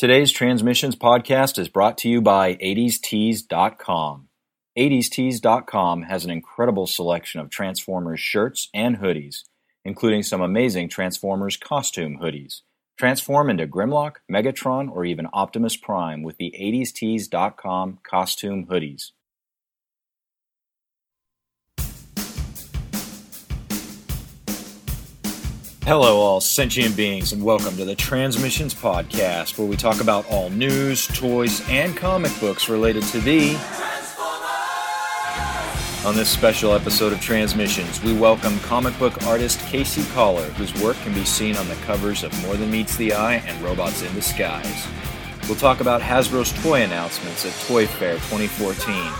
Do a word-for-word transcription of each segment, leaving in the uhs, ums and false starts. Today's Transmissions podcast is brought to you by eighties tees dot com. eighties tees dot com has an incredible selection of Transformers shirts and hoodies, including some amazing Transformers costume hoodies. Transform into Grimlock, Megatron, or even Optimus Prime with the eighties tees dot com costume hoodies. Hello, all sentient beings, and welcome to the Transmissions Podcast, where we talk about all news, toys, and comic books related to the Transformers. On this special episode of Transmissions, we welcome comic book artist Casey Coller, whose work can be seen on the covers of More Than Meets the Eye and Robots in Disguise. We'll talk about Hasbro's toy announcements at Toy Fair twenty fourteen,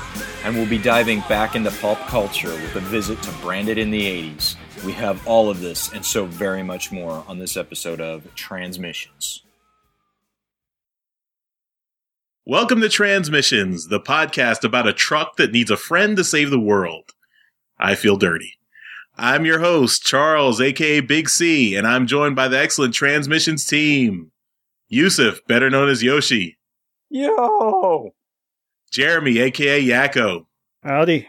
and we'll be diving back into pop culture with a visit to Branded in the eighties. We have all of this and so very much more on this episode of Transmissions. Welcome to Transmissions, the podcast about a truck that needs a friend to save the world. I feel dirty. I'm your host, Charles, a k a. Big C, and I'm joined by the excellent Transmissions team. Yusuf, better known as Yoshi. Yo! Jeremy, a k a. Yakko. Howdy.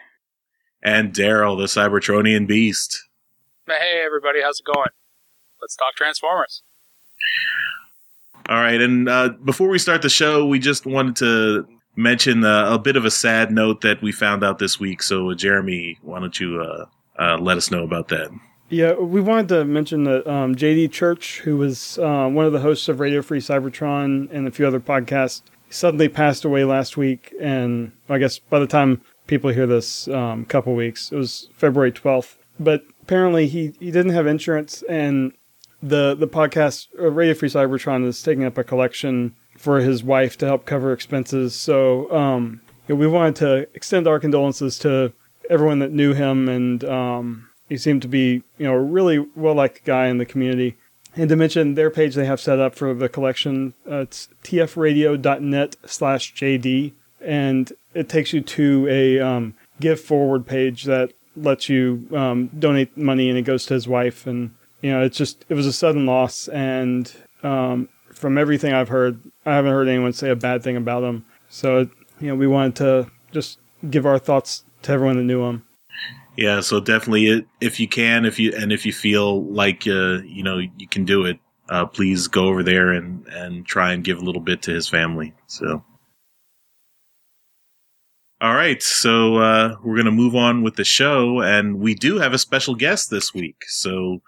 And Daryl, the Cybertronian beast. Hey, everybody, how's it going? Let's talk Transformers. All right, and uh, before we start the show, we just wanted to mention uh, a bit of a sad note that we found out this week. So, uh, Jeremy, why don't you uh, uh, let us know about that? Yeah, we wanted to mention that um, J D Church, who was uh, one of the hosts of Radio Free Cybertron and a few other podcasts, suddenly passed away last week. And I guess by the time people hear this, um, couple weeks, it was February twelfth. But apparently he, he didn't have insurance, and the the podcast uh, Radio Free Cybertron is taking up a collection for his wife to help cover expenses. So um, yeah, we wanted to extend our condolences to everyone that knew him, and um, he seemed to be, you know, a really well liked guy in the community. And to mention their page they have set up for the collection, uh, it's t f radio dot net slash j d, and it takes you to a um, Give Forward page that lets you um, donate money, and it goes to his wife. And, you know, it's just, it was a sudden loss. And um, from everything I've heard, I haven't heard anyone say a bad thing about him. So, you know, we wanted to just give our thoughts to everyone that knew him. Yeah. So definitely, it, if you can, if you, and if you feel like, uh, you know, you can do it, uh, please go over there and, and try and give a little bit to his family. So. All right, so uh, we're going to move on with the show, and we do have a special guest this week. So,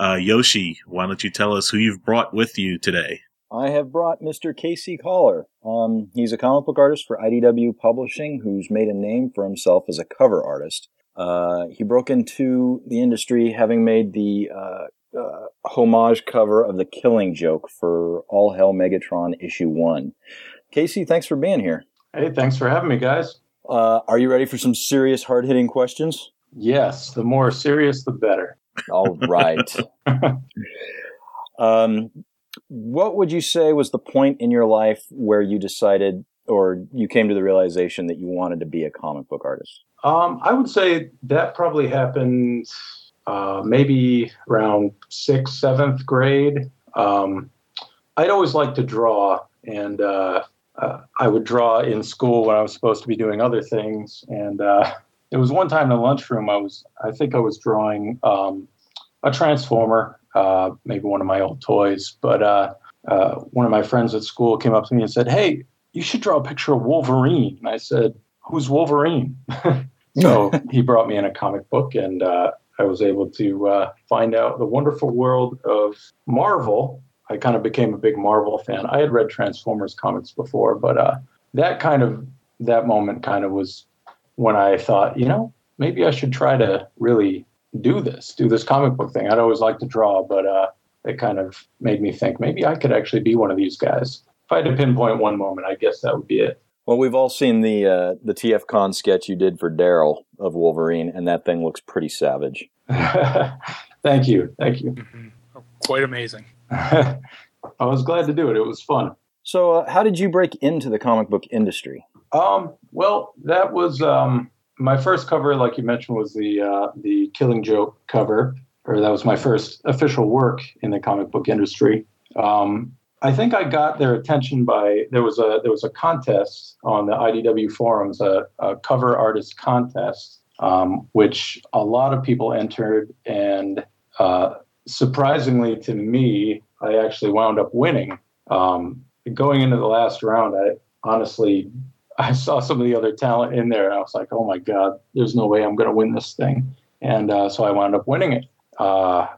uh, Yoshi, why don't you tell us who you've brought with you today? I have brought Mister Casey Coller. Um, he's a comic book artist for I D W Publishing, who's made a name for himself as a cover artist. Uh, he broke into the industry having made the uh, uh, homage cover of The Killing Joke for All Hell Megatron issue one. Casey, thanks for being here. Hey, thanks for having me, guys. Uh, are you ready for some serious, hard-hitting questions? Yes, the more serious, the better. All right. um, what would you say was the point in your life where you decided, or you came to the realization that you wanted to be a comic book artist? Um, I would say that probably happened uh, maybe around sixth, seventh grade. Um, I'd always liked to draw, and uh, Uh, I would draw in school when I was supposed to be doing other things. And uh, it was one time in the lunchroom, I was, I think I was drawing um, a Transformer, uh, maybe one of my old toys. But uh, uh, one of my friends at school came up to me and said, "Hey, you should draw a picture of Wolverine." And I said, "Who's Wolverine?" So he brought me in a comic book, and uh, I was able to uh, find out the wonderful world of Marvel. I kind of became a big Marvel fan. I had read Transformers comics before, but uh, that kind of that moment kind of was when I thought, you know, maybe I should try to really do this, do this comic book thing. I'd always liked to draw, but uh, it kind of made me think maybe I could actually be one of these guys. If I had to pinpoint one moment, I guess that would be it. Well, we've all seen the uh, the T F Con sketch you did for Daryl of Wolverine, and that thing looks pretty savage. Thank you. Thank you. Mm-hmm. Quite amazing. I was glad to do it. It was fun. So uh, how did you break into the comic book industry? Um, well, that was um, my first cover, like you mentioned, was the uh, the Killing Joke cover, or that was my first official work in the comic book industry. Um, I think I got their attention by there was a there was a contest on the I D W forums, a, a cover artist contest, um, which a lot of people entered, and uh, surprisingly to me, I actually wound up winning. Um, going into the last round, I honestly I saw some of the other talent in there, and I was like, "Oh my God, there's no way I'm going to win this thing," and uh, so I wound up winning it. Uh,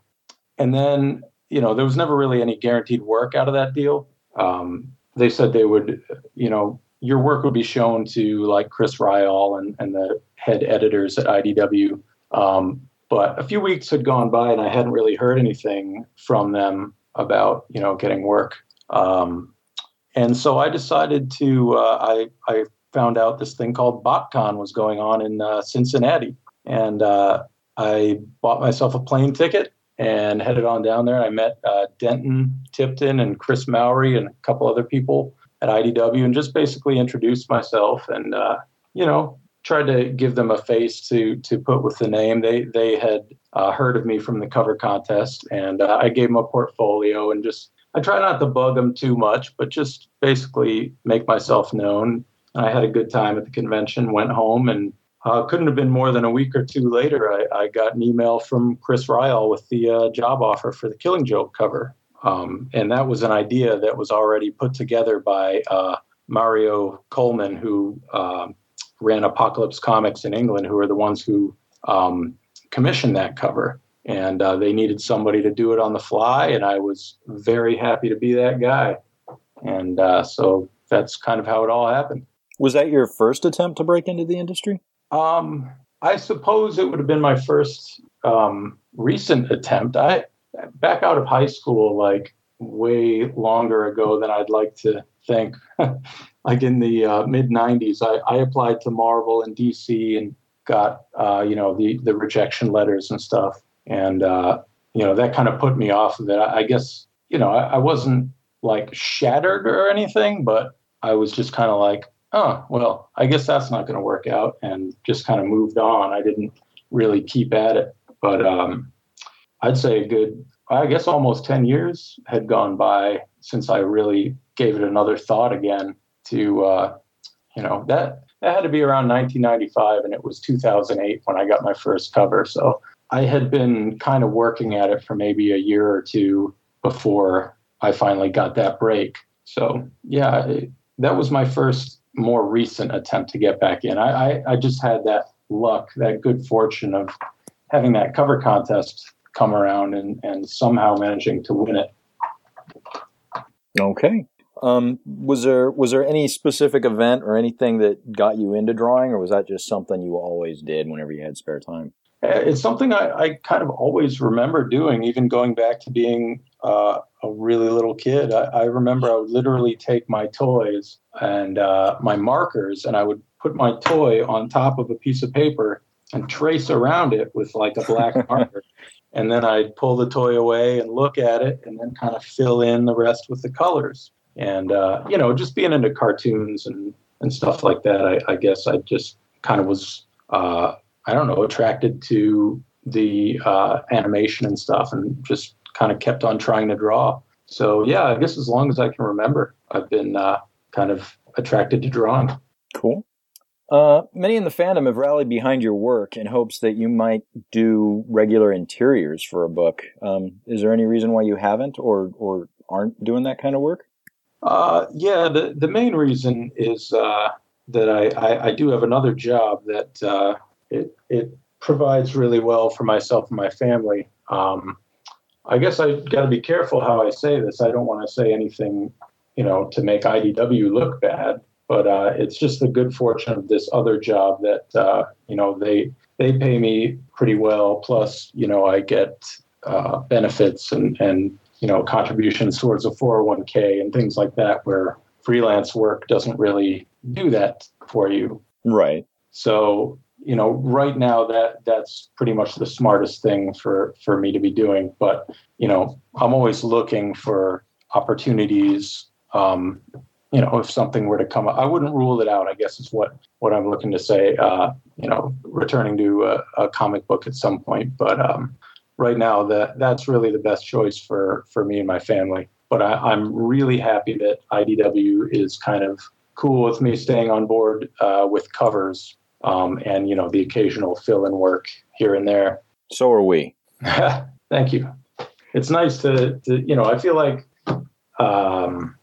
and then. You know, there was never really any guaranteed work out of that deal. Um, they said they would, you know, your work would be shown to like Chris Ryall and, and the head editors at I D W. Um, but a few weeks had gone by and I hadn't really heard anything from them about, you know, getting work. Um, and so I decided to, uh, I, I found out this thing called BotCon was going on in uh, Cincinnati. And uh, I bought myself a plane ticket and headed on down there. I met uh, Denton Tipton and Chris Mowry and a couple other people at I D W and just basically introduced myself and, uh, you know, tried to give them a face to to put with the name. They they had uh, heard of me from the cover contest, and uh, I gave them a portfolio and just, I try not to bug them too much, but just basically make myself known. I had a good time at the convention, went home, and Uh, couldn't have been more than a week or two later, I, I got an email from Chris Ryall with the uh, job offer for the Killing Joke cover. Um, and that was an idea that was already put together by uh, Mario Coleman, who uh, ran Apocalypse Comics in England, who are the ones who um, commissioned that cover. And uh, they needed somebody to do it on the fly, and I was very happy to be that guy. And uh, so that's kind of how it all happened. Was that your first attempt to break into the industry? Um, I suppose it would have been my first um, recent attempt. I back out of high school, like way longer ago than I'd like to think. Like in the uh, mid nineties, I, I applied to Marvel and D C and got uh, you know the the rejection letters and stuff, and uh, you know that kind of put me off of it. I, I guess you know I, I wasn't like shattered or anything, but I was just kind of like, oh, well, I guess that's not going to work out, and just kind of moved on. I didn't really keep at it, but um, I'd say a good, I guess almost ten years had gone by since I really gave it another thought again to, uh, you know, that, that had to be around nineteen ninety-five, and it was two thousand eight when I got my first cover. So I had been kind of working at it for maybe a year or two before I finally got that break. So yeah, it, that was my first more recent attempt to get back in. I, I, I just had that luck, that good fortune of having that cover contest come around and, and somehow managing to win it. Okay. Um, was there, was there any specific event or anything that got you into drawing, or was that just something you always did whenever you had spare time? It's something I, I kind of always remember doing, even going back to being uh, a really little kid. I, I remember I would literally take my toys and uh, my markers, and I would put my toy on top of a piece of paper and trace around it with like a black marker. And then I'd pull the toy away and look at it and then kind of fill in the rest with the colors. And, uh, you know, just being into cartoons and, and stuff like that, I, I guess I just kind of was... Uh, I don't know, attracted to the uh, animation and stuff, and just kind of kept on trying to draw. So yeah, I guess as long as I can remember, I've been uh, kind of attracted to drawing. Cool. Uh, many in the fandom have rallied behind your work in hopes that you might do regular interiors for a book. Um, is there any reason why you haven't or, or aren't doing that kind of work? Uh, yeah, the, the main reason is uh, that I, I, I do have another job that... Uh, It, it provides really well for myself and my family. Um, I guess I've got to be careful how I say this. I don't want to say anything, you know, to make I D W look bad, but uh, it's just the good fortune of this other job that, uh, you know, they they pay me pretty well. Plus, you know, I get uh, benefits and, and, you know, contributions towards a four oh one k and things like that, where freelance work doesn't really do that for you. Right. So... You know, right now that that's pretty much the smartest thing for, for me to be doing. But, you know, I'm always looking for opportunities. Um, you know, if something were to come up, I wouldn't rule it out, I guess is what, what I'm looking to say, uh, you know, returning to a, a comic book at some point. But um, right now that that's really the best choice for, for me and my family. But I, I'm really happy that I D W is kind of cool with me staying on board uh, with covers um, and, you know, the occasional fill-in work here and there. So are we. Thank you. It's nice to, to, you know, I feel like, um,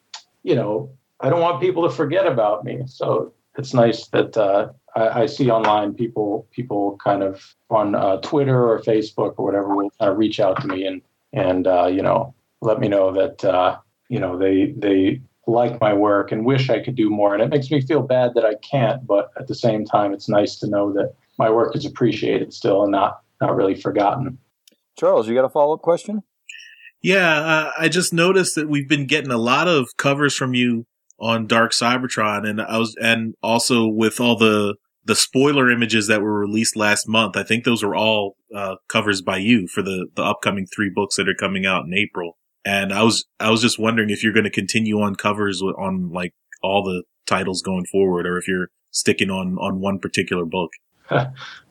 you know, I don't want people to forget about me. So it's nice that uh, I, I see online people, people kind of on uh, Twitter or Facebook or whatever will kind of reach out to me and, and uh, you know, let me know that, uh, you know, they they like my work and wish I could do more. And it makes me feel bad that I can't. But at the same time, it's nice to know that my work is appreciated still and not not really forgotten. Charles, you got a follow-up question? Yeah, uh, I just noticed that we've been getting a lot of covers from you on Dark Cybertron, and I was, and also with all the the spoiler images that were released last month. I think those were all uh, covers by you for the the upcoming three books that are coming out in April. And I was I was just wondering if you're going to continue on covers with, on like all the titles going forward, or if you're sticking on on one particular book.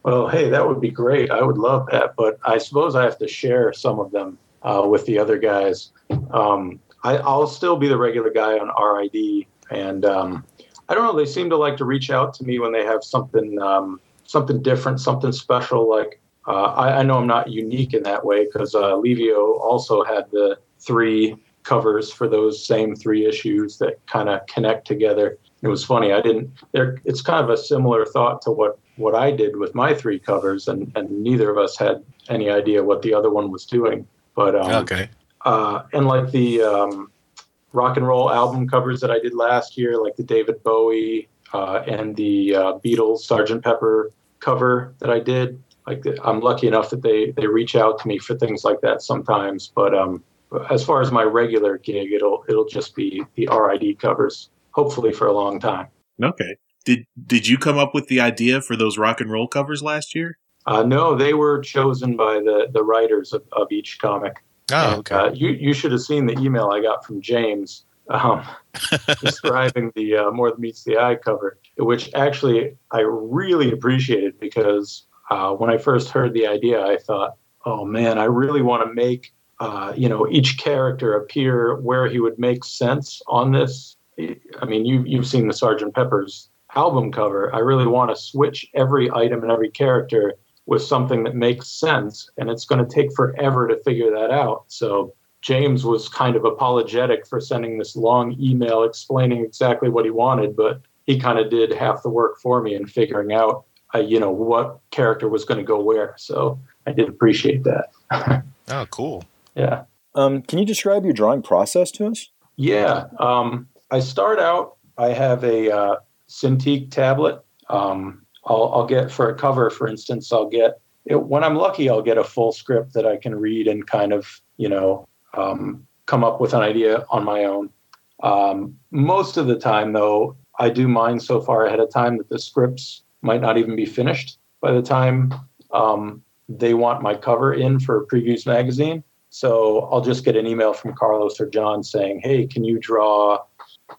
Well, hey, that would be great. I would love that, but I suppose I have to share some of them uh, with the other guys. Um, I, I'll still be the regular guy on R I D, and um, I don't know. They seem to like to reach out to me when they have something, um, something different, something special. Like uh, I, I know I'm not unique in that way because uh, Livio also had the three covers for those same three issues that kind of connect together. It was funny. I didn't. It's kind of a similar thought to what, what I did with my three covers, and, and neither of us had any idea what the other one was doing. But um, okay. Uh, and like the um, rock and roll album covers that I did last year, like the David Bowie uh, and the uh, Beatles Sergeant Pepper cover that I did, like the, I'm lucky enough that they, they reach out to me for things like that sometimes. But um, as far as my regular gig, it'll it'll just be the R I D covers, hopefully for a long time. Okay. Did did you come up with the idea for those rock and roll covers last year? Uh, no, they were chosen by the, the writers of, of each comic. Oh, okay. And, uh, you you should have seen the email I got from James um, describing the uh, More Than Meets the Eye cover, which actually I really appreciated because uh, when I first heard the idea, I thought, oh man, I really want to make uh, you know each character appear where he would make sense on this. I mean, you you've seen the Sergeant Pepper's album cover. I really want to switch every item and every character with something that makes sense, and it's going to take forever to figure that out. So James was kind of apologetic for sending this long email explaining exactly what he wanted, but he kind of did half the work for me in figuring out, uh, you know, what character was going to go where. So I did appreciate that. Oh, cool. Yeah. Um, can you describe your drawing process to us? Yeah. Um, I start out, I have a uh, Cintiq tablet. Um, I'll, I'll get for a cover, for instance, I'll get it, when I'm lucky, I'll get a full script that I can read and kind of, you know, um, come up with an idea on my own. Um, most of the time, though, I do mine so far ahead of time that the scripts might not even be finished by the time um, they want my cover in for Previews magazine. So I'll just get an email from Carlos or John saying, hey, can you draw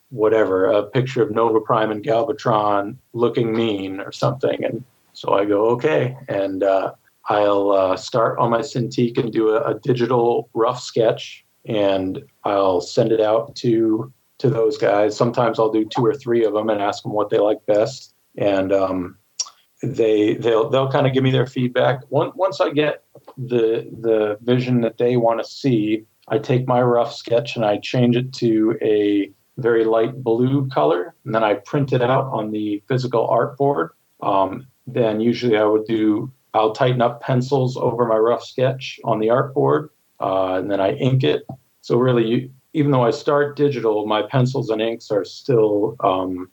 whatever, a picture of Nova Prime and Galvatron looking mean or something. And so I go, okay. And uh, I'll uh, start on my Cintiq and do a, a digital rough sketch, and I'll send it out to to those guys. Sometimes I'll do two or three of them and ask them what they like best. And um, they, they'll they'll kind of give me their feedback. Once, once I get the the vision that they want to see, I take my rough sketch and I change it to a very light blue color, and then I print it out on the physical art board. Um, then usually I would do, I'll tighten up pencils over my rough sketch on the art board, uh, and then I ink it. So really, you, even though I start digital, my pencils and inks are still, um,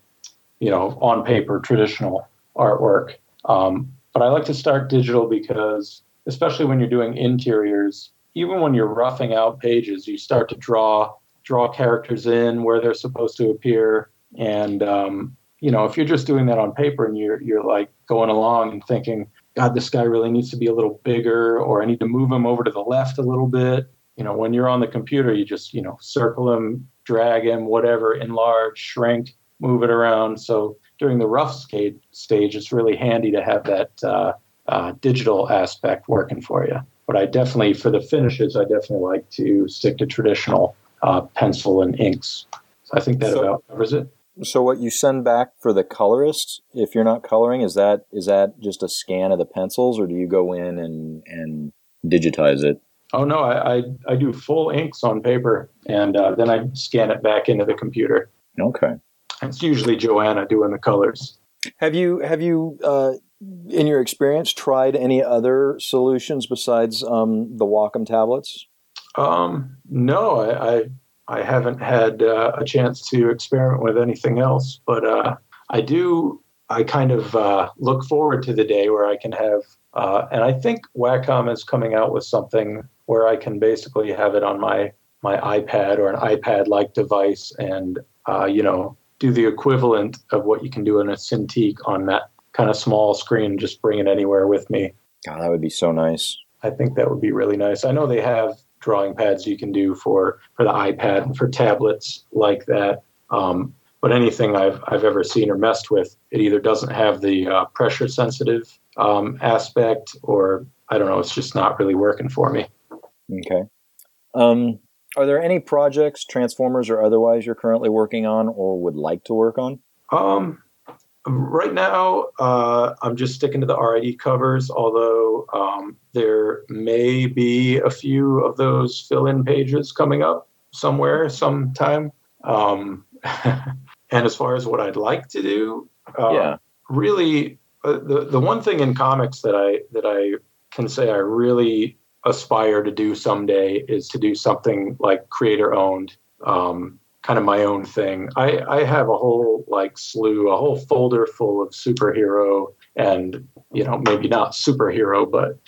you know, on paper, traditional artwork. Um, but I like to start digital because, especially when you're doing interiors, even when you're roughing out pages, you start to draw draw characters in where they're supposed to appear. And, um, you know, if you're just doing that on paper and you're, you're like going along and thinking, God, this guy really needs to be a little bigger, or I need to move him over to the left a little bit. You know, when you're on the computer, you just, you know, circle him, drag him, whatever, enlarge, shrink, move it around. So during the rough skate stage, it's really handy to have that uh, uh, digital aspect working for you. But I definitely, for the finishes, I definitely like to stick to traditional uh, pencil and inks. So I think that so, about covers it. So what you send back for the colorist, if you're not coloring, is that is that just a scan of the pencils, or do you go in and, and digitize it? Oh, no, I, I, I do full inks on paper, and uh, then I scan it back into the computer. Okay. It's usually Joanna doing the colors. Have you, have you uh, in your experience, tried any other solutions besides um, the Wacom tablets? Um, no, I, I I haven't had uh, a chance to experiment with anything else, but uh, I do, I kind of uh, look forward to the day where I can have, uh, and I think Wacom is coming out with something where I can basically have it on my, my iPad or an iPad-like device and, uh, you know, do the equivalent of what you can do in a Cintiq on that kind of small screen, just bring it anywhere with me. God, that would be so nice. I think that would be really nice. I know they have drawing pads you can do for, for the iPad and for tablets like that. Um, but anything I've I've ever seen or messed with, it either doesn't have the uh, pressure-sensitive um, aspect or, I don't know, it's just not really working for me. Okay. Um, are there any projects, Transformers or otherwise, you're currently working on or would like to work on? Um, right now, uh, I'm just sticking to the R I D covers, although um, there may be a few of those fill-in pages coming up somewhere, sometime. Um, and as far as what I'd like to do, uh, yeah. really, uh, the the one thing in comics that I that I can say I really aspire to do someday is to do something like creator-owned, um, kind of my own thing. I, I have a whole like slew, a whole folder full of superhero and, you know, maybe not superhero, but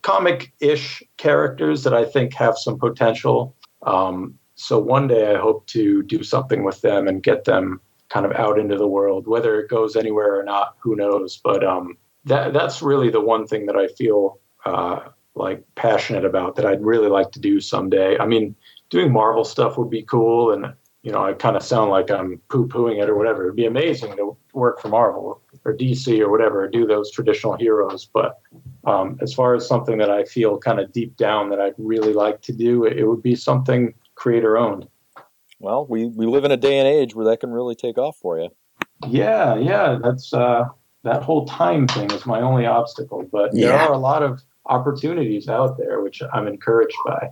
comic-ish characters that I think have some potential. Um, so one day I hope to do something with them and get them kind of out into the world, whether it goes anywhere or not, who knows. But um, that that's really the one thing that I feel uh like passionate about that I'd really like to do someday. I mean, doing Marvel stuff would be cool. And, you know, I kind of sound like I'm poo-pooing it or whatever. It'd be amazing to work for Marvel or D C or whatever, or do those traditional heroes. But um, as far as something that I feel kind of deep down that I'd really like to do, it, it would be something creator owned. Well, we, we live in a day and age where that can really take off for you. Yeah. Yeah. That's uh, that whole time thing is my only obstacle, but yeah. There are a lot of opportunities out there, which I'm encouraged by.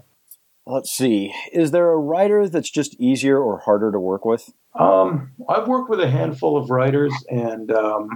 Let's see. Is there a writer that's just easier or harder to work with? Um, I've worked with a handful of writers, and um,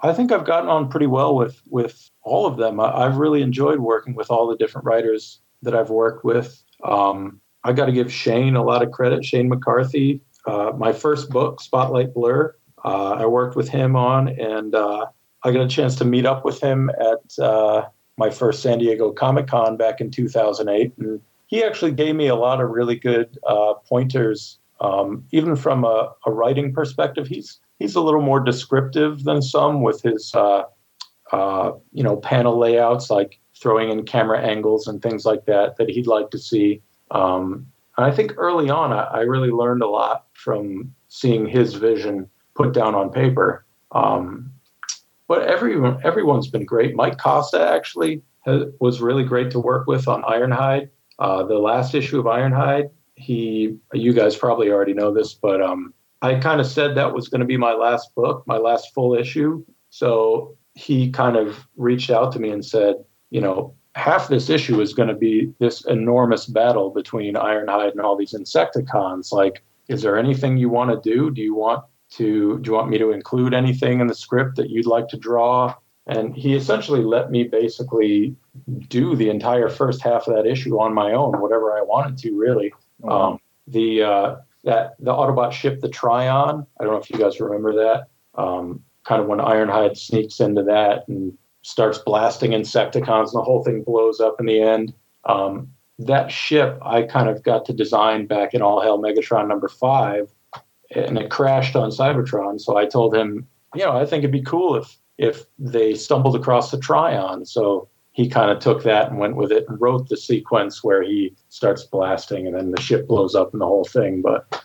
I think I've gotten on pretty well with, with all of them. I, I've really enjoyed working with all the different writers that I've worked with. Um, I got to give Shane a lot of credit, Shane McCarthy. Uh, my first book, Spotlight Blur, uh, I worked with him on, and uh, I got a chance to meet up with him at uh, my first San Diego Comic-Con back in two thousand eight. And he actually gave me a lot of really good uh, pointers, um, even from a, a writing perspective. He's he's a little more descriptive than some with his, uh, uh, you know, panel layouts, like throwing in camera angles and things like that, that he'd like to see. Um, and I think early on, I, I really learned a lot from seeing his vision put down on paper. Um But everyone, everyone's been great. Mike Costa actually has, was really great to work with on Ironhide. Uh, the last issue of Ironhide, he, you guys probably already know this, but um, I kind of said that was going to be my last book, my last full issue. So he kind of reached out to me and said, you know, half this issue is going to be this enormous battle between Ironhide and all these Insecticons. Like, is there anything you want to do? Do you want to, do you want me to include anything in the script that you'd like to draw? And he essentially let me basically do the entire first half of that issue on my own, whatever I wanted to, really. Wow. Um, the uh, that the Autobot ship, the Tryon, I don't know if you guys remember that, um, kind of when Ironhide sneaks into that and starts blasting Insecticons and the whole thing blows up in the end. Um, that ship I kind of got to design back in All Hell Megatron number five, and it crashed on Cybertron. So I told him, you know, I think it'd be cool if if they stumbled across the Tryon. So he kind of took that and went with it and wrote the sequence where he starts blasting and then the ship blows up and the whole thing. But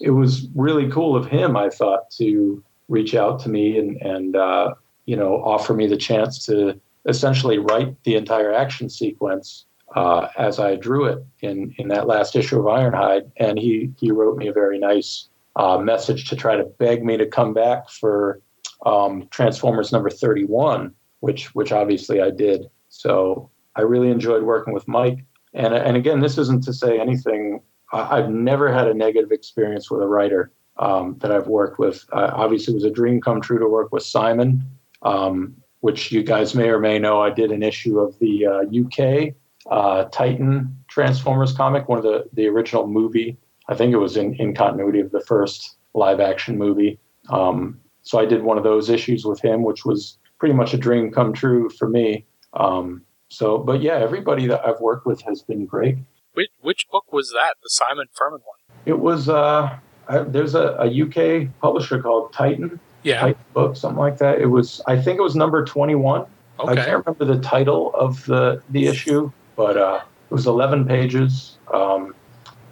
it was really cool of him, I thought, to reach out to me and, and uh, you know, offer me the chance to essentially write the entire action sequence uh, as I drew it in, in that last issue of Ironhide. And he, he wrote me a very nice uh, message to try to beg me to come back for um, Transformers number thirty-one, which, which obviously I did. So I really enjoyed working with Mike. And, and again, this isn't to say anything. I've never had a negative experience with a writer um, that I've worked with. Uh, obviously, it was a dream come true to work with Simon, um, which you guys may or may know. I did an issue of the uh, U K uh, Titan Transformers comic, one of the, the original movie. I think it was in, in continuity of the first live-action movie. Um, so I did one of those issues with him, which was pretty much a dream come true for me. Um, so, but yeah, everybody that I've worked with has been great. Which, which book was that, the Simon Furman one? It was, uh, I, there's a, a U K publisher called Titan. Yeah. Titan book, something like that. It was, I think it was number twenty-one. Okay. I can't remember the title of the, the issue, but uh, it was eleven pages. Um,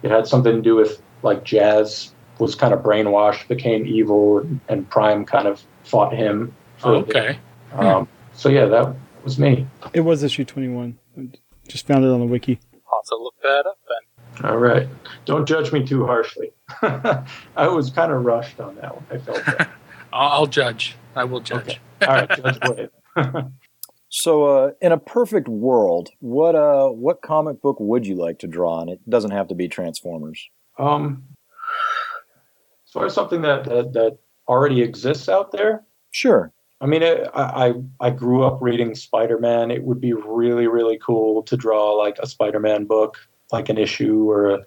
it had something to do with, like, Jazz was kind of brainwashed, became evil, and Prime kind of fought him. For okay. Um, yeah. So, yeah, that was me. It was issue twenty-one. I just found it on the wiki. I'll have to look that up then. All right. Don't judge me too harshly. I was kind of rushed on that one. I felt that. I'll judge. I will judge. Okay. All right. Judge away. So, uh, in a perfect world, what uh, what comic book would you like to draw? And it doesn't have to be Transformers. Um, as far as something that, that, that already exists out there? Sure. I mean, I, I I grew up reading Spider-Man. It would be really, really cool to draw like a Spider-Man book, like an issue or a,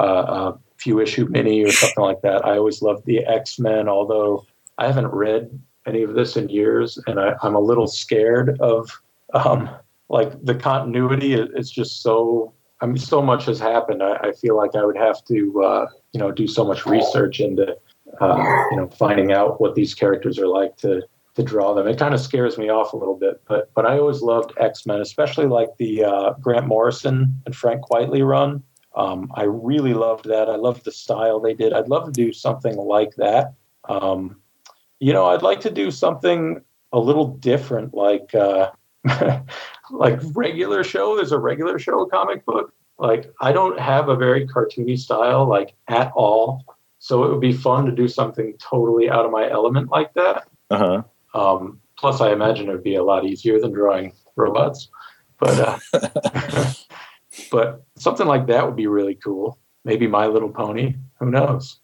uh, a few issue mini or something like that. I always loved the X-Men, although I haven't read any of this in years, and I, I'm a little scared of um, like the continuity. It, it's just so I mean, so much has happened. I, I feel like I would have to uh, you know do so much research into uh, you know finding out what these characters are like to. to draw them. It kind of scares me off a little bit, but but I always loved X-Men, especially like the uh, Grant Morrison and Frank Quitely run. Um, I really loved that. I loved the style they did. I'd love to do something like that. Um, you know, I'd like to do something a little different, like uh, like regular show. There's a regular show comic book. Like I don't have a very cartoony style, like at all. So it would be fun to do something totally out of my element like that. Uh huh. Um, plus, I imagine it would be a lot easier than drawing robots, but uh, but something like that would be really cool. Maybe My Little Pony. Who knows?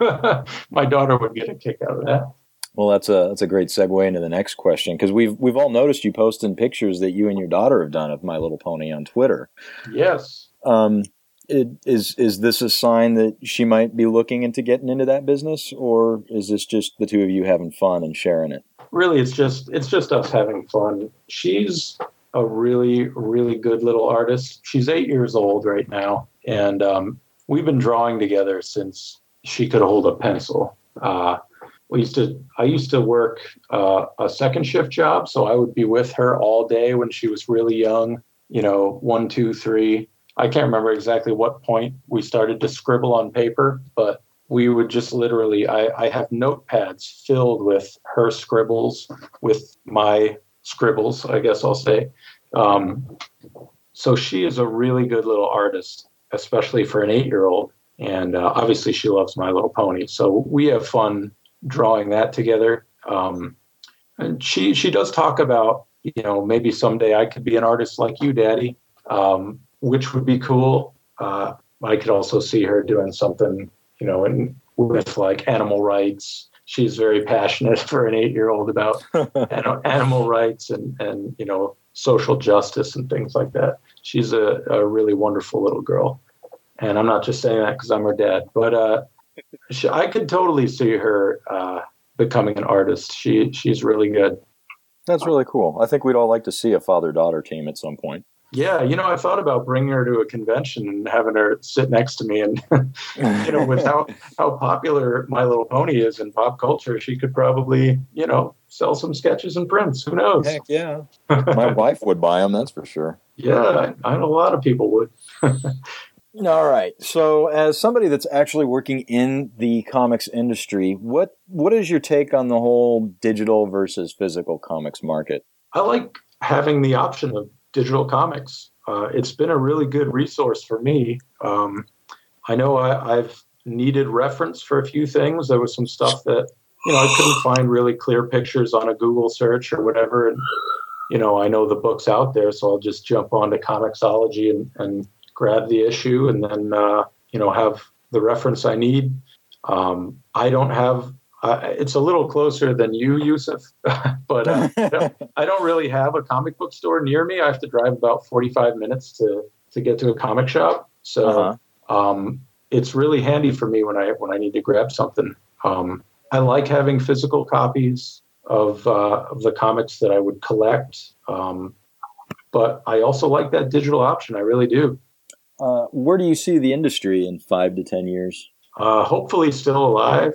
My daughter would get a kick out of that. Well, that's a that's a great segue into the next question, because we've we've all noticed you posting pictures that you and your daughter have done of My Little Pony on Twitter. Yes. Um, it, is is this a sign that she might be looking into getting into that business, or is this just the two of you having fun and sharing it? Really, it's just it's just us having fun. She's a really, really good little artist. She's eight years old right now, and um, we've been drawing together since she could hold a pencil. Uh, we used to I used to work uh, a second shift job, so I would be with her all day when she was really young. You know, one, two, three. I can't remember exactly what point we started to scribble on paper, but we would just literally, I, I have notepads filled with her scribbles, with my scribbles, I guess I'll say. Um, so she is a really good little artist, especially for an eight-year-old. And uh, obviously she loves My Little Pony. So we have fun drawing that together. Um, and she, she does talk about, you know, maybe someday I could be an artist like you, Daddy, um, which would be cool. Uh, I could also see her doing something, you know, and with like animal rights. She's very passionate for an eight-year-old about animal rights and, and, you know, social justice and things like that. She's a, a really wonderful little girl. And I'm not just saying that because I'm her dad, but uh, she, I could totally see her uh, becoming an artist. She She's really good. That's really cool. I think we'd all like to see a father-daughter team at some point. Yeah, you know, I thought about bringing her to a convention and having her sit next to me, and you know, with how, how popular My Little Pony is in pop culture, she could probably, you know, sell some sketches and prints. Who knows? Heck yeah, my wife would buy them. That's for sure. Yeah, I, I know a lot of people would. All right. So, as somebody that's actually working in the comics industry, what what is your take on the whole digital versus physical comics market? I like having the option of digital comics. uh, it's been a really good resource for me. Um, I know I, I've needed reference for a few things. There was some stuff that, you know, I couldn't find really clear pictures on a Google search or whatever. And, you know, I know the book's out there, so I'll just jump onto Comixology and, and grab the issue and then, uh, you know, have the reference I need. Um, I don't have, uh, it's a little closer than you, Yusuf, but uh, I, don't, I don't really have a comic book store near me. I have to drive about forty-five minutes to, to get to a comic shop. So uh-huh. um, it's really handy for me when I, when I need to grab something. Um, I like having physical copies of, uh, of the comics that I would collect. Um, but I also like that digital option. I really do. Uh, where do you see the industry in five to ten years? Uh, hopefully still alive.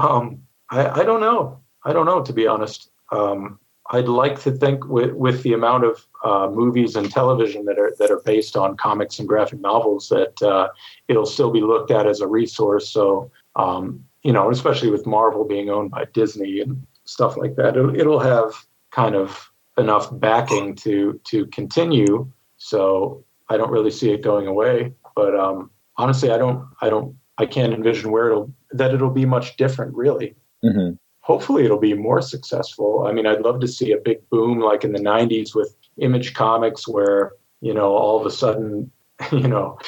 um, I, I don't know. I don't know, to be honest. Um, I'd like to think with, with the amount of uh, movies and television that are that are based on comics and graphic novels that uh, it'll still be looked at as a resource. So, um, you know, especially with Marvel being owned by Disney and stuff like that, it'll, it'll have kind of enough backing to to continue. So I don't really see it going away. But um, honestly, I don't I don't I can't envision where it'll that it'll be much different, really. Mm-hmm. Hopefully it'll be more successful. I mean, I'd love to see a big boom like in the nineties with Image Comics where, you know, all of a sudden, you know,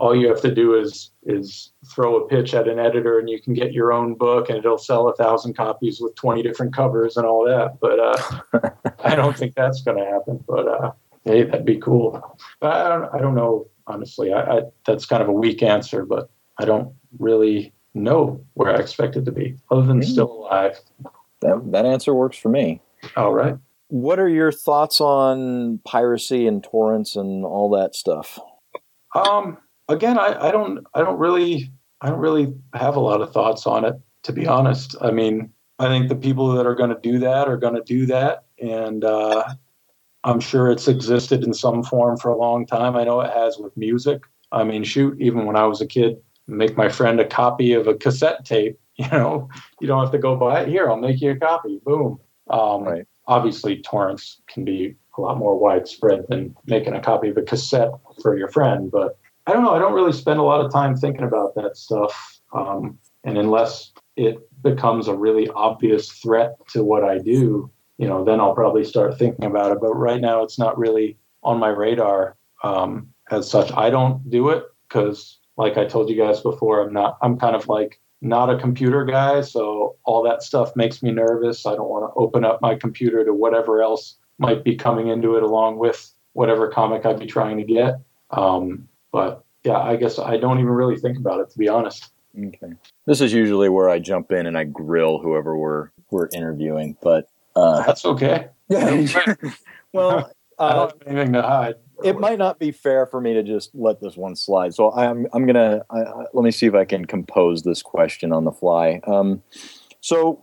all you have to do is is throw a pitch at an editor and you can get your own book and it'll sell a thousand copies with twenty different covers and all that. But uh, I don't think that's going to happen. But uh, hey, that'd be cool. I don't, I don't know. Honestly, I, I, that's kind of a weak answer, but I don't really know where I expect it to be, other than still alive. That, that answer works for me. All right. What are your thoughts on piracy and torrents and all that stuff? Um. Again, I, I don't. I don't really. I don't really have a lot of thoughts on it, to be honest. I mean, I think the people that are going to do that are going to do that, and uh, I'm sure it's existed in some form for a long time. I know it has with music. I mean, shoot, even when I was a kid, make my friend a copy of a cassette tape. You know, you don't have to go buy it. Here, I'll make you a copy. Boom. Um, right. Obviously, torrents can be a lot more widespread than making a copy of a cassette for your friend. But I don't know. I don't really spend a lot of time thinking about that stuff. Um, and unless it becomes a really obvious threat to what I do, you know, then I'll probably start thinking about it. But right now, it's not really on my radar um, as such. I don't do it because, like I told you guys before, I'm not. I'm kind of like not a computer guy, so all that stuff makes me nervous. I don't want to open up my computer to whatever else might be coming into it, along with whatever comic I'd be trying to get. Um, but yeah, I guess I don't even really think about it, to be honest. Okay, this is usually where I jump in and I grill whoever we're we're interviewing, but. Uh, That's okay. Well, uh, I don't have anything to hide. It might not be fair for me to just let this one slide. So I'm I'm gonna I, I, let me see if I can compose this question on the fly. Um, so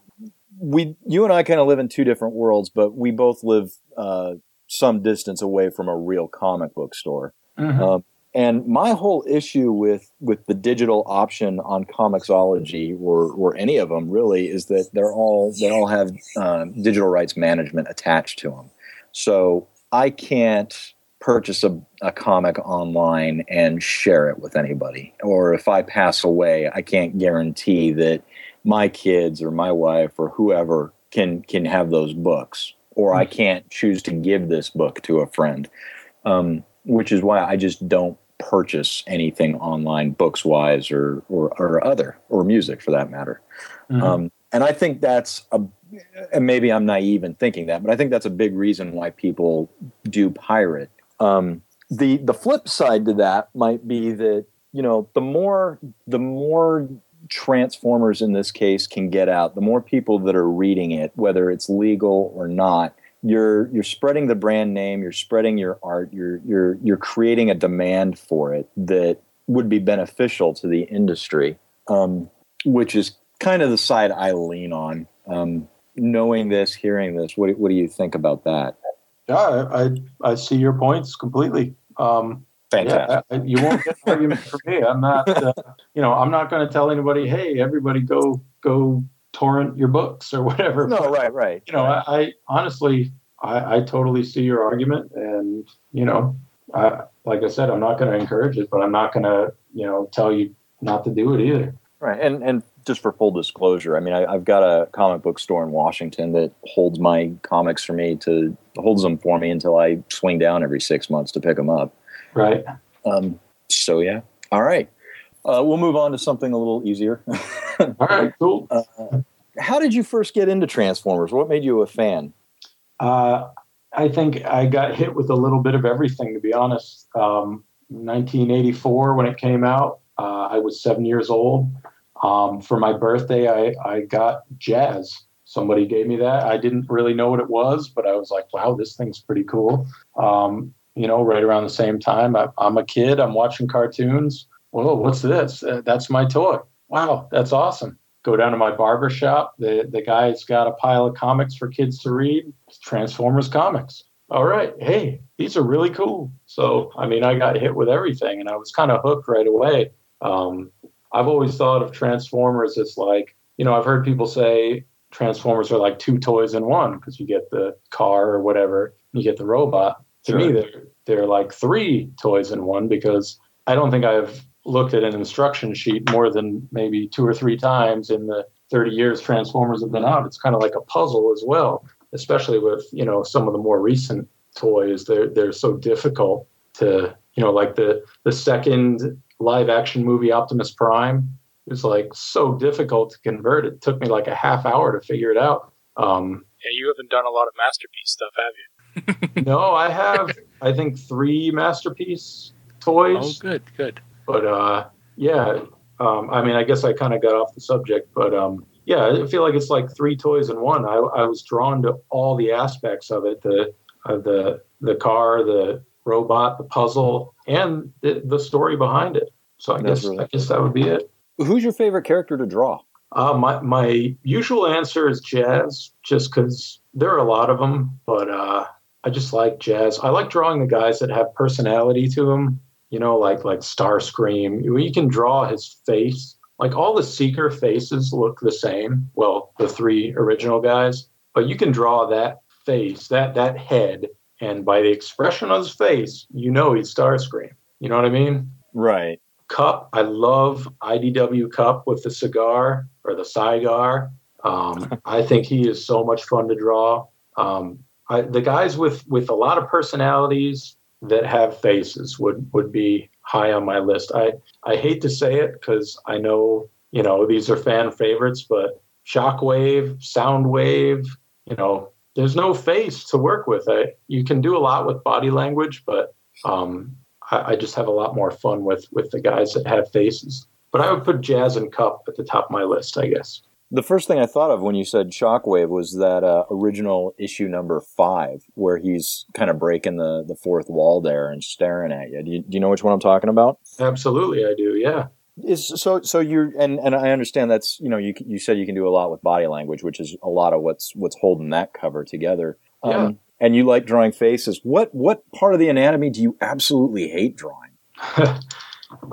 we, you and I, kind of live in two different worlds, but we both live uh, some distance away from a real comic book store. Mm-hmm. Um, and my whole issue with, with the digital option on Comixology or or any of them really is that they're all they all have uh, digital rights management attached to them. So I can't purchase a, a comic online and share it with anybody. Or if I pass away, I can't guarantee that my kids or my wife or whoever can can have those books. Or I can't choose to give this book to a friend. Um, which is why I just don't purchase anything online, books-wise or, or, or other, or music for that matter. Mm-hmm. Um, and I think that's, a, and maybe I'm naive in thinking that, but I think that's a big reason why people do pirate. Um, the the flip side to that might be that, you know, the more the more Transformers in this case can get out, the more people that are reading it, whether it's legal or not, you're you're spreading the brand name, you're spreading your art, you're you're you're creating a demand for it that would be beneficial to the industry, um, which is kind of the side I lean on. Um, knowing this, hearing this, what what do you think about that? Yeah, I, I see your points completely. Um, Fantastic. Yeah, I, you won't get an argument from me. I'm not, uh, you know, I'm not going to tell anybody, hey, everybody go go torrent your books or whatever. No, but, right, right. You know, right. I, I honestly, I, I totally see your argument, and you know, I, like I said, I'm not going to encourage it, but I'm not going to, you know, tell you not to do it either. Right, and and just for full disclosure, I mean, I, I've got a comic book store in Washington that holds my comics for me to holds them for me until I swing down every six months to pick them up. Right. Um. So yeah. All right. Uh, we'll move on to something a little easier. All right. Cool. Uh, how did you first get into Transformers? What made you a fan? Uh, I think I got hit with a little bit of everything, to be honest. Um, nineteen eighty-four, when it came out, uh, I was seven years old. Um, for my birthday, I, I got Jazz. Somebody gave me that. I didn't really know what it was, but I was like, wow, this thing's pretty cool. Um, you know, right around the same time, I, I'm a kid. I'm watching cartoons. Whoa, what's this? Uh, that's my toy. Wow, that's awesome. Go down to my barber shop. The, the guy's got a pile of comics for kids to read. It's Transformers comics. All right. Hey, these are really cool. So, I mean, I got hit with everything, and I was kind of hooked right away. Um, I've always thought of Transformers as like, you know, I've heard people say Transformers are like two toys in one because you get the car or whatever, you get the robot. To sure. me, they're, they're like three toys in one because I don't think I've looked at an instruction sheet more than maybe two or three times in the thirty years Transformers have been out. It's kind of like a puzzle as well, especially with, you know, some of the more recent toys. They're, they're so difficult to, you know, like the, the second live action movie Optimus Prime is like so difficult to convert. It took me like a half hour to figure it out. Um, yeah, you haven't done a lot of Masterpiece stuff, have you? No, I have, I think, three Masterpiece toys. Oh, good, good. But, uh, yeah, um, I mean, I guess I kind of got off the subject. But, um, yeah, I feel like it's like three toys in one. I, I was drawn to all the aspects of it, the uh, the the car, the robot, the puzzle, and the, the story behind it. So I guess, really I guess that would be it. Who's your favorite character to draw? Uh, my, my usual answer is Jazz, just because there are a lot of them. But uh, I just like Jazz. I like drawing the guys that have personality to them. You know, like like Starscream. You can draw his face. Like all the Seeker faces look the same. Well, the three original guys. But you can draw that face, that that head. And by the expression on his face, you know he's Starscream. You know what I mean? Right. Cup. I love I D W Cup with the cigar or the cigar. Um, I think he is so much fun to draw. Um, I, the guys with, with a lot of personalities that have faces would, would be high on my list. I, I hate to say it because I know, you know, these are fan favorites, but Shockwave, Soundwave, you know, there's no face to work with. I, you can do a lot with body language, but um, I, I just have a lot more fun with, with the guys that have faces. But I would put Jazz and Cup at the top of my list, I guess. The first thing I thought of when you said Shockwave was that uh, original issue number five, where he's kind of breaking the, the fourth wall there and staring at you. Do, you. do you know which one I'm talking about? Absolutely, I do, yeah. Is, so so you and, and I understand that's, you know, you you said you can do a lot with body language, which is a lot of what's what's holding that cover together. Um, yeah. And you like drawing faces. What, what part of the anatomy do you absolutely hate drawing?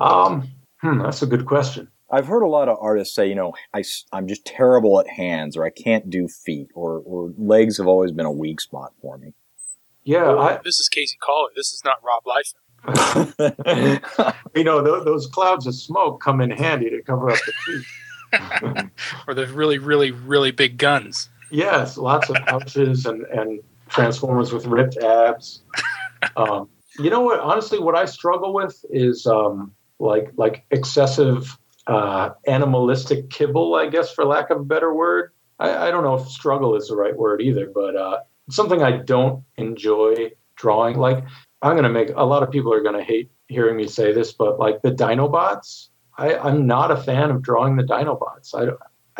um, hmm, that's a good question. I've heard a lot of artists say, you know, I, I'm just terrible at hands, or I can't do feet, or, or legs have always been a weak spot for me. Yeah. Oh, I, this is Casey Coller. This is not Rob Liefeld. You know, th- those clouds of smoke come in handy to cover up the feet. Or the really, really, really big guns. Yes, lots of pouches and, and Transformers with ripped abs. Um, you know what? Honestly, what I struggle with is um, like like excessive... Uh, animalistic kibble, I guess, for lack of a better word. I, I don't know if struggle is the right word either, but uh, something I don't enjoy drawing. Like, I'm going to make, a lot of people are going to hate hearing me say this, but like the Dinobots, I, I'm not a fan of drawing the Dinobots. I,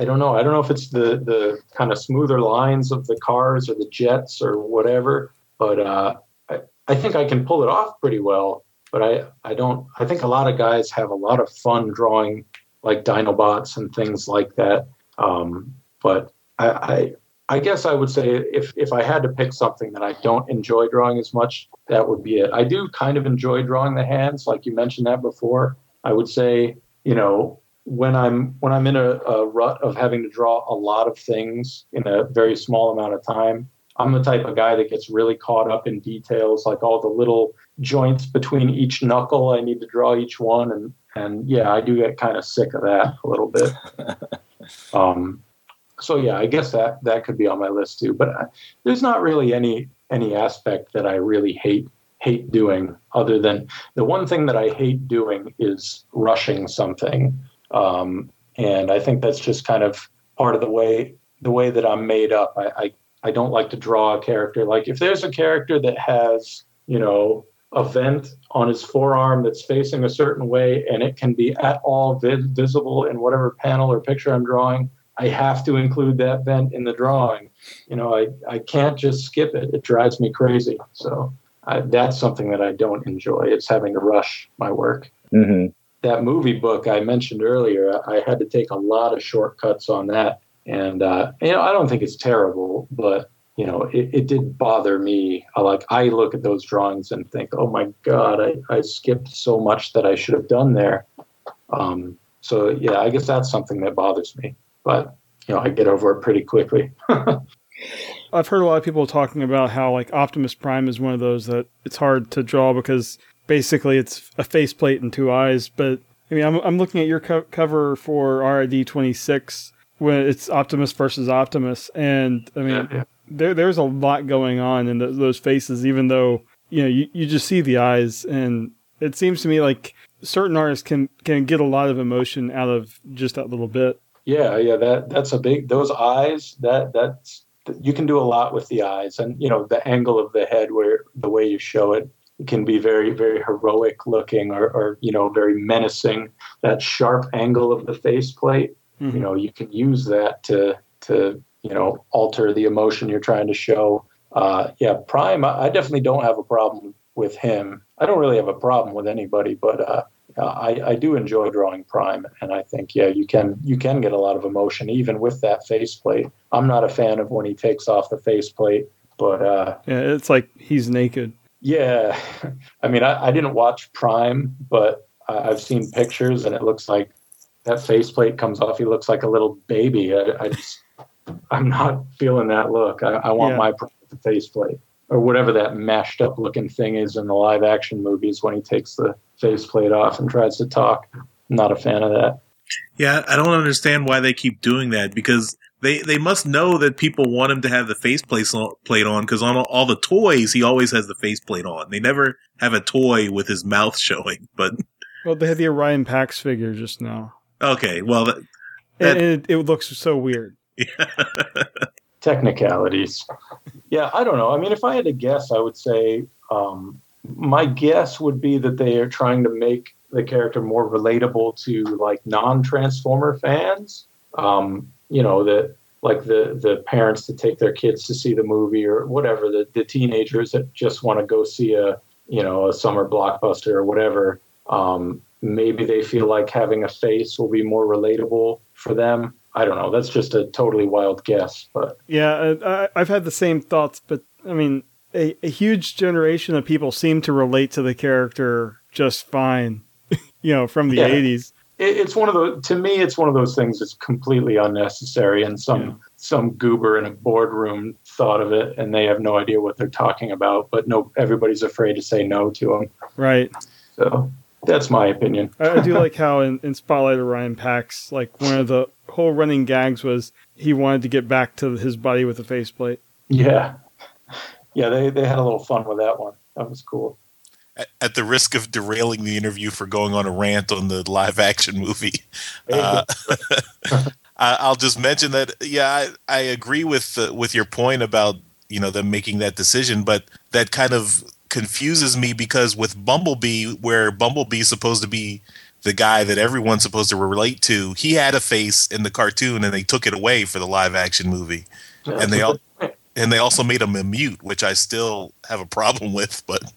I don't know. I don't know if it's the, the kind of smoother lines of the cars or the jets or whatever, but uh, I, I think I can pull it off pretty well. But I, I don't, I think a lot of guys have a lot of fun drawing like Dinobots and things like that. Um, but I, I, I guess I would say if, if I had to pick something that I don't enjoy drawing as much, that would be it. I do kind of enjoy drawing the hands. Like you mentioned that before, I would say, you know, when I'm, when I'm in a, a rut of having to draw a lot of things in a very small amount of time, I'm the type of guy that gets really caught up in details, like all the little joints between each knuckle. I need to draw each one. And, and yeah, I do get kind of sick of that a little bit. um, so yeah, I guess that, that could be on my list too, but I, there's not really any, any aspect that I really hate, hate doing, other than the one thing that I hate doing is rushing something. Um, and I think that's just kind of part of the way, the way that I'm made up. I, I I don't like to draw a character. Like if there's a character that has, you know, a vent on his forearm that's facing a certain way and it can be at all vid- visible in whatever panel or picture I'm drawing, I have to include that vent in the drawing. You know, I, I can't just skip it. It drives me crazy. So I, that's something that I don't enjoy. It's having to rush my work. Mm-hmm. That movie book I mentioned earlier, I had to take a lot of shortcuts on that. And, uh, you know, I don't think it's terrible, but, you know, it, it did bother me. I, like, I look at those drawings and think, oh, my God, I, I skipped so much that I should have done there. Um, so, yeah, I guess that's something that bothers me. But, you know, I get over it pretty quickly. I've heard a lot of people talking about how, like, Optimus Prime is one of those that it's hard to draw because basically it's a faceplate and two eyes. But, I mean, I'm, I'm looking at your co- cover for R I D twenty-six when it's Optimus versus Optimus, and I mean, yeah, yeah. there there's a lot going on in the, those faces, even though, you know, you, you just see the eyes, and it seems to me like certain artists can, can get a lot of emotion out of just that little bit. Yeah, yeah, that that's a big, those eyes, that that's, you can do a lot with the eyes, and, you know, the angle of the head, where the way you show it, it can be very, very heroic looking, or, or, you know, very menacing, that sharp angle of the faceplate. Mm-hmm. You know, you can use that to, to, you know, alter the emotion you're trying to show. Uh, yeah, Prime, I, I definitely don't have a problem with him. I don't really have a problem with anybody, but uh, I, I do enjoy drawing Prime. And I think, yeah, you can you can get a lot of emotion, even with that faceplate. I'm not a fan of when he takes off the faceplate, but... Uh, yeah, it's like he's naked. Yeah. I mean, I, I didn't watch Prime, but I, I've seen pictures, and it looks like that faceplate comes off. He looks like a little baby. I, I just, I'm not feeling that look. I, I want yeah. my faceplate, or whatever that mashed up looking thing is in the live action movies when he takes the faceplate off and tries to talk. I'm not a fan of that. Yeah, I don't understand why they keep doing that, because they, they must know that people want him to have the faceplate plate on, because on all the toys, he always has the faceplate on. They never have a toy with his mouth showing. But well, they had the Orion Pax figure just now. Okay, well, that, that... It, it looks so weird. Yeah. Technicalities. Yeah, I don't know. I mean, if I had to guess, I would say um, my guess would be that they are trying to make the character more relatable to, like, non-Transformer fans. Um, you know, that like the, the parents that take their kids to see the movie, or whatever, the, the teenagers that just want to go see a, you know, a summer blockbuster or whatever. Um, maybe they feel like having a face will be more relatable for them. I don't know. That's just a totally wild guess. But yeah, I, I've had the same thoughts. But I mean, a, a huge generation of people seem to relate to the character just fine, you know, from the yeah. eighties. It, it's one of the, to me, it's one of those things that's completely unnecessary. And some, yeah. some goober in a boardroom thought of it, and they have no idea what they're talking about. But no, everybody's afraid to say no to them. Right. So. That's my opinion. I do like how in, in Spotlight Orion Pax, like, one of the whole running gags was he wanted to get back to his body with a faceplate. Yeah. Yeah, they, they had a little fun with that one. That was cool. At, at the risk of derailing the interview for going on a rant on the live-action movie, uh, I'll just mention that, yeah, I, I agree with uh, with your point about, you know, them making that decision, but that kind of confuses me, because with Bumblebee, where Bumblebee's supposed to be the guy that everyone's supposed to relate to, he had a face in the cartoon, and they took it away for the live action movie. Yeah, and they al- and they also made him a mute, which I still have a problem with. But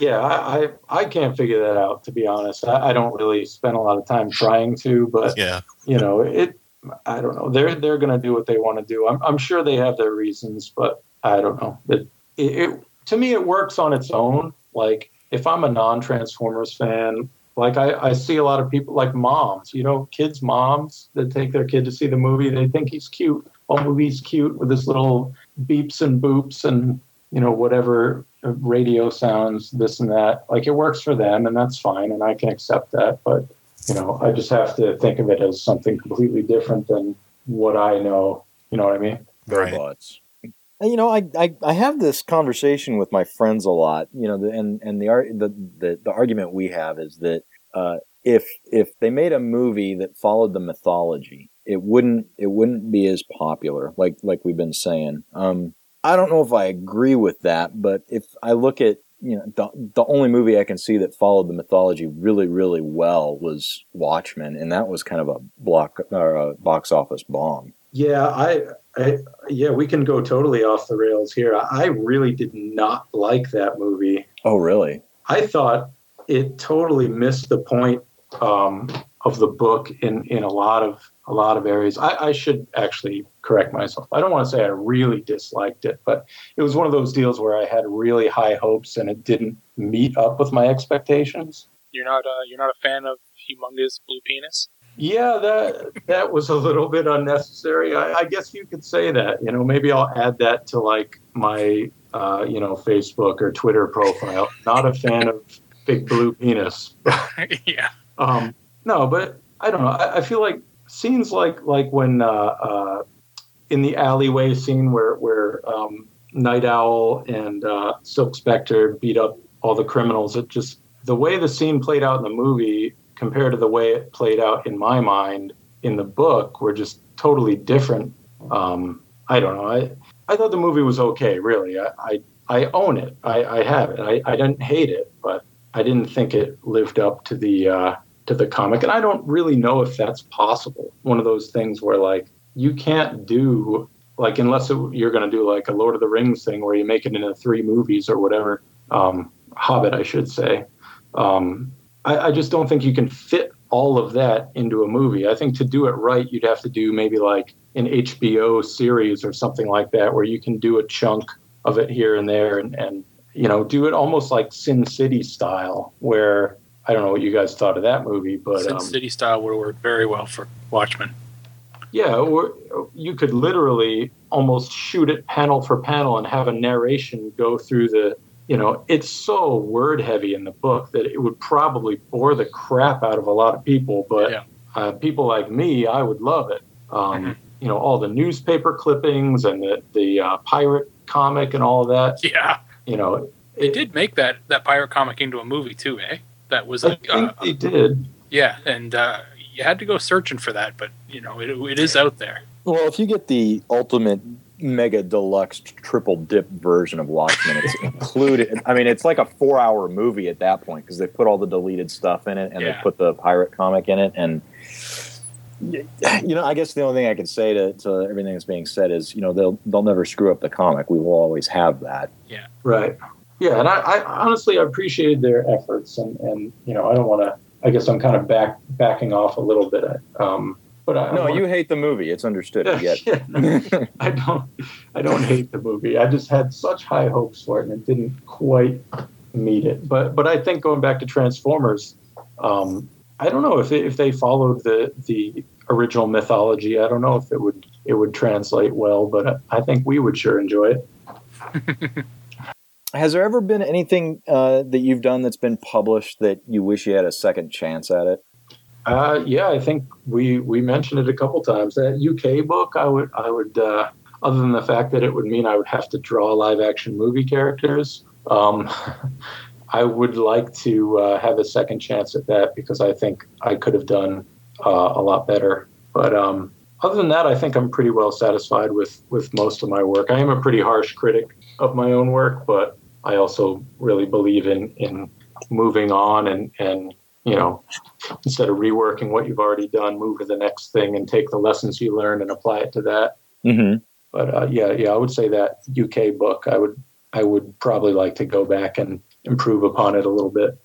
yeah, I, I I can't figure that out, to be honest. I, I don't really spend a lot of time trying to, but yeah. you know, it. I don't know. They're they're gonna do what they want to do. I'm I'm sure they have their reasons, but I don't know. It. it, it To me, it works on its own. Like, if I'm a non-Transformers fan, Like, I, I see a lot of people, like moms, you know, kids' moms that take their kid to see the movie. They think he's cute. Oh, movie's cute with his little beeps and boops and, you know, whatever radio sounds, this and that. Like, it works for them, and that's fine, and I can accept that. But, you know, I just have to think of it as something completely different than what I know. You know what I mean? Right. Robots. You know, I, I, I have this conversation with my friends a lot, you know, and, and the, the, the, the argument we have is that uh, if if they made a movie that followed the mythology, it wouldn't it wouldn't be as popular, like like we've been saying. Um, I don't know if I agree with that, but if I look at, you know, the, the only movie I can see that followed the mythology really, really well was Watchmen, and that was kind of a block or a box office bomb. Yeah, I, I, yeah, we can go totally off the rails here. I really did not like that movie. Oh, really? I thought it totally missed the point um, of the book in, in a lot of a lot of areas. I, I should actually correct myself. I don't want to say I really disliked it, but it was one of those deals where I had really high hopes and it didn't meet up with my expectations. You're not, uh, you're not a fan of Humongous Blue Penis? Yeah, that that was a little bit unnecessary. I, I guess you could say that. You know, maybe I'll add that to like my uh, you know, Facebook or Twitter profile. Not a fan of Big Blue Penis. Yeah. Um, no, but I don't know. I, I feel like scenes like like when uh, uh, in the alleyway scene where where um, Night Owl and uh, Silk Spectre beat up all the criminals. It just the way the scene played out in the movie compared to the way it played out in my mind in the book were just totally different. Um, I don't know. I, I thought the movie was okay, really. I I, I own it. I, I have it. I, I didn't hate it, but I didn't think it lived up to the uh, to the comic. And I don't really know if that's possible. One of those things where, like, you can't do, like, unless it, you're going to do, like, a Lord of the Rings thing where you make it into three movies or whatever. Um, Hobbit, I should say. Um I, I just don't think you can fit all of that into a movie. I think to do it right, you'd have to do maybe like an H B O series or something like that, where you can do a chunk of it here and there and, and you know, do it almost like Sin City style, where I don't know what you guys thought of that movie, but Sin um, City style would work very well for Watchmen. Yeah, or you could literally almost shoot it panel for panel and have a narration go through the, you know, it's so word heavy in the book that it would probably bore the crap out of a lot of people. But yeah. uh, people like me, I would love it. Um, mm-hmm. You know, all the newspaper clippings and the, the uh, pirate comic and all of that. Yeah. You know, it, they did make that, that pirate comic into a movie too, eh? That was. Like, I think uh, they did. Yeah. And uh, you had to go searching for that. But, you know, it, it is out there. Well, if you get the ultimate mega deluxe triple dip version of Watchmen, it's included. I mean, it's like a four hour movie at that point because they put all the deleted stuff in it and yeah. they put the pirate comic in it. And, you know, I guess the only thing I can say to, to everything that's being said is, you know, they'll they'll never screw up the comic. We will always have that. Yeah. Right. Yeah. And I, I honestly I appreciated their efforts. And, and you know, I don't want to, I guess I'm kind of back backing off a little bit. Um, But I no, wanna... you hate the movie. It's understood. Yeah, yeah, no, I don't. I don't hate the movie. I just had such high hopes for it, and it didn't quite meet it. But but I think going back to Transformers, um, I don't know if they, if they followed the the original mythology. I don't know if it would it would translate well. But I think we would sure enjoy it. Has there ever been anything uh, that you've done that's been published that you wish you had a second chance at it? Uh, yeah, I think we, we mentioned it a couple times. That U K book, I would I would uh, other than the fact that it would mean I would have to draw live action movie characters. Um, I would like to uh, have a second chance at that because I think I could have done uh, a lot better. But um, other than that, I think I'm pretty well satisfied with, with most of my work. I am a pretty harsh critic of my own work, but I also really believe in in moving on and and. You know, instead of reworking what you've already done, move to the next thing and take the lessons you learn and apply it to that. Mm-hmm. But uh, yeah, yeah, I would say that U K book, I would, I would probably like to go back and improve upon it a little bit.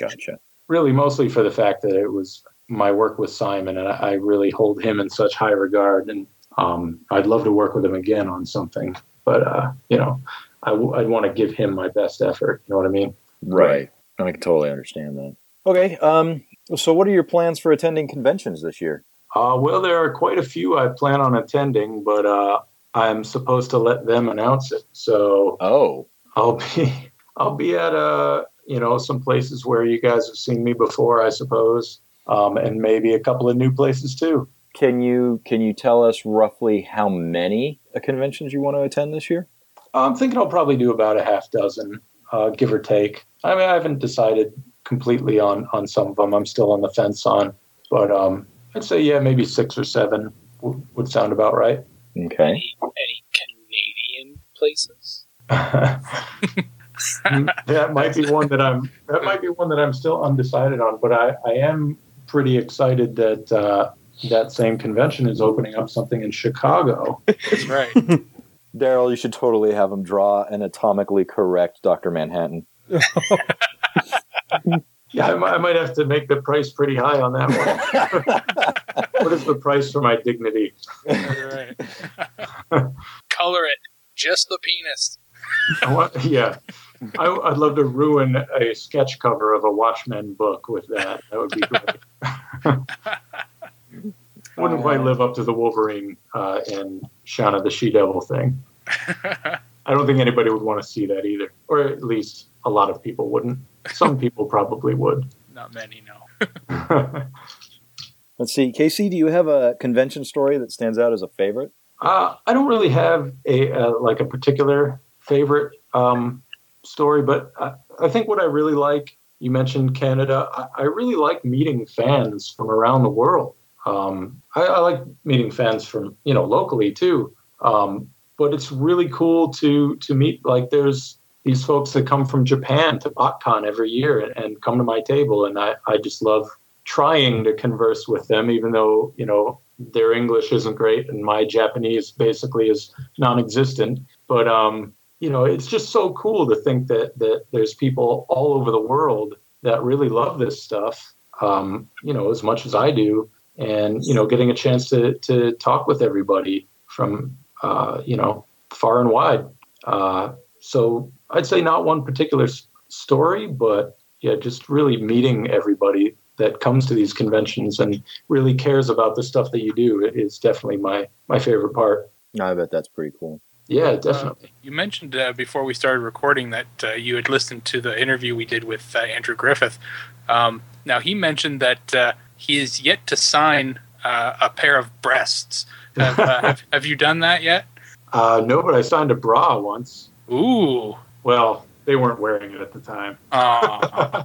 Gotcha. Really, mostly for the fact that it was my work with Simon, and I really hold him in such high regard. And um, I'd love to work with him again on something, but uh, you know, I w- I'd want to give him my best effort. You know what I mean? Right. right. I can totally understand that. Okay. Um, so what are your plans for attending conventions this year? Uh, well, there are quite a few I plan on attending, but uh, I'm supposed to let them announce it. So oh. I'll be I'll be at uh, you know, some places where you guys have seen me before, I suppose, um, and maybe a couple of new places too. Can you can you tell us roughly how many conventions you want to attend this year? I'm thinking I'll probably do about a half dozen, uh, give or take. I mean, I haven't decided completely on, on some of them. I'm still on the fence on, but um, I'd say, yeah, maybe six or seven w- would sound about right. Okay. Any, any Canadian places? that might be one that I'm. That might be one that I'm still undecided on. But I, I am pretty excited that uh, that same convention is opening up something in Chicago. That's right. Daryl, you should totally have him draw an atomically correct Doctor Manhattan. Yeah, I might, I might have to make the price pretty high on that one. What is the price for my dignity? Right. Color it. Just the penis. I want, yeah. I, I'd love to ruin a sketch cover of a Watchmen book with that. That would be great. Wouldn't quite live up to the Wolverine uh, and Shauna the She-Devil thing. I don't think anybody would want to see that either. Or at least a lot of people wouldn't. Some people probably would. Not many, no. Let's see. Casey, do you have a convention story that stands out as a favorite? Uh, I don't really have a uh, like a particular favorite um, story, but I, I think what I really like, you mentioned Canada, I, I really like meeting fans from around the world. Um, I, I like meeting fans from, you know, locally too. Um, but it's really cool to, to meet, like there's these folks that come from Japan to BotCon every year and, and come to my table. And I, I just love trying to converse with them, even though, you know, their English isn't great and my Japanese basically is non-existent. But, um, you know, it's just so cool to think that, that there's people all over the world that really love this stuff, um, you know, as much as I do. And, you know, getting a chance to, to talk with everybody from, uh, you know, far and wide. Uh, so I'd say not one particular s- story, but, yeah, just really meeting everybody that comes to these conventions and really cares about the stuff that you do is definitely my, my favorite part. I bet that's pretty cool. Yeah, definitely. Uh, you mentioned uh, before we started recording that uh, you had listened to the interview we did with uh, Andrew Griffith. Um, now, he mentioned that... Uh, He is yet to sign uh, a pair of breasts. Have, uh, have, have you done that yet? Uh, no, but I signed a bra once. Ooh. Well, they weren't wearing it at the time. Oh.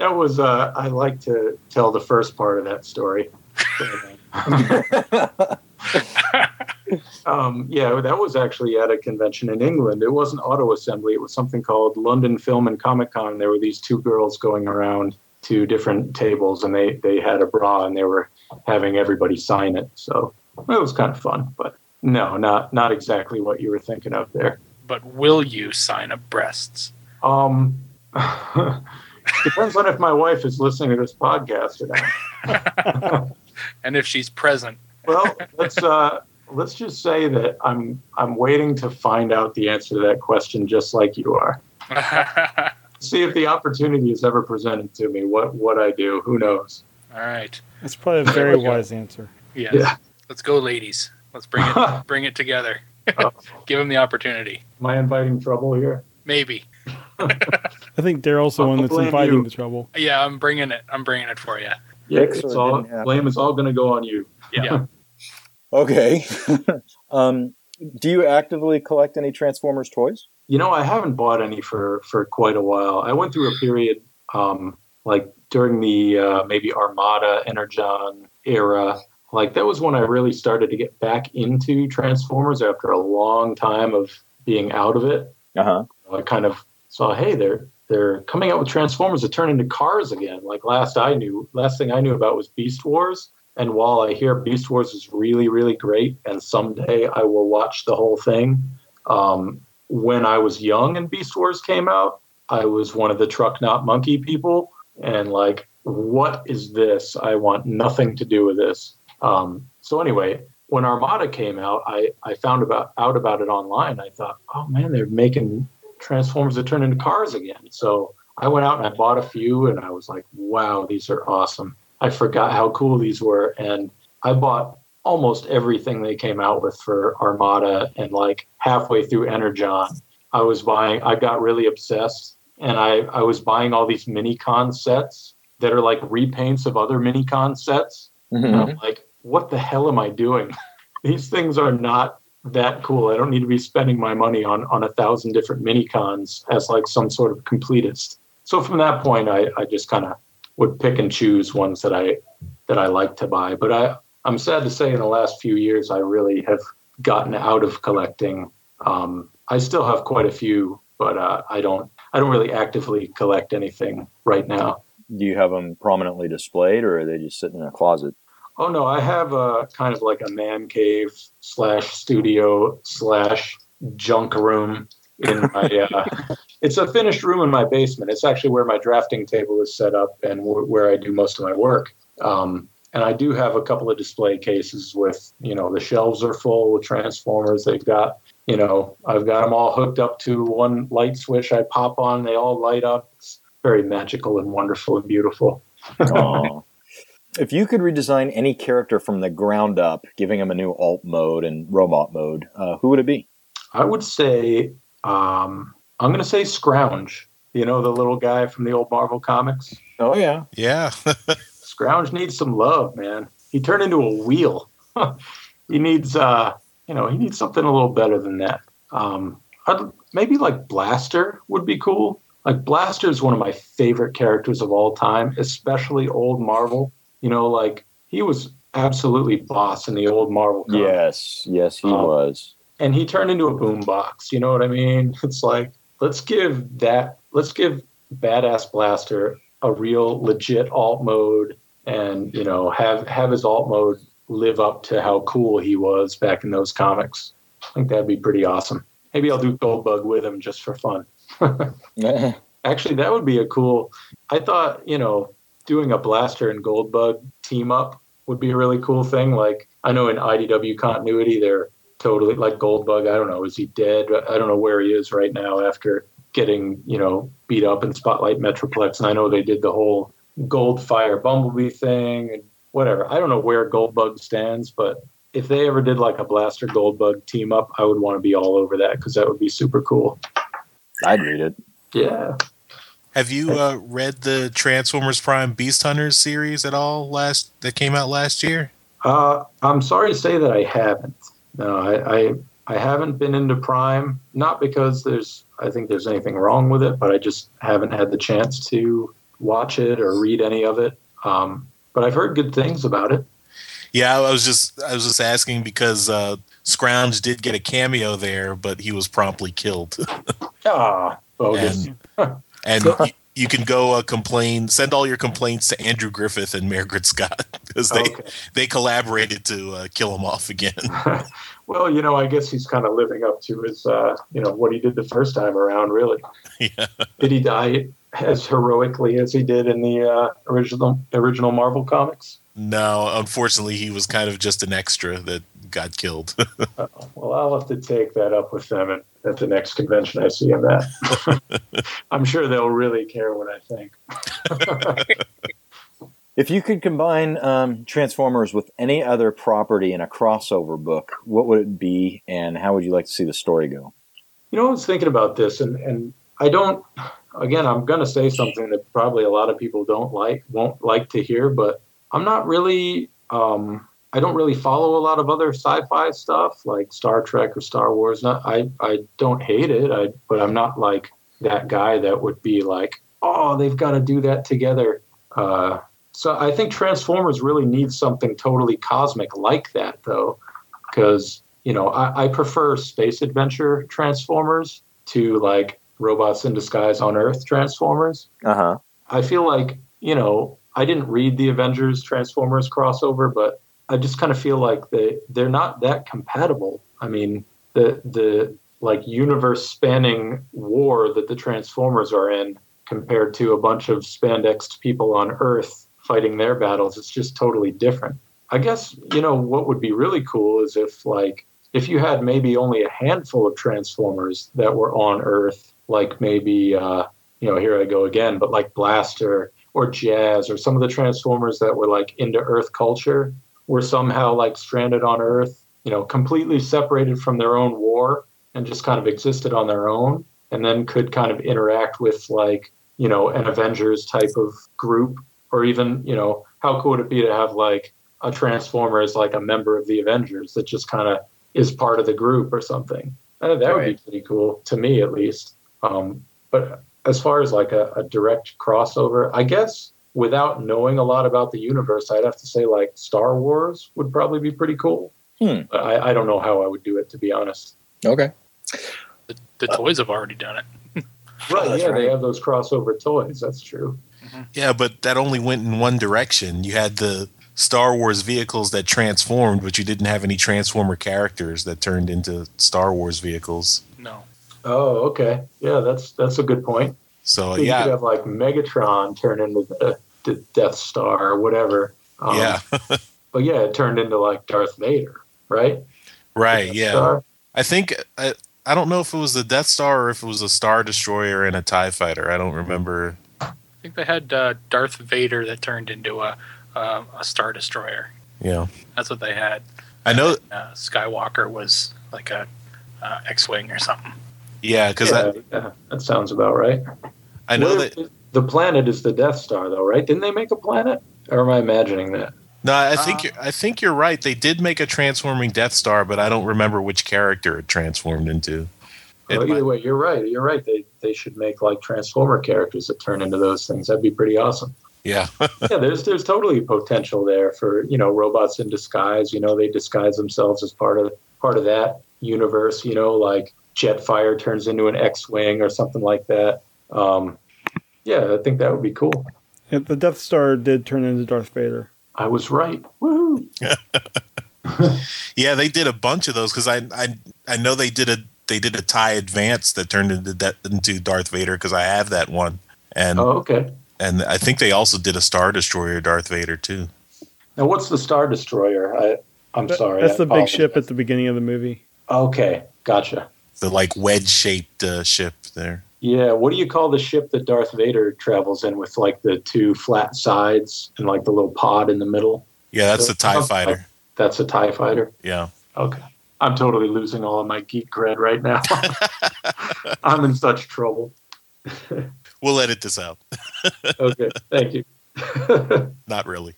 That was, uh, I like to tell the first part of that story. um, yeah, that was actually at a convention in England. It wasn't Auto Assembly. It was something called London Film and Comic Con. There were these two girls going around to different tables, and they, they had a bra, and they were having everybody sign it. So it was kind of fun, but no, not not exactly what you were thinking of there. But will you sign up breasts? Um, depends on if my wife is listening to this podcast or not, and if she's present. Well, let's uh, let's just say that I'm I'm waiting to find out the answer to that question, just like you are. See if the opportunity is ever presented to me, what what I do, who knows? All right. That's probably a very wise answer. Yes. Yeah. Let's go, ladies. Let's bring it bring it together. Oh. Give him the opportunity. Am I inviting trouble here? Maybe. I think Daryl's the one that's inviting you. The trouble. Yeah, I'm bringing it. I'm bringing it for you. Yeah, it's all, blame is all going to go on you. Yeah. Yeah. Okay. um, do you actively collect any Transformers toys? You know, I haven't bought any for, for quite a while. I went through a period, um, like during the uh, maybe Armada, Energon era. Like that was when I really started to get back into Transformers after a long time of being out of it. Uh-huh. I kind of saw, hey, they're they're coming out with Transformers that turn into cars again. Like last I knew, last thing I knew about was Beast Wars. And while I hear Beast Wars is really, really great, and someday I will watch the whole thing. Um, When I was young and Beast Wars came out, I was one of the truck not monkey people. And like, what is this? I want nothing to do with this. Um, so anyway, when Armada came out, I, I found about, out about it online. I thought, oh man, they're making Transformers that turn into cars again. So I went out and I bought a few, and I was like, wow, these are awesome. I forgot how cool these were, and I bought almost everything they came out with for Armada, and like halfway through Energon, I was buying, I got really obsessed, and I, I was buying all these mini-con sets that are like repaints of other mini-con sets, mm-hmm. and I'm like, what the hell am I doing? These things are not that cool. I don't need to be spending my money on on a thousand different mini-cons as like some sort of completist. So from that point, I, I just kind of would pick and choose ones that I that I like to buy. But I, I'm sad to say in the last few years, I really have gotten out of collecting. Um, I still have quite a few, but uh, I don't I don't really actively collect anything right now. Do you have them prominently displayed, or are they just sitting in a closet? Oh, no, I have a kind of like a man cave slash studio slash junk room in my, uh, it's a finished room in my basement. It's actually where my drafting table is set up and w- where I do most of my work. Um, and I do have a couple of display cases with, you know, the shelves are full with Transformers. They've got, you know, I've got them all hooked up to one light switch I pop on. They all light up. It's very magical and wonderful and beautiful. Aww. If you could redesign any character from the ground up, giving them a new alt mode and robot mode, uh, who would it be? I would say, um, I'm going to say Scrounge. You know, the little guy from the old Marvel comics? Oh, yeah. Yeah. Scrounge needs some love, man. He turned into a wheel. He needs, uh, you know, he needs something a little better than that. Um, I'd, maybe like Blaster would be cool. Like Blaster is one of my favorite characters of all time, especially old Marvel. You know, like, he was absolutely boss in the old Marvel comics. Yes, yes, he um, was. And he turned into a boombox, you know what I mean? It's like, let's give that, let's give Badass Blaster a real legit alt mode and, you know, have, have his alt mode live up to how cool he was back in those comics. I think that'd be pretty awesome. Maybe I'll do Goldbug with him just for fun. Actually, that would be a cool, I thought, you know, doing a Blaster and Goldbug team up would be a really cool thing. Like, I know in I D W continuity, they're totally like Goldbug. I don't know. Is he dead? I don't know where he is right now after getting, you know, beat up in Spotlight Metroplex. And I know they did the whole Goldfire Bumblebee thing and whatever. I don't know where Goldbug stands, but if they ever did like a Blaster Goldbug team up, I would want to be all over that because that would be super cool. I'd read it. Yeah. Have you uh, read the Transformers Prime Beast Hunters series at all? Last that came out last year. Uh, I'm sorry to say that I haven't. No, I, I I haven't been into Prime. Not because there's I think there's anything wrong with it, but I just haven't had the chance to watch it or read any of it. Um, but I've heard good things about it. Yeah, I was just I was just asking because uh, Scrounge did get a cameo there, but he was promptly killed. Ah, bogus. And, And you, you can go uh, complain, send all your complaints to Andrew Griffith and Margaret Scott because they, okay. they collaborated to uh, kill him off again. Well, you know, I guess he's kind of living up to his, uh, you know, what he did the first time around, really. Yeah. Did he die as heroically as he did in the uh, original original Marvel comics? No, unfortunately, he was kind of just an extra that got killed. uh, well, I'll have to take that up with them at, at the next convention I see him at. I'm sure they'll really care what I think. If you could combine um, Transformers with any other property in a crossover book, what would it be, and how would you like to see the story go? You know, I was thinking about this, and, and I don't... Again, I'm going to say something that probably a lot of people don't like, won't like to hear, but I'm not really, um, I don't really follow a lot of other sci-fi stuff like Star Trek or Star Wars. Not, I, I don't hate it, I, but I'm not like that guy that would be like, oh, they've got to do that together. Uh, so I think Transformers really needs something totally cosmic like that, though, because, you know, I, I prefer space adventure Transformers to like Robots in Disguise on Earth Transformers. Uh-huh. I feel like, you know, I didn't read the Avengers Transformers crossover, but I just kind of feel like they, they're not that compatible. I mean, the the like universe-spanning war that the Transformers are in compared to a bunch of spandexed people on Earth fighting their battles, it's just totally different. I guess, you know, what would be really cool is if, like, if you had maybe only a handful of Transformers that were on Earth, like maybe uh, you know, here I go again, but like Blaster or Jazz or some of the Transformers that were like into Earth culture were somehow like stranded on Earth, you know, completely separated from their own war and just kind of existed on their own, and then could kind of interact with like, you know, an Avengers type of group, or even, you know, how cool would it be to have like a Transformer as like a member of the Avengers that just kind of is part of the group or something. I think that All would right. be pretty cool to me, at least. Um, but as far as like a, a direct crossover, I guess without knowing a lot about the universe, I'd have to say like Star Wars would probably be pretty cool. Hmm. But I, I don't know how I would do it, to be honest. Okay. The, the uh, toys have already done it. Right, oh, yeah, right. They have those crossover toys. That's true. Mm-hmm. Yeah, but that only went in one direction. You had the Star Wars vehicles that transformed, but you didn't have any Transformer characters that turned into Star Wars vehicles. No. Oh, okay. Yeah, that's that's a good point. So, so yeah. You could have like Megatron turn into the, the Death Star or whatever. Um, yeah. But yeah, it turned into like Darth Vader, right? Right, yeah. Star. I think... Uh, I don't know if it was the Death Star or if it was a Star Destroyer and a TIE Fighter. I don't remember. I think they had uh, Darth Vader that turned into a uh, a Star Destroyer. Yeah. That's what they had. I know. And, uh, Skywalker was like a uh, X-Wing or something. Yeah, because yeah, yeah, that sounds about right. I know Where, that... The planet is the Death Star, though, right? Didn't they make a planet? Or am I imagining that? No, I think you're, I think you're right. They did make a transforming Death Star, but I don't remember which character it transformed into. It well, either way, you're right. You're right. They they should make like Transformer characters that turn into those things. That'd be pretty awesome. Yeah, yeah. There's there's totally potential there for, you know, Robots in Disguise. You know, they disguise themselves as part of part of that universe. You know, like Jetfire turns into an X-Wing or something like that. Um, yeah, I think that would be cool. Yeah, the Death Star did turn into Darth Vader. I was right. Woo-hoo. Yeah, they did a bunch of those because I, I I know they did a they did a TIE Advance that turned into that, into Darth Vader, because I have that one. And oh, okay. And I think they also did a Star Destroyer Darth Vader too. Now, what's the Star Destroyer? I I'm that, sorry. That's I the apologize. Big ship at the beginning of the movie. Okay, gotcha. The like wedge shaped uh, ship there. Yeah, what do you call the ship that Darth Vader travels in with, like, the two flat sides and, like, the little pod in the middle? Yeah, that's so, a TIE Fighter. Like, that's a TIE Fighter? Yeah. Okay. I'm totally losing all of my geek cred right now. I'm in such trouble. We'll edit this out. Okay, thank you. Not really.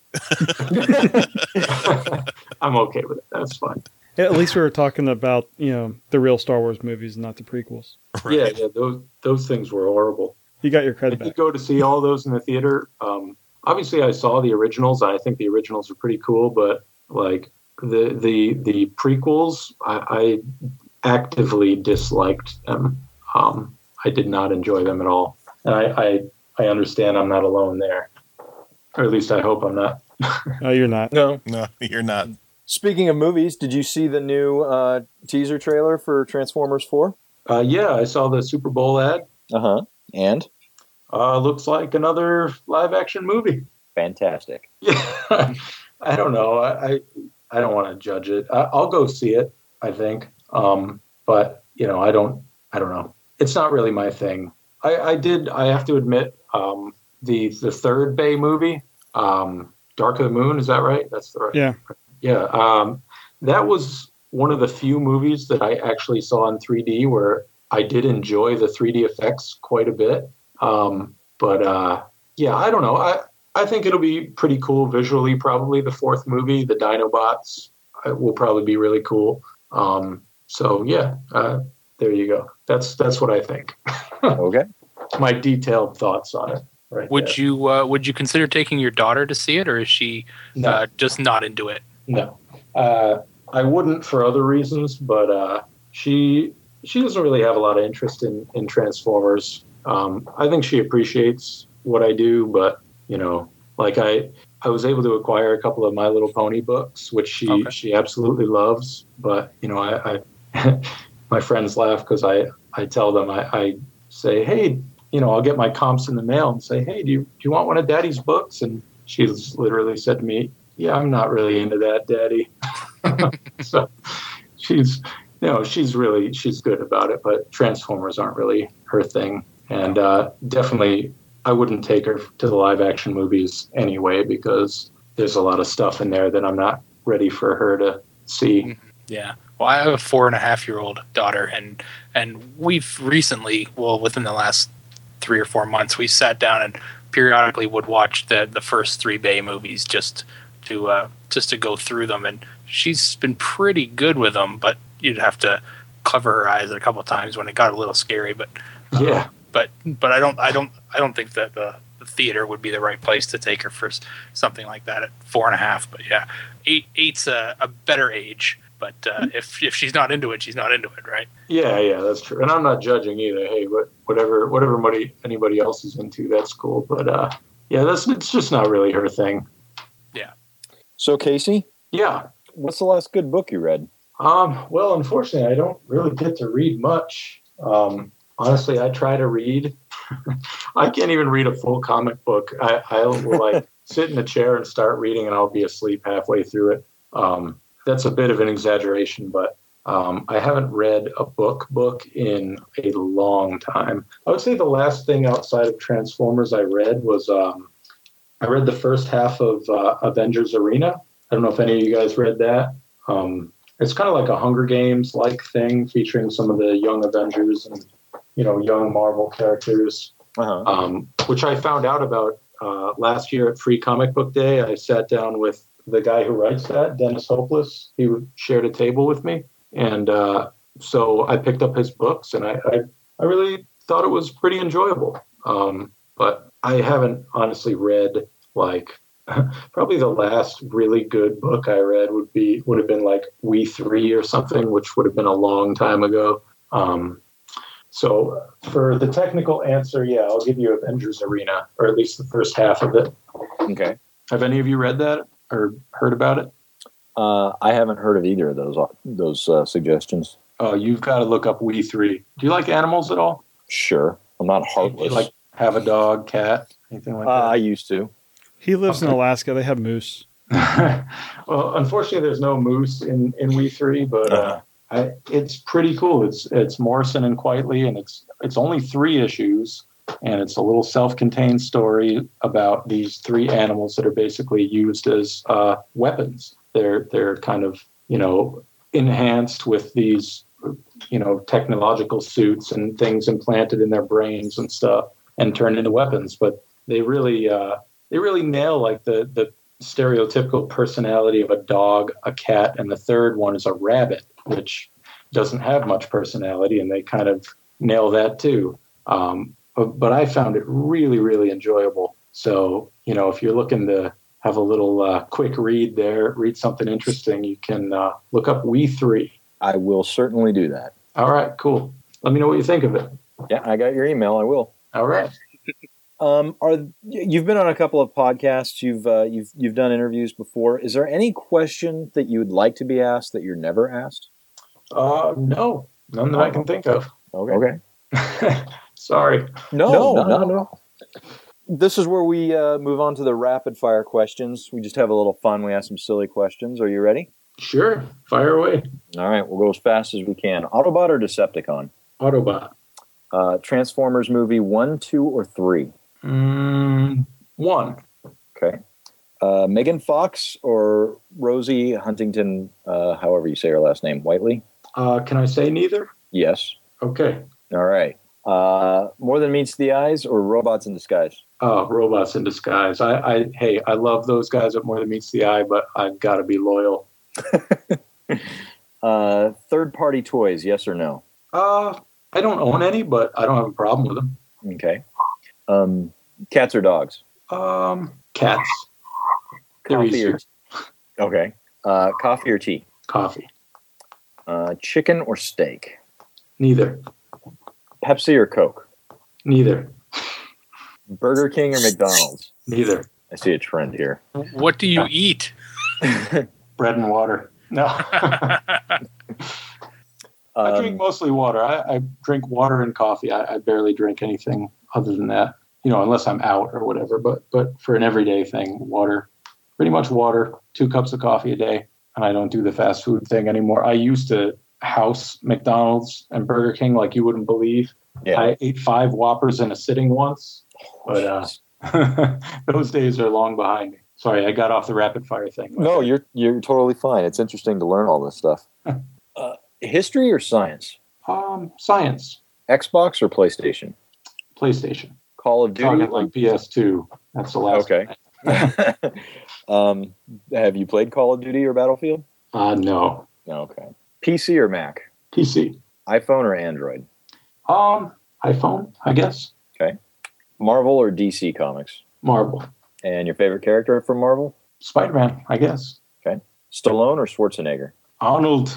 I'm okay with it. That's fine. At least we were talking about, you know, the real Star Wars movies, not the prequels. Right. Yeah, yeah, those those things were horrible. You got your credit back. I did go to see all those in the theater. Um, obviously, I saw the originals. I think the originals are pretty cool, but like the the the prequels, I, I actively disliked them. Um, I did not enjoy them at all, and I, I I understand I'm not alone there, or at least I hope I'm not. No, you're not. No, no, you're not. Speaking of movies, did you see the new uh, teaser trailer for Transformers four? Uh, yeah, I saw the Super Bowl ad. Uh-huh. And? Uh, looks like another live-action movie. Fantastic. Yeah. I don't know. I I, I don't want to judge it. I, I'll go see it, I think. Um, but, you know, I don't I don't know. It's not really my thing. I, I did, I have to admit, um, the, the third Bay movie, um, Dark of the Moon, is that right? That's the right. Yeah. Yeah, um, that was one of the few movies that I actually saw in three D where I did enjoy the three D effects quite a bit. Um, but uh, yeah, I don't know. I, I think it'll be pretty cool visually, probably the fourth movie, the Dinobots, will probably be really cool. Um, so yeah, uh, there you go. That's that's what I think. Okay. My detailed thoughts on it. Right would there. you uh, would you consider taking your daughter to see it, or is she no. uh, just not into it? No, uh, I wouldn't for other reasons, but uh, she she doesn't really have a lot of interest in, in Transformers. Um, I think she appreciates what I do, but, you know, like I I was able to acquire a couple of My Little Pony books, which she, okay. she absolutely loves. But, you know, I, I my friends laugh because I, I tell them, I, I say, hey, you know, I'll get my comps in the mail and say, hey, do you, do you want one of Daddy's books? And she's literally said to me, yeah, I'm not really into that, Daddy. So she's, you know, she's really, she's good about it, but Transformers aren't really her thing. And uh, definitely, I wouldn't take her to the live-action movies anyway, because there's a lot of stuff in there that I'm not ready for her to see. Yeah. Well, I have a four and a half year old daughter, and and we've recently, well, within the last three or four months, we sat down and periodically would watch the the first three Bay movies just to uh, just to go through them, and she's been pretty good with them. But you'd have to cover her eyes a couple of times when it got a little scary. But uh, yeah, but but I don't I don't I don't think that the, the theater would be the right place to take her for something like that at four and a half. But yeah, eight eight's a, a better age. But uh, if if she's not into it, she's not into it, right? Yeah, yeah, that's true. And I'm not judging either. Hey, but whatever, whatever money anybody else is into, that's cool. But uh, yeah, that's it's just not really her thing. Yeah. So Casey, yeah, what's the last good book you read? Um, well, unfortunately, I don't really get to read much. Um, honestly, I try to read. I can't even read a full comic book. I I'll like sit in a chair and start reading, and I'll be asleep halfway through it. Um. That's a bit of an exaggeration, but um, I haven't read a book book in a long time. I would say the last thing outside of Transformers I read was um, I read the first half of uh, Avengers Arena. I don't know if any of you guys read that. Um, it's kind of like a Hunger Games-like thing featuring some of the young Avengers and, you know, young Marvel characters, uh-huh. um, which I found out about uh, last year at Free Comic Book Day. I sat down with the guy who writes that, Dennis Hopeless. He shared a table with me. And uh, so I picked up his books, and I, I, I really thought it was pretty enjoyable. Um, but I haven't honestly read, like, probably the last really good book I read would be would have been like We Three or something, which would have been a long time ago. Um, so for the technical answer, yeah, I'll give you Avengers Arena, or at least the first half of it. Okay. Have any of you read that? Or heard about it? Uh, I haven't heard of either of those those uh, suggestions. Oh, you've got to look up We Three. Do you like animals at all? Sure, I'm not heartless. Do you like have a dog, cat, anything like uh, that? I used to. He lives okay. in Alaska. They have moose. Well, unfortunately, there's no moose in, in We Three, but uh, I, it's pretty cool. It's it's Morrison and Quietly, and it's it's only three issues. And it's a little self-contained story about these three animals that are basically used as uh, weapons. They're they're kind of, you know, enhanced with these, you know, technological suits and things implanted in their brains and stuff and turned into weapons. But they really uh, they really nail like the, the stereotypical personality of a dog, a cat, and the third one is a rabbit, which doesn't have much personality, and they kind of nail that too. Um, But I found it really, really enjoyable. So, you know, if you're looking to have a little uh, quick read there, read something interesting, you can uh, look up We Three. I will certainly do that. All right, cool. Let me know what you think of it. Yeah, I got your email. I will. All right. um, are you've been on a couple of podcasts. You've uh, you've you've done interviews before. Is there any question that you would like to be asked that you're never asked? Uh, no, none that I can think of. Okay. Okay. Sorry. No, no, no, no. This is where we uh, move on to the rapid fire questions. We just have a little fun. We ask some silly questions. Are you ready? Sure. Fire away. All right. We'll go as fast as we can. Autobot or Decepticon? Autobot. Uh, Transformers movie one, two, or three? Mm, one. Okay. Uh, Megan Fox or Rosie Huntington, uh, however you say her last name, Whiteley? Uh, can I say neither? Yes. Okay. All right. Uh, More Than Meets the Eyes or Robots in Disguise? Oh, Robots in Disguise. I, I hey, I love those guys at More Than Meets the Eye, but I've got to be loyal. uh, third-party toys, yes or no? Uh, I don't own any, but I don't have a problem with them. Okay. Um, cats or dogs? Um, cats. Coffee or t- okay. Uh, coffee or tea? Coffee. Uh, chicken or steak? Neither. Pepsi or Coke? Neither. Burger King or McDonald's? Neither. I see a trend here. What do you eat? Bread and water. No. I drink mostly water. I, I drink water and coffee. I, I barely drink anything other than that, you know, unless I'm out or whatever. But but for an everyday thing, water, pretty much water, two cups of coffee a day. And I don't do the fast food thing anymore. I used to house McDonald's and Burger King like you wouldn't believe, Yeah. I ate five Whoppers in a sitting once, but uh, those days are long behind me. Sorry, I got off the rapid fire thing. No, you're you're totally fine. It's interesting to learn all this stuff. uh, history or science? Um, science. Xbox or PlayStation? PlayStation. Call of Duty? Talking like P S two. That's the last. Okay. um, have you played Call of Duty or Battlefield? Uh, no. Okay. P C or Mac? P C. iPhone or Android? Um, iPhone, I guess. Okay. Marvel or D C Comics? Marvel. And your favorite character from Marvel? Spider-Man, I guess. Okay. Stallone or Schwarzenegger? Arnold.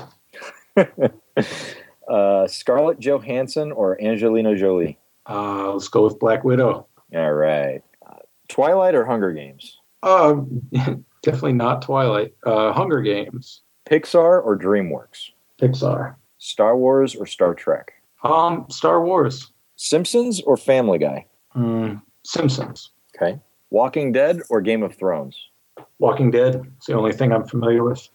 uh, Scarlett Johansson or Angelina Jolie? Uh, let's go with Black Widow. All right. Uh, Twilight or Hunger Games? Uh, definitely not Twilight. Uh, Hunger Games. Pixar or DreamWorks? Pixar. Star Wars or Star Trek? Um, Star Wars. Simpsons or Family Guy? Mm, Simpsons. Okay. Walking Dead or Game of Thrones? Walking Dead. It's the only thing I'm familiar with.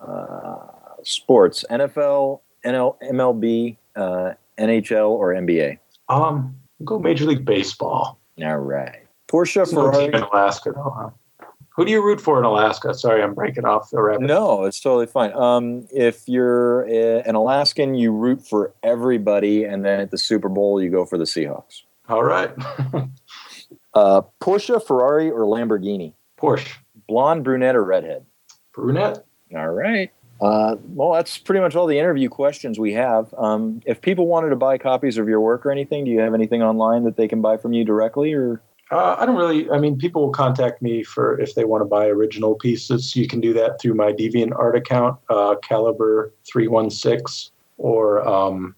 Uh, sports. N F L, N L, M L B, uh, N H L, or N B A? Um, go Major League Baseball. All right. Porsche Ferrari. In Alaska, though, huh? Who do you root for in Alaska? Sorry, I'm breaking off the rabbit. No, it's totally fine. Um, if you're an Alaskan, you root for everybody, and then at the Super Bowl, you go for the Seahawks. All right. Uh, Porsche, Ferrari, or Lamborghini? Porsche. Blonde, brunette, or redhead? Brunette. All right. Uh, well, that's pretty much all the interview questions we have. Um, if people wanted to buy copies of your work or anything, do you have anything online that they can buy from you directly? Or uh, I don't really. I mean, people will contact me for if they want to buy original pieces. You can do that through my DeviantArt account, uh, Caliber three one six, or um,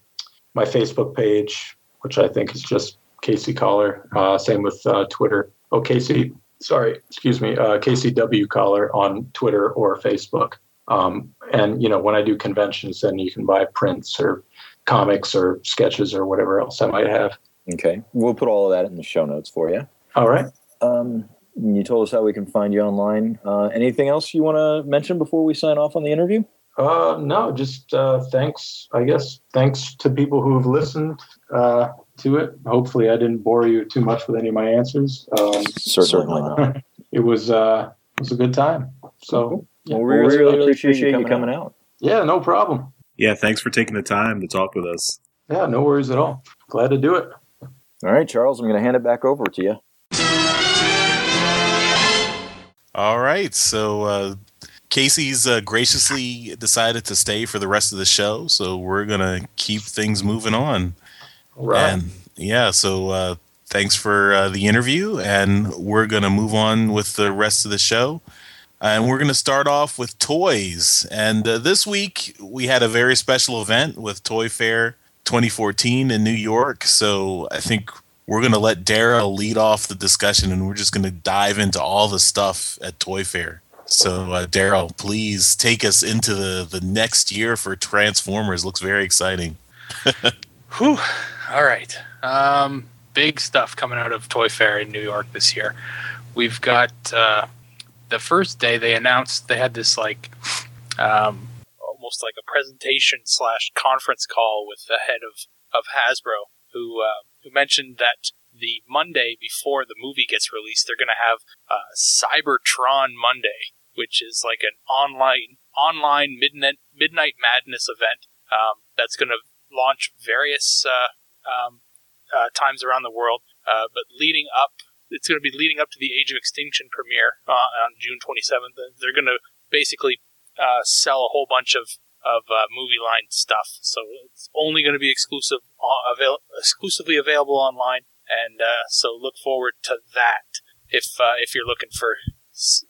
my Facebook page, which I think is just Casey Coller, uh, same with uh, Twitter. Oh, Casey, sorry, excuse me, uh, Casey W. Coller on Twitter or Facebook. Um, and, you know, when I do conventions, then you can buy prints or comics or sketches or whatever else I might have. Okay. We'll put all of that in the show notes for you. All right. Um, you told us how we can find you online. Uh, anything else you want to mention before we sign off on the interview? Uh, no, just uh, thanks, I guess. Thanks to people who have listened. Uh to it. Hopefully I didn't bore you too much with any of my answers. Um, certainly not. It was, uh, it was a good time. So yeah. well, we really, really, really appreciate, appreciate you coming, you coming out. out. Yeah, no problem. Yeah, thanks for taking the time to talk with us. Yeah, no worries at all. Glad to do it. All right, Charles, I'm going to hand it back over to you. All right, so uh, Casey's uh, graciously decided to stay for the rest of the show, so we're going to keep things moving on. Right. And yeah, so uh, thanks for uh, the interview, and we're going to move on with the rest of the show. And we're going to start off with toys. And uh, this week, we had a very special event with Toy Fair twenty fourteen in New York. So I think we're going to let Dara lead off the discussion, and we're just going to dive into all the stuff at Toy Fair. So, uh, Dara, please take us into the, the next year for Transformers. Looks very exciting. Whew. All right. Um, big stuff coming out of Toy Fair in New York this year. We've got uh, the first day they announced they had this like um, almost like a presentation slash conference call with the head of, of Hasbro who uh, who mentioned that the Monday before the movie gets released, they're going to have uh, Cybertron Monday, which is like an online online midnight, midnight madness event um, that's going to launch various uh, um, uh, times around the world, uh, but leading up, it's going to be leading up to the Age of Extinction premiere uh, on June twenty-seventh. They're going to basically uh, sell a whole bunch of of uh, movie line stuff, so it's only going to be exclusive, uh, avail- exclusively available online, and uh, so look forward to that if uh, if you're looking for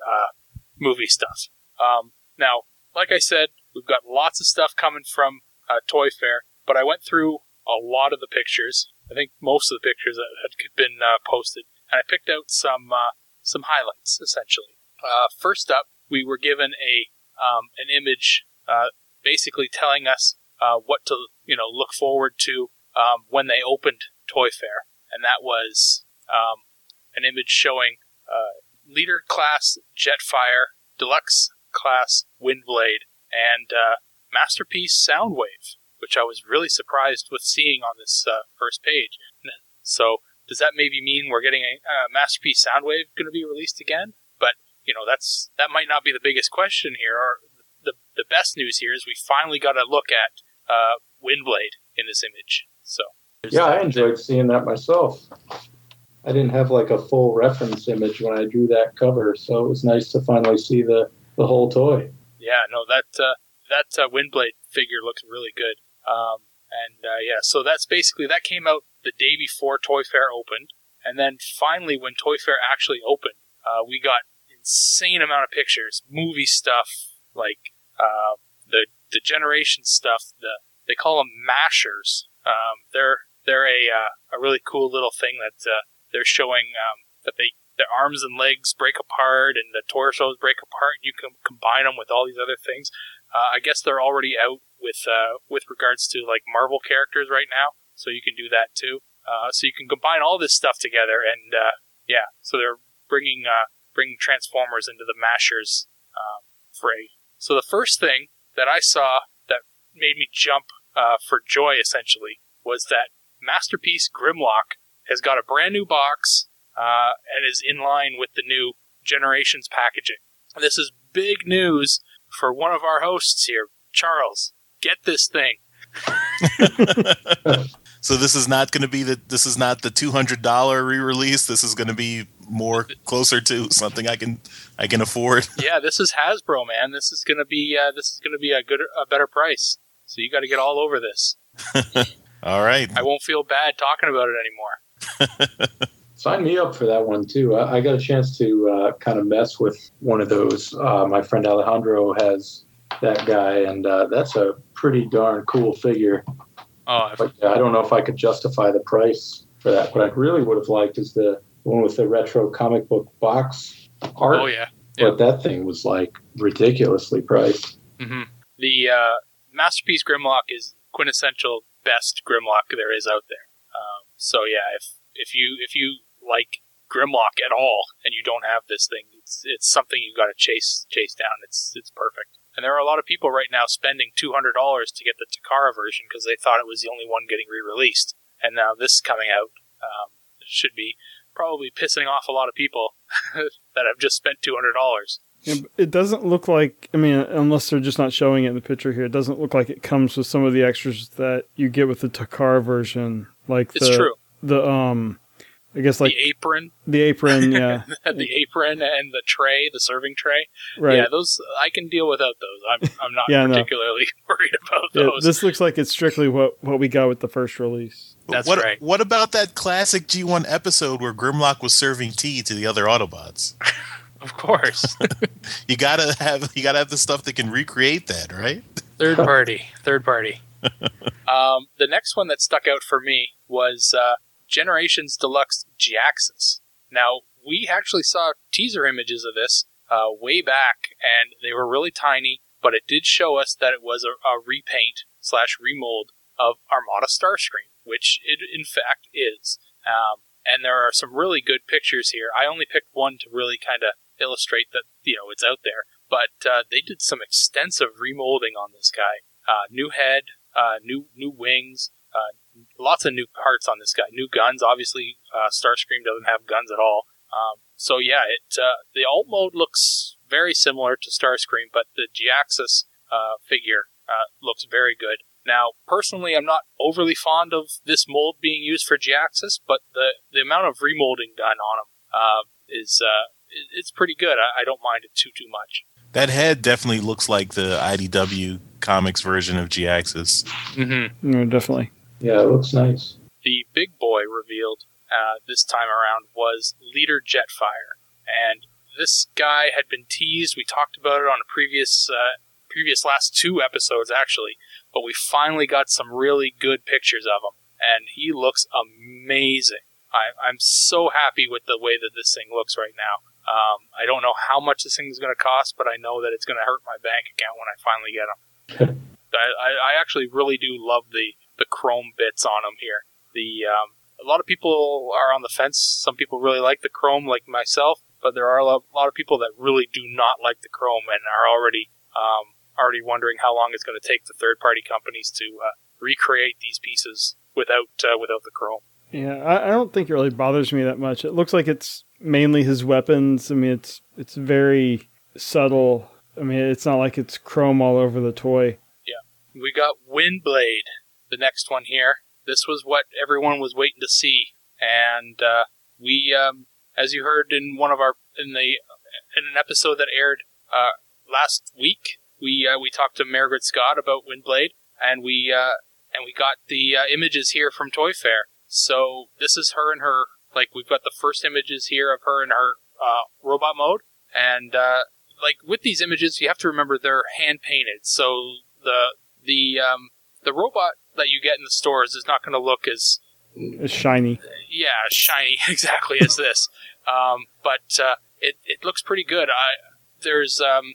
uh, movie stuff. Um, now, like I said, we've got lots of stuff coming from uh, Toy Fair. But I went through a lot of the pictures. I think most of the pictures that had been uh, posted, and I picked out some uh, some highlights. Essentially, uh, first up, we were given a um, an image, uh, basically telling us uh, what to you know look forward to um, when they opened Toy Fair, and that was um, an image showing uh, Leader Class Jetfire, Deluxe Class Windblade, and uh, Masterpiece Soundwave. which I was really surprised with seeing on this uh, first page. So does that maybe mean we're getting a uh, Masterpiece Soundwave going to be released again? But, you know, that's that might not be the biggest question here. Or the, the best news here is we finally got a look at uh, Windblade in this image. So yeah, I enjoyed there. seeing that myself. I didn't have like a full reference image when I drew that cover, so it was nice to finally see the, the whole toy. Yeah, no, that uh, that uh, Windblade figure looks really good. Um, and uh, yeah, so that's basically, that came out the day before Toy Fair opened, and then finally when Toy Fair actually opened, uh, we got insane amount of pictures, movie stuff, like uh, the the Generations stuff. The they call them Mashers. Um, they're they're a uh, a really cool little thing that. Uh, They're showing um, that they their arms and legs break apart and the torsos break apart, and you can combine them with all these other things. Uh, I guess they're already out with uh, with regards to like Marvel characters right now, so you can do that too. Uh, so you can combine all this stuff together, and uh, yeah, so they're bringing uh, bringing Transformers into the Mashers uh, fray. So the first thing that I saw that made me jump uh, for joy essentially was that Masterpiece Grimlock has got a brand new box uh, and is in line with the new Generations packaging. And this is big news for one of our hosts here. Charles, get this thing. So this is not going to be the this is not the two hundred dollars re-release. This is going to be more closer to something I can I can afford. Yeah, this is Hasbro, man. This is going to be uh, this is going to be a good a better price. So you got to get all over this. All right. I won't feel bad talking about it anymore. Sign me up for that one too. I, I got a chance to uh, kind of mess with one of those. Uh, my friend Alejandro has that guy, and uh, that's a pretty darn cool figure. Oh, but, uh, I don't know if I could justify the price for that. What I really would have liked is the one with the retro comic book box art. Oh yeah, yeah. But that thing was like ridiculously priced. Mm-hmm. The uh, Masterpiece Grimlock is quintessential best Grimlock there is out there. Um, so yeah, if if you if you like Grimlock at all and you don't have this thing, it's it's something you got to chase chase down. It's it's perfect. And there are a lot of people right now spending two hundred dollars to get the Takara version because they thought it was the only one getting re-released. And now this coming out um, should be probably pissing off a lot of people that have just spent two hundred dollars. It doesn't look like, I mean, unless they're just not showing it in the picture here, it doesn't look like it comes with some of the extras that you get with the Takara version. Like the, it's true. The, um, I guess like... The apron. The apron, yeah. The apron and the tray, the serving tray. Right. Yeah, those, I can deal without those. I'm I'm not yeah, particularly no. worried about those. Yeah, this looks like it's strictly what, what we got with the first release. That's what, right. What about that classic G one episode where Grimlock was serving tea to the other Autobots? Of course. you gotta have you gotta have the stuff that can recreate that, right? Third party. Third party. um, the next one that stuck out for me was uh, Generations Deluxe G-Axis. Now, we actually saw teaser images of this uh, way back, and they were really tiny, but it did show us that it was a, a repaint slash remold of Armada Starscream, which it in fact is. Um, and there are some really good pictures here. I only picked one to really kind of illustrate that, you know, it's out there. But uh, they did some extensive remolding on this guy. Uh, new head, uh, new new wings, uh, lots of new parts on this guy. New guns, obviously. Uh, Starscream doesn't have guns at all. Um, so yeah, it uh, the alt mode looks very similar to Starscream, but the G-Axis uh, figure uh, looks very good. Now, personally, I'm not overly fond of this mold being used for G-Axis, but the, the amount of remolding done on them uh, is... Uh, it's pretty good. I, I don't mind it too, too much. That head definitely looks like the I D W Comics version of G-Axis. Mm-hmm. No, definitely. Yeah, it looks nice. The big boy revealed uh, this time around was Leader Jetfire. And this guy had been teased. We talked about it on a previous, uh, previous last two episodes, actually. But we finally got some really good pictures of him. And he looks amazing. I, I'm so happy with the way that this thing looks right now. Um, I don't know how much this thing is going to cost, but I know that it's going to hurt my bank account when I finally get them. I, I actually really do love the, the chrome bits on them here. The um, a lot of people are on the fence. Some people really like the chrome, like myself, but there are a lot, a lot of people that really do not like the chrome and are already um, already wondering how long it's going to take the third party companies to uh, recreate these pieces without uh, without the curl. Yeah, I, I don't think it really bothers me that much. It looks like it's mainly his weapons. I mean, it's it's very subtle. I mean, it's not like it's chrome all over the toy. Yeah. We got Windblade, the next one here. This was what everyone was waiting to see. And uh, we, um, as you heard in one of our, in the, in an episode that aired uh, last week, we uh, we talked to Margaret Scott about Windblade, and we uh, and we got the uh, images here from Toy Fair. So this is her and her, like, we've got the first images here of her in her uh, robot mode, and uh, like with these images, you have to remember they're hand painted. So the the um, the robot that you get in the stores is not going to look as It's shiny. Yeah, shiny, exactly, as this. Um, but uh, it it looks pretty good. I there's um,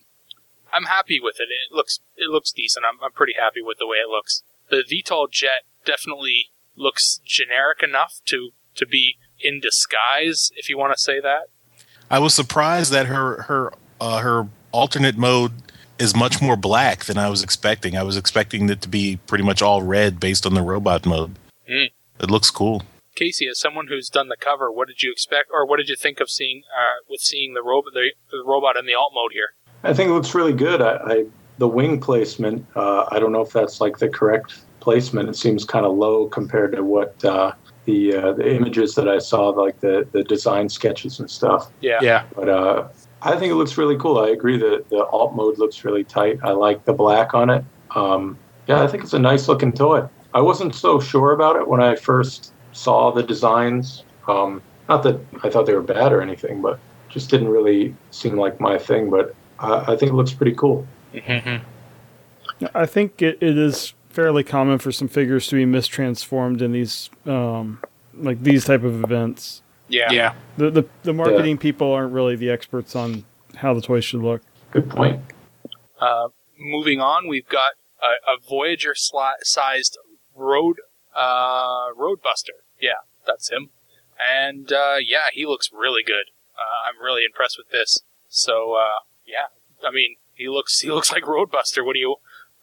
I'm happy with it. It looks it looks decent. I'm I'm pretty happy with the way it looks. The V TOL jet definitely looks generic enough to, to be in disguise, if you want to say that. I was surprised that her her uh, her alternate mode is much more black than I was expecting. I was expecting it to be pretty much all red based on the robot mode. Mm. It looks cool. Casey, as someone who's done the cover, what did you expect, or what did you think of seeing uh, with seeing the, ro- the, the robot in the alt mode here? I think it looks really good. I, I the wing placement, uh, I don't know if that's like the correct placement. It seems kind of low compared to what uh, the uh, the images that I saw, like the, the design sketches and stuff. Yeah. yeah. But uh, I think it looks really cool. I agree that the alt mode looks really tight. I like the black on it. Um, yeah, I think it's a nice looking toy. I wasn't so sure about it when I first saw the designs. Um, not that I thought they were bad or anything, but just didn't really seem like my thing. But I, I think it looks pretty cool. Mm-hmm. I think it, it is fairly common for some figures to be mistransformed in these, um, like these type of events. Yeah, yeah. The the, the marketing yeah. people aren't really the experts on how the toy should look. Good point. Uh, moving on, we've got a, a Voyager sli- sized. Road, uh, Roadbuster. Yeah, that's him. And, uh, yeah, he looks really good. Uh, I'm really impressed with this. So, uh, yeah, I mean, he looks, he looks like Roadbuster. What do you,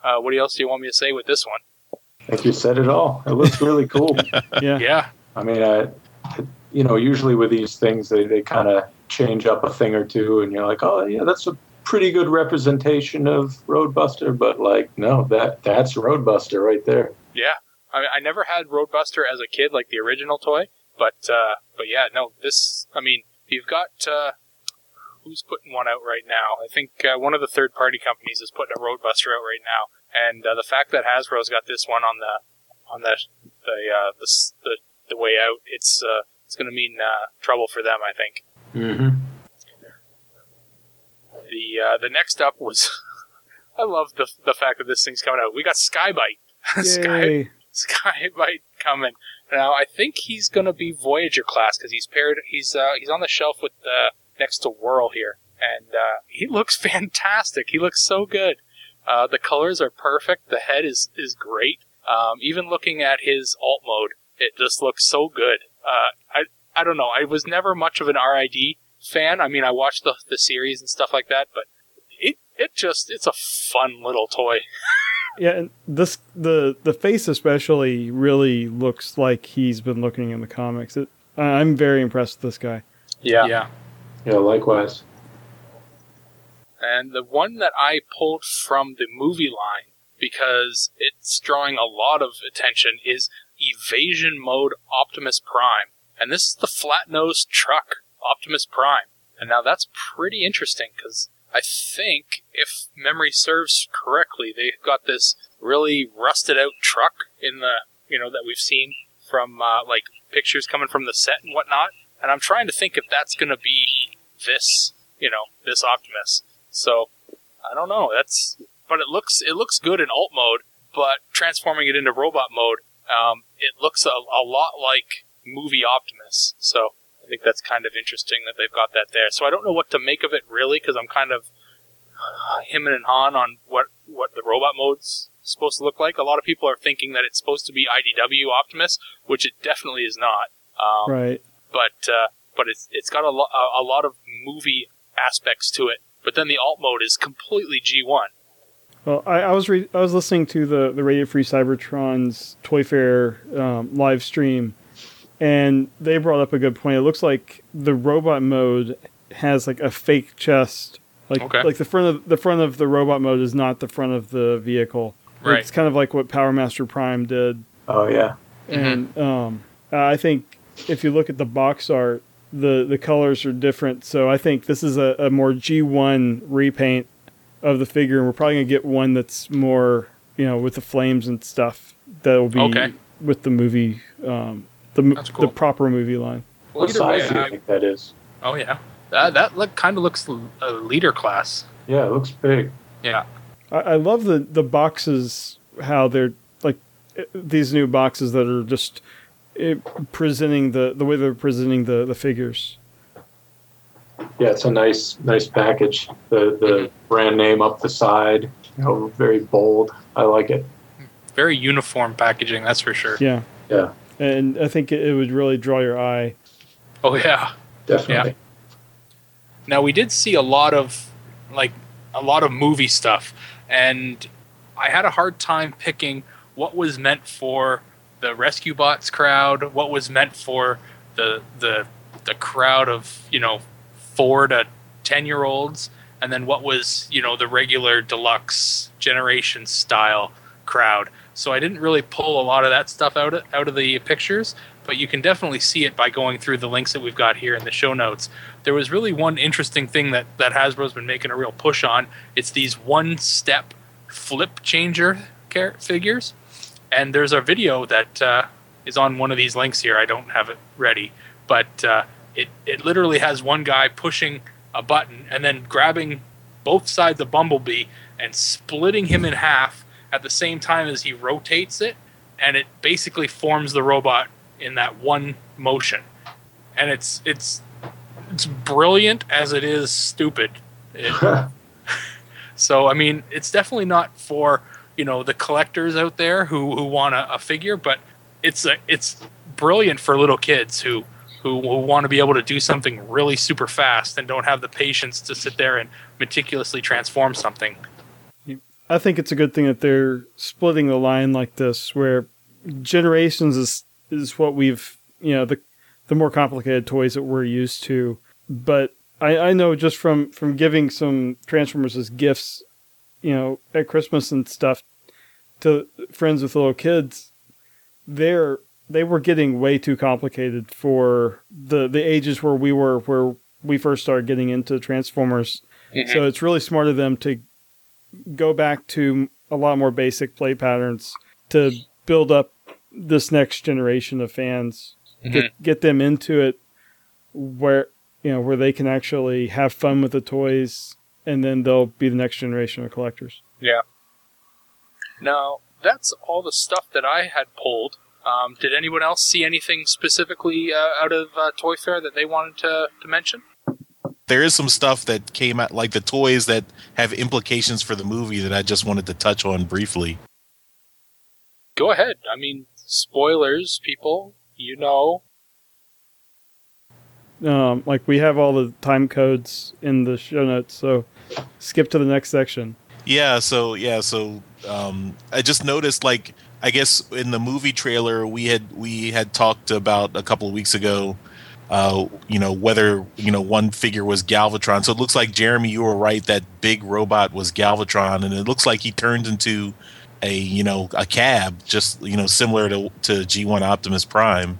uh, what else do you want me to say with this one? I think you said it all. It looks really cool. yeah. Yeah. I mean, I, you know, usually with these things, they, they kind of change up a thing or two and you're like, oh yeah, that's a pretty good representation of Roadbuster. But like, no, that, that's Roadbuster right there. Yeah, I, I never had Roadbuster as a kid, like the original toy, but uh, but yeah, no, this, I mean, you've got, uh, who's putting one out right now? I think uh, one of the third-party companies is putting a Roadbuster out right now, and uh, the fact that Hasbro's got this one on the on the the uh, the, the, the way out, it's uh, it's going to mean uh, trouble for them, I think. Mm-hmm. The uh, the next up was, I love the the fact that this thing's coming out. We got Skybite. Sky, Skybite coming now. I think he's gonna be Voyager class because he's paired. He's uh, he's on the shelf with the next to Whirl here, and uh, he looks fantastic. He looks so good. Uh, the colors are perfect. The head is is great. Um, even looking at his alt mode, it just looks so good. Uh, I I don't know. I was never much of an R I D fan. I mean, I watched the the series and stuff like that, but it it just it's a fun little toy. Yeah, and this the the face especially really looks like he's been looking in the comics. It, I'm very impressed with this guy. Yeah, yeah, yeah. Likewise. And the one that I pulled from the movie line because it's drawing a lot of attention is Evasion Mode Optimus Prime, and this is the flat-nosed truck Optimus Prime. And now that's pretty interesting because. I think, if memory serves correctly, they've got this really rusted-out truck in the, you know, that we've seen from, uh, like, pictures coming from the set and whatnot. And I'm trying to think if that's going to be this, you know, this Optimus. So, I don't know. That's, but it looks it looks good in alt mode, but transforming it into robot mode, um, it looks a, a lot like movie Optimus. So. I think that's kind of interesting that they've got that there. So I don't know what to make of it really, because I'm kind of uh, hemming and hawing on what, what the robot mode's supposed to look like. A lot of people are thinking that it's supposed to be I D W Optimus, which it definitely is not. Um, right. But uh, but it's it's got a, lo- a lot of movie aspects to it. But then the alt mode is completely G one. Well, I, I was re- I was listening to the, the Radio Free Cybertron's Toy Fair um, live stream, and they brought up a good point. It looks like the robot mode has like a fake chest, like okay. like the front of the front of the robot mode is not the front of the vehicle. Right. It's kind of like what Power Master Prime did. Oh yeah, and mm-hmm. um, I think if you look at the box art, the the colors are different. So I think this is a, a more G one repaint of the figure, and we're probably gonna get one that's more, you know, with the flames and stuff. That'll be okay. with the movie, um, the that's cool. the proper movie line. What Either size way, do you I, think that is? Oh yeah, uh, that look kind of looks uh, leader class. Yeah, it looks big. Yeah, I, I love the the boxes. How they're like these new boxes that are just it, presenting the the way they're presenting the the figures. Yeah, it's a nice, nice package. The the mm-hmm. brand name up the side, you know, very bold. I like it. Very uniform packaging, that's for sure. Yeah, yeah. And I think it would really draw your eye. Oh yeah, definitely. Yeah. Now we did see a lot of like a lot of movie stuff, and I had a hard time picking what was meant for the Rescue Bots crowd, what was meant for the the the crowd of, you know, four to ten-year-olds, and then what was, you know, the regular deluxe generation style crowd. So I didn't really pull a lot of that stuff out of, out of the pictures, but you can definitely see it by going through the links that we've got here in the show notes. There was really one interesting thing that, that Hasbro's been making a real push on. It's these one-step flip changer car- figures, and there's a video that uh, is on one of these links here. I don't have it ready, but... Uh, It it literally has one guy pushing a button and then grabbing both sides of Bumblebee and splitting him in half at the same time as he rotates it, and it basically forms the robot in that one motion. And it's it's it's brilliant as it is stupid. It, so I mean, it's definitely not for, you know, the collectors out there who, who want a, a figure, but it's a, it's brilliant for little kids who. who will want to be able to do something really super fast and don't have the patience to sit there and meticulously transform something. I think it's a good thing that they're splitting the line like this, where Generations is is what we've, you know, the the more complicated toys that we're used to. But I, I know just from, from giving some Transformers as gifts, you know, at Christmas and stuff to friends with little kids, they're... They were getting way too complicated for the, the ages where we were, where we first started getting into Transformers. Mm-hmm. So it's really smart of them to go back to a lot more basic play patterns to build up this next generation of fans, mm-hmm. get, get them into it where, you know, where they can actually have fun with the toys, and then they'll be the next generation of collectors. Yeah. Now, that's all the stuff that I had pulled. Um, did anyone else see anything specifically uh, out of uh, Toy Fair that they wanted to, to mention? There is some stuff that came out, like the toys that have implications for the movie, that I just wanted to touch on briefly. Go ahead. I mean, spoilers, people. You know. Um, like, we have all the time codes in the show notes, so skip to the next section. Yeah, so, yeah, so um, I just noticed, like, I guess in the movie trailer we had we had talked about a couple of weeks ago, uh, you know, whether, you know, one figure was Galvatron. So it looks like, Jeremy, you were right, that big robot was Galvatron, and it looks like he turned into a, you know, a cab, just, you know, similar to to G one Optimus Prime.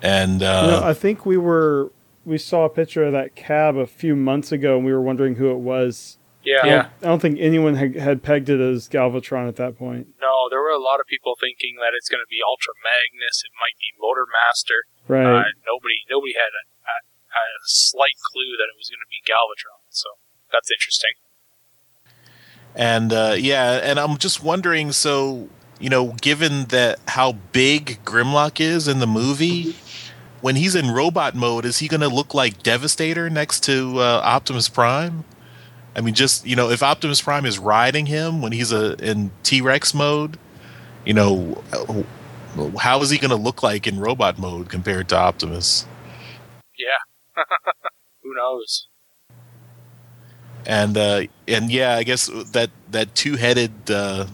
And uh, you know, I think we were we saw a picture of that cab a few months ago, and we were wondering who it was. Yeah, I don't, I don't think anyone had, had pegged it as Galvatron at that point. No, there were a lot of people thinking that it's going to be Ultra Magnus. It might be Motor Master. Right. Uh, nobody, nobody had a, a, a slight clue that it was going to be Galvatron. So that's interesting. And uh, yeah, and I'm just wondering. So, you know, given that how big Grimlock is in the movie, when he's in robot mode, is he going to look like Devastator next to uh, Optimus Prime? I mean, just, you know, if Optimus Prime is riding him when he's a, in T-Rex mode, you know, how is he going to look like in robot mode compared to Optimus? Yeah. Who knows? And uh, and yeah, I guess that that two-headed uh,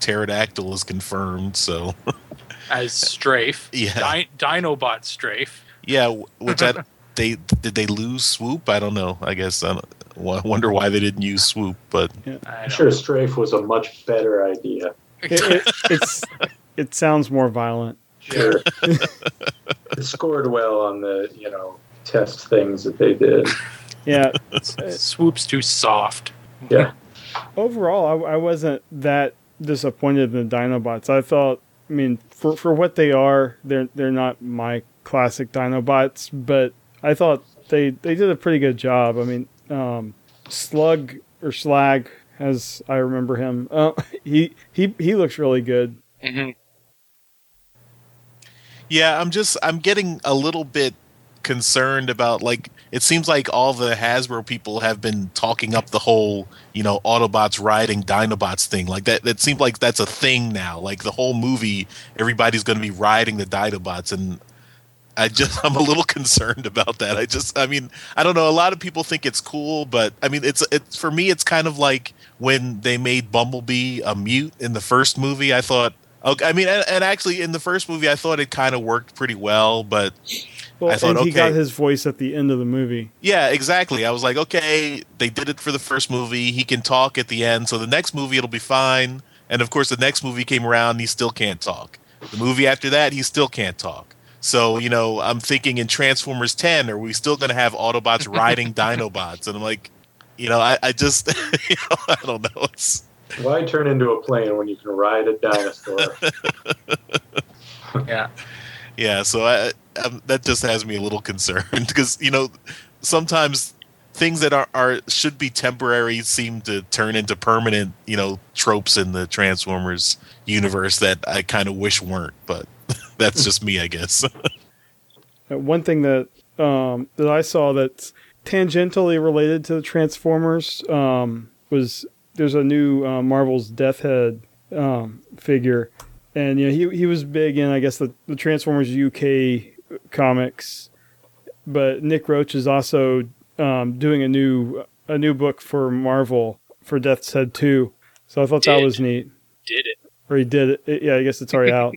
pterodactyl is confirmed. So as Strafe, yeah, Di- Dinobot Strafe, yeah. Which I, they did they lose Swoop? I don't know. I guess I, don't, I wonder why they didn't use Swoop. But I'm sure Strafe was a much better idea. It, it, it's, it sounds more violent. Sure, it scored well on the you know test things that they did. Yeah, Swoop's too soft. Yeah. Overall, I, I wasn't that disappointed in the Dinobots. I felt, I mean, for, for what they are, they're they're not my classic Dinobots, but I thought they they did a pretty good job. I mean, um, Slug or Slag, as I remember him, uh, he he he looks really good. Mm-hmm. Yeah, I'm just I'm getting a little bit concerned about, like, it seems like all the Hasbro people have been talking up the whole, you know, Autobots riding Dinobots thing. Like that, it seems like that's a thing now. Like the whole movie, everybody's going to be riding the Dinobots, and I just I'm a little concerned about that. I just I mean I don't know. A lot of people think it's cool, but I mean it's it's for me it's kind of like when they made Bumblebee a mute in the first movie. I thought okay, I mean and, and actually in the first movie I thought it kind of worked pretty well, but. Well, I thought, and he okay. got his voice at the end of the movie. Yeah, exactly. I was like, okay, they did it for the first movie. He can talk at the end, so the next movie it'll be fine. And of course, the next movie came around, and he still can't talk. The movie after that, he still can't talk. So, you know, I'm thinking in Transformers ten, are we still going to have Autobots riding Dinobots? And I'm like, you know, I, I just, you know, I don't know. It's... Why turn into a plane when you can ride a dinosaur? Yeah. Yeah, so I, I, that just has me a little concerned because, you know, sometimes things that are, are should be temporary seem to turn into permanent, you know, tropes in the Transformers universe that I kind of wish weren't. But that's just me, I guess. One thing that um, that I saw that's tangentially related to the Transformers um, was there's a new uh, Marvel's Death's Head um, figure. And you know, he he was big in, I guess, the, the Transformers U K comics, but Nick Roach is also um, doing a new a new book for Marvel for Death's Head two. So I thought did. that was neat. Did it? Or he did it? Yeah, I guess it's already out.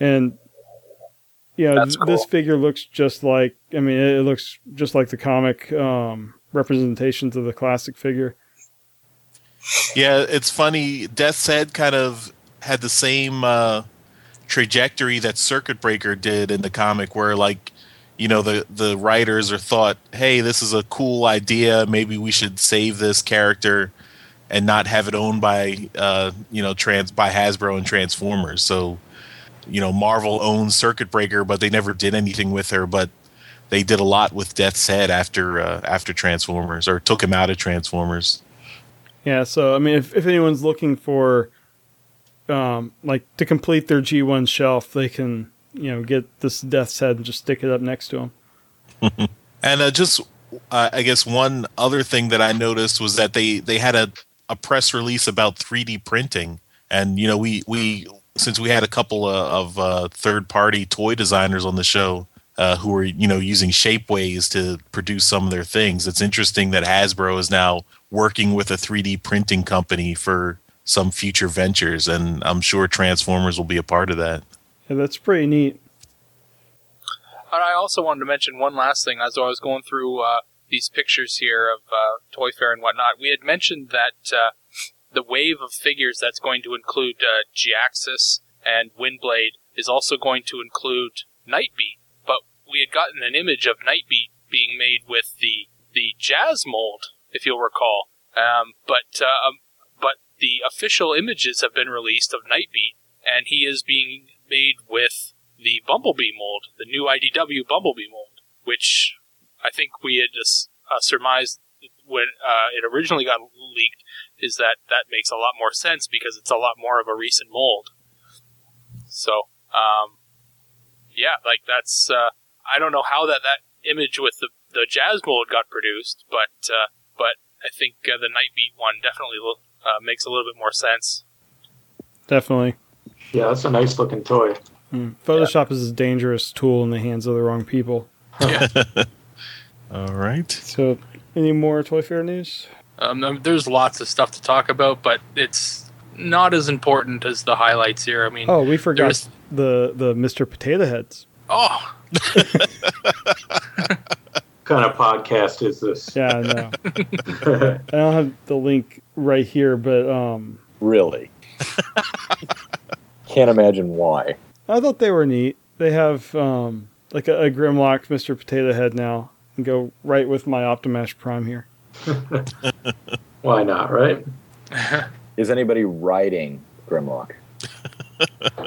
And you know, That's cool. This figure looks just like. I mean, it looks just like the comic um, representations of the classic figure. Yeah, it's funny. Death's Head kind of. Had the same uh, trajectory that Circuit Breaker did in the comic where, like, you know, the, the writers are thought, hey, this is a cool idea. Maybe we should save this character and not have it owned by, uh, you know, trans by Hasbro and Transformers. So, you know, Marvel owned Circuit Breaker, but they never did anything with her. But they did a lot with Death's Head after, uh, after Transformers, or took him out of Transformers. Yeah, so, I mean, if, if anyone's looking for... Um, like to complete their G one shelf, they can, you know, get this Death's Head and just stick it up next to them. And uh, just, uh, I guess one other thing that I noticed was that they, they had a, a press release about three D printing. And, you know, we, we since we had a couple of, of uh, third-party toy designers on the show uh, who were, you know, using Shapeways to produce some of their things, it's interesting that Hasbro is now working with a three D printing company for some future ventures, and I'm sure Transformers will be a part of that. Yeah, that's pretty neat. And I also wanted to mention one last thing. As I was going through uh, these pictures here of uh, Toy Fair and whatnot, we had mentioned that uh, the wave of figures that's going to include uh, G-Axis and Windblade is also going to include Nightbeat. But we had gotten an image of Nightbeat being made with the, the Jazz mold, if you'll recall. Um, but... Uh, The official images have been released of Nightbeat, and he is being made with the Bumblebee mold, the new I D W Bumblebee mold, which I think we had just uh, surmised when uh, it originally got leaked, is that that makes a lot more sense because it's a lot more of a recent mold. So, um, yeah, like that's, uh, I don't know how that, that image with the, the Jazz mold got produced, but, uh, but I think uh, the Nightbeat one definitely looked Uh, makes a little bit more sense. Definitely. Yeah, that's a nice looking toy. Mm. Photoshop yeah. is a dangerous tool in the hands of the wrong people. Yeah. All right. So Any more Toy Fair news? Um, there's lots of stuff to talk about, but it's not as important as the highlights here. I mean, oh, we forgot was... the the Mister Potato Heads. Oh, kind of podcast is this? Yeah, I know. I don't have the link right here, but um, really, can't imagine why. I thought they were neat. They have um, like a, a Grimlock Mister Potato Head now, and go right with my Optimash Prime here. Why not, right? Is anybody riding Grimlock?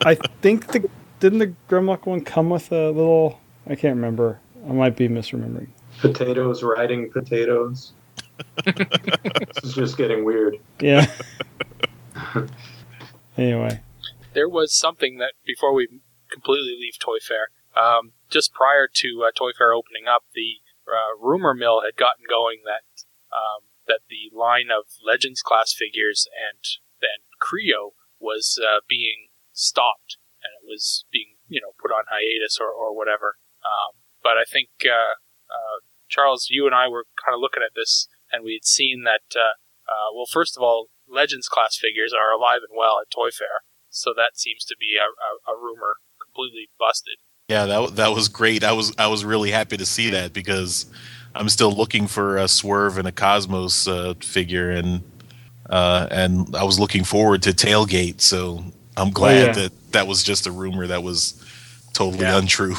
I think the didn't the Grimlock one come with a little? I can't remember. I might be misremembering. Potatoes riding potatoes. This is just getting weird. Yeah. Anyway, there was something that before we completely leave Toy Fair, um, just prior to uh, Toy Fair opening up, the uh, rumor mill had gotten going that. Um, that the line of Legends class figures and then Creo was uh, being stopped, and it was being you know put on hiatus or, or whatever. Um, but I think uh, uh, Charles, you and I were kind of looking at this, and we had seen that. Uh, uh, well, first of all, Legends class figures are alive and well at Toy Fair, so that seems to be a, a, a rumor completely busted. Yeah, that that was great. I was I was really happy to see that because. I'm still looking for a Swerve and a Cosmos uh, figure, and uh, and I was looking forward to Tailgate, so I'm glad oh, yeah. that that was just a rumor that was totally yeah. untrue.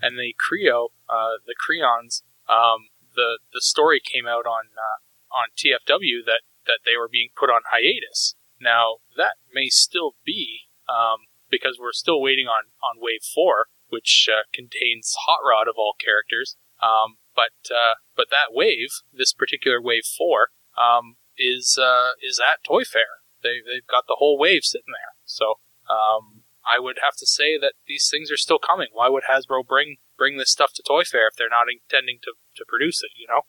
And the Creo, uh, the Creons, um, the the story came out on uh, on T F W that, that they were being put on hiatus. Now that may still be um, because we're still waiting on, on Wave Four, which uh, contains Hot Rod of all characters. Um, But uh, but that wave, this particular wave four, um, is uh, is at Toy Fair. They they've got the whole wave sitting there. So um, I would have to say that these things are still coming. Why would Hasbro bring bring this stuff to Toy Fair if they're not intending to, to produce it? You know?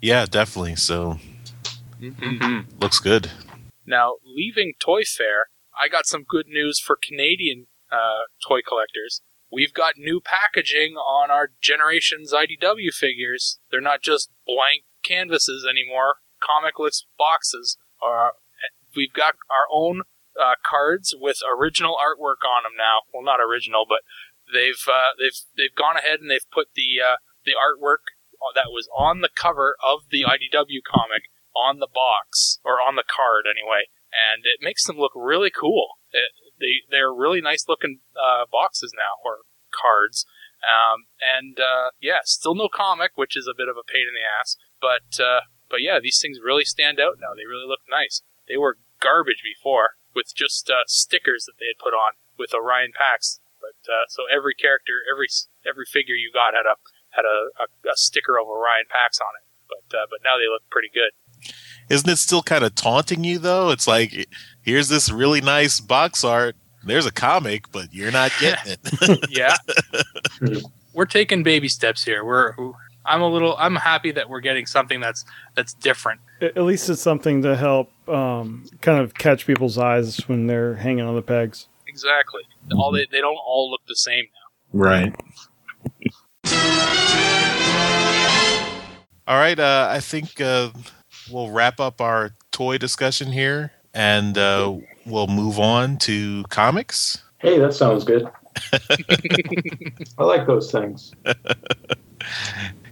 Yeah, definitely. So mm-hmm. Looks good. Now leaving Toy Fair, I got some good news for Canadian uh, toy collectors. We've got new packaging on our Generations I D W figures. They're not just blank canvases anymore, comicless boxes. Uh, we've got our own uh, cards with original artwork on them now. Well, not original, but they've uh, they've they've gone ahead and they've put the uh, the artwork that was on the cover of the I D W comic on the box or on the card anyway, and it makes them look really cool. It, They, they're really nice-looking uh, boxes now, or cards. Um, and, uh, yeah, still no comic, which is a bit of a pain in the ass. But, uh, but yeah, these things really stand out now. They really look nice. They were garbage before, with just uh, stickers that they had put on with Orion Pax. But uh, so every character, every every figure you got had a had a, a, a sticker of Orion Pax on it. But uh, but now they look pretty good. Isn't it still kind of taunting you, though? It's like, here's this really nice box art. There's a comic, but you're not getting it. Yeah. We're taking baby steps here. We're I'm a little I'm happy that we're getting something that's that's different. At least it's something to help um, kind of catch people's eyes when they're hanging on the pegs. Exactly. All they they don't all look the same now. Right. All right, uh, I think uh, we'll wrap up our toy discussion here. And uh, we'll move on to comics. Hey, that sounds good. I like those things.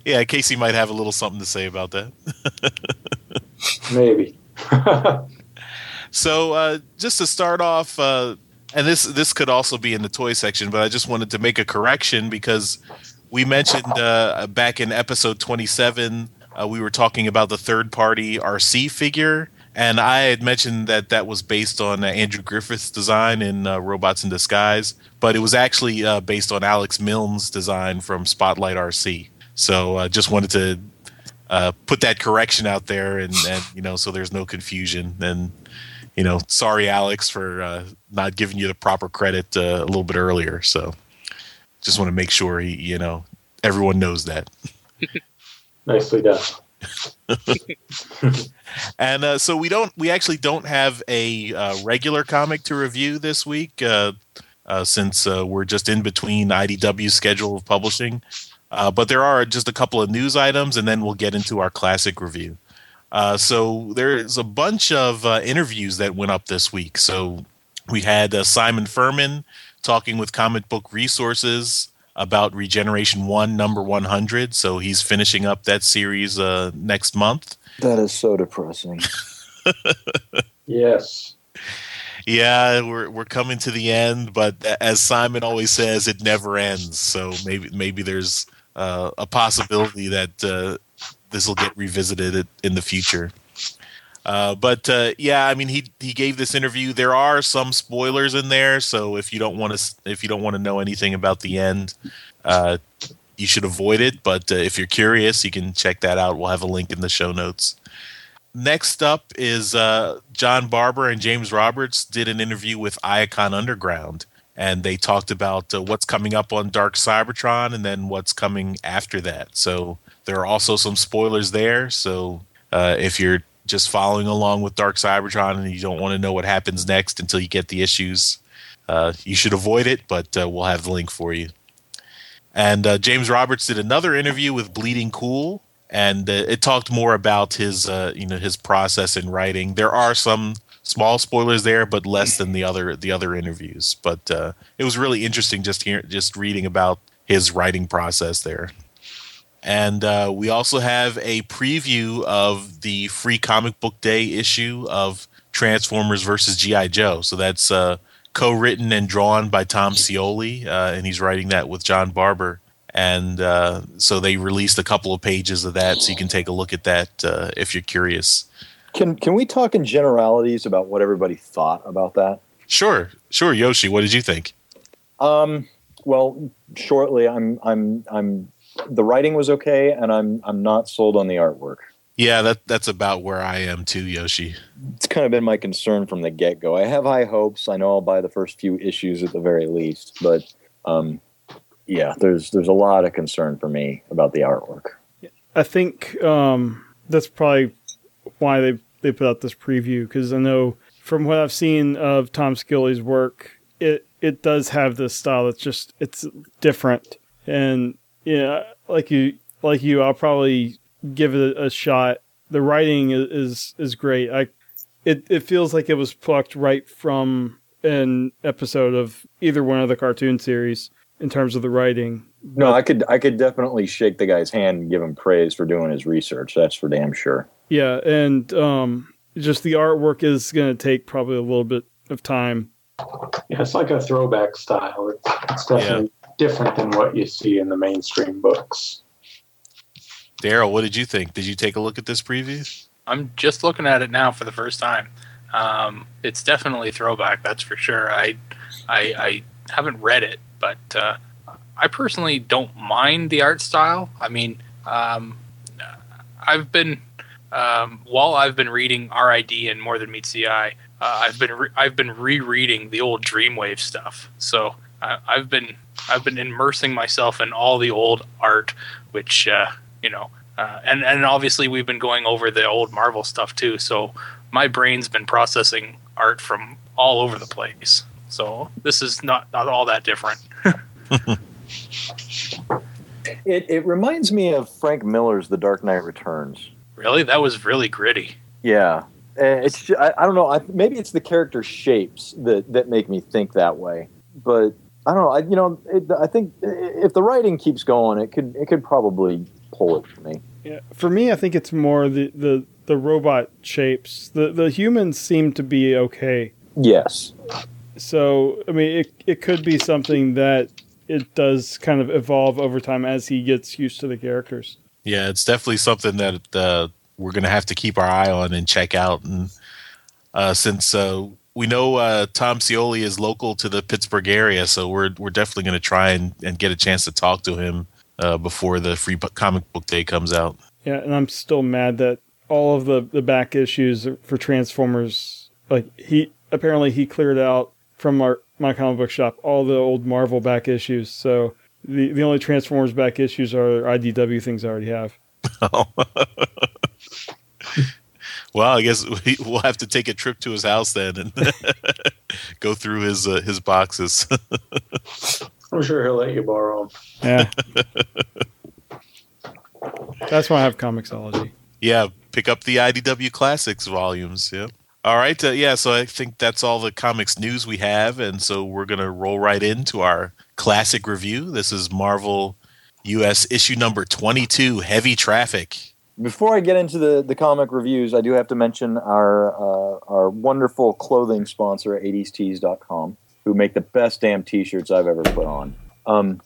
Yeah, Casey might have a little something to say about that. Maybe. So uh, just to start off, uh, and this this could also be in the toy section, but I just wanted to make a correction because we mentioned uh, back in episode twenty-seven, uh, we were talking about the third-party R C figure. And I had mentioned that that was based on uh, Andrew Griffith's design in uh, Robots in Disguise, but it was actually uh, based on Alex Milne's design from Spotlight R C. So I uh, just wanted to uh, put that correction out there, and, and you know, so there's no confusion. And you know, sorry, Alex, for uh, not giving you the proper credit uh, a little bit earlier. So just want to make sure he, you know, everyone knows that. Nicely done. And uh, so we don't we actually don't have a uh, regular comic to review this week uh, uh, since uh, we're just in between I D W schedule of publishing, Uh, but there are just a couple of news items, and then we'll get into our classic review. Uh, so there's a bunch of uh, interviews that went up this week. So we had uh, Simon Furman talking with Comic Book Resources about Regeneration one, number one hundred. So he's finishing up that series uh, next month. That is so depressing. Yes. Yeah, we're we're coming to the end, but as Simon always says, it never ends. So maybe maybe there's uh, a possibility that uh, this will get revisited in the future. Uh, but uh, yeah, I mean, he he gave this interview. There are some spoilers in there, so if you don't want to if you don't want to know anything about the end, uh, you should avoid it. But uh, if you're curious, you can check that out. We'll have a link in the show notes. Next up is uh, John Barber and James Roberts did an interview with Iacon Underground, and they talked about uh, what's coming up on Dark Cybertron and then what's coming after that. So there are also some spoilers there. So uh, if you're just following along with Dark Cybertron and you don't want to know what happens next until you get the issues, uh, you should avoid it, but uh, we'll have the link for you. And uh, James Roberts did another interview with Bleeding Cool. And uh, it talked more about his, uh, you know, his process in writing. There are some small spoilers there, but less than the other the other interviews. But uh, it was really interesting just hear, just reading about his writing process there. And uh, we also have a preview of the Free Comic Book Day issue of Transformers versus G I. Joe. So that's uh, co-written and drawn by Tom Scioli, uh, and he's writing that with John Barber. And uh, so they released a couple of pages of that, so you can take a look at that uh, if you're curious. Can can we talk in generalities about what everybody thought about that? Sure, sure, Yoshi. What did you think? Um, well, shortly, I'm I'm I'm the writing was okay, and I'm I'm not sold on the artwork. Yeah, that that's about where I am too, Yoshi. It's kind of been my concern from the get-go. I have high hopes. I know I'll buy the first few issues at the very least, but. Um, Yeah, there's there's a lot of concern for me about the artwork. I think um, that's probably why they, they put out this preview, because I know from what I've seen of Tom Scioli's work, it, it does have this style. It's just it's different, and yeah, like you like you, I'll probably give it a, a shot. The writing is, is is great. I it it feels like it was plucked right from an episode of either one of the cartoon series. In terms of the writing. No, I could I could definitely shake the guy's hand and give him praise for doing his research. That's for damn sure. Yeah, and um, just the artwork is going to take probably a little bit of time. Yeah, it's like a throwback style. It's, it's definitely yeah. different than what you see in the mainstream books. Daryl, what did you think? Did you take a look at this preview? I'm just looking at it now for the first time. Um, it's definitely throwback, that's for sure. I I, I haven't read it. But uh, I personally don't mind the art style. I mean, um, I've been um, while I've been reading R I D and More Than Meets the Eye, uh, I've been re- I've been rereading the old Dreamwave stuff. So I- I've been I've been immersing myself in all the old art, which uh, you know, uh, and and obviously we've been going over the old Marvel stuff too. So my brain's been processing art from all over the place. So this is not, not all that different. it it reminds me of Frank Miller's The Dark Knight Returns. Really? That was really gritty. Yeah. It's I, I don't know. I, maybe it's the character shapes that, that make me think that way. But I don't know. I, you know, it, I think if the writing keeps going, it could it could probably pull it for me. Yeah. For me, I think it's more the, the, the robot shapes. The the humans seem to be okay. Yes. So, I mean, it it could be something that it does kind of evolve over time as he gets used to the characters. Yeah, it's definitely something that uh, we're going to have to keep our eye on and check out. And uh, since uh, we know uh, Tom Scioli is local to the Pittsburgh area, so we're we're definitely going to try and, and get a chance to talk to him uh, before the Free Comic Book Day comes out. Yeah, and I'm still mad that all of the, the back issues for Transformers, like he apparently he cleared out from our, my comic book shop, all the old Marvel back issues. So the, the only Transformers back issues are I D W things I already have. Oh. Well, I guess we, we'll have to take a trip to his house then and go through his uh, his boxes. I'm sure he'll let you borrow them. Yeah. That's why I have Comixology. Yeah, pick up the I D W Classics volumes. Yep. All right. Uh, yeah, so I think that's all the comics news we have, and so we're going to roll right into our classic review. This is Marvel U S issue number twenty-two, Heavy Traffic. Before I get into the, the comic reviews, I do have to mention our uh, our wonderful clothing sponsor, eighties tees dot com, who make the best damn T-shirts I've ever put on. Um,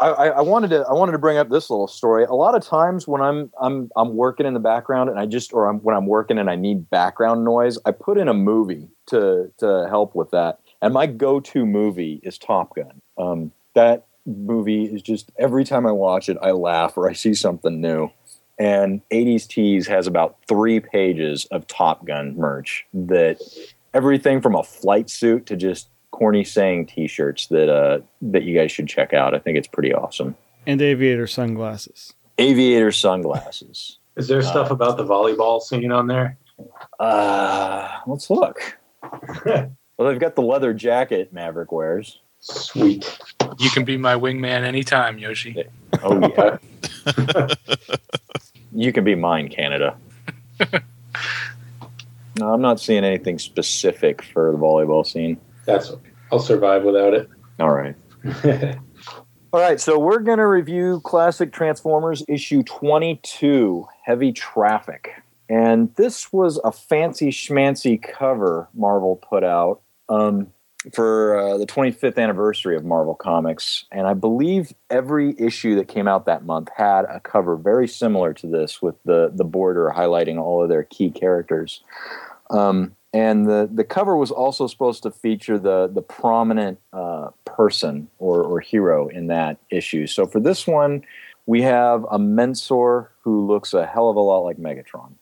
I, I wanted to I wanted to bring up this little story. A lot of times when I'm I'm I'm working in the background and I just or I'm, when I'm working and I need background noise, I put in a movie to to help with that. And my go-to movie is Top Gun. Um, that movie is just every time I watch it, I laugh or I see something new. And eighties Tees has about three pages of Top Gun merch, that everything from a flight suit to just corny saying T-shirts that uh, that you guys should check out. I think it's pretty awesome. And aviator sunglasses. Aviator sunglasses. Is there uh, stuff about the volleyball scene on there? Uh, let's look. Well, they've got the leather jacket Maverick wears. Sweet. You can be my wingman anytime, Yoshi. Oh, yeah. You can be mine, Canada. No, I'm not seeing anything specific for the volleyball scene. That's okay. I'll survive without it. All right. All right, so we're going to review Classic Transformers issue twenty-two, Heavy Traffic. And this was a fancy schmancy cover Marvel put out um, for uh, the twenty-fifth anniversary of Marvel Comics. And I believe every issue that came out that month had a cover very similar to this, with the, the border highlighting all of their key characters. Um And the, the cover was also supposed to feature the the prominent uh, person or, or hero in that issue. So for this one, we have a Mentor who looks a hell of a lot like Megatron.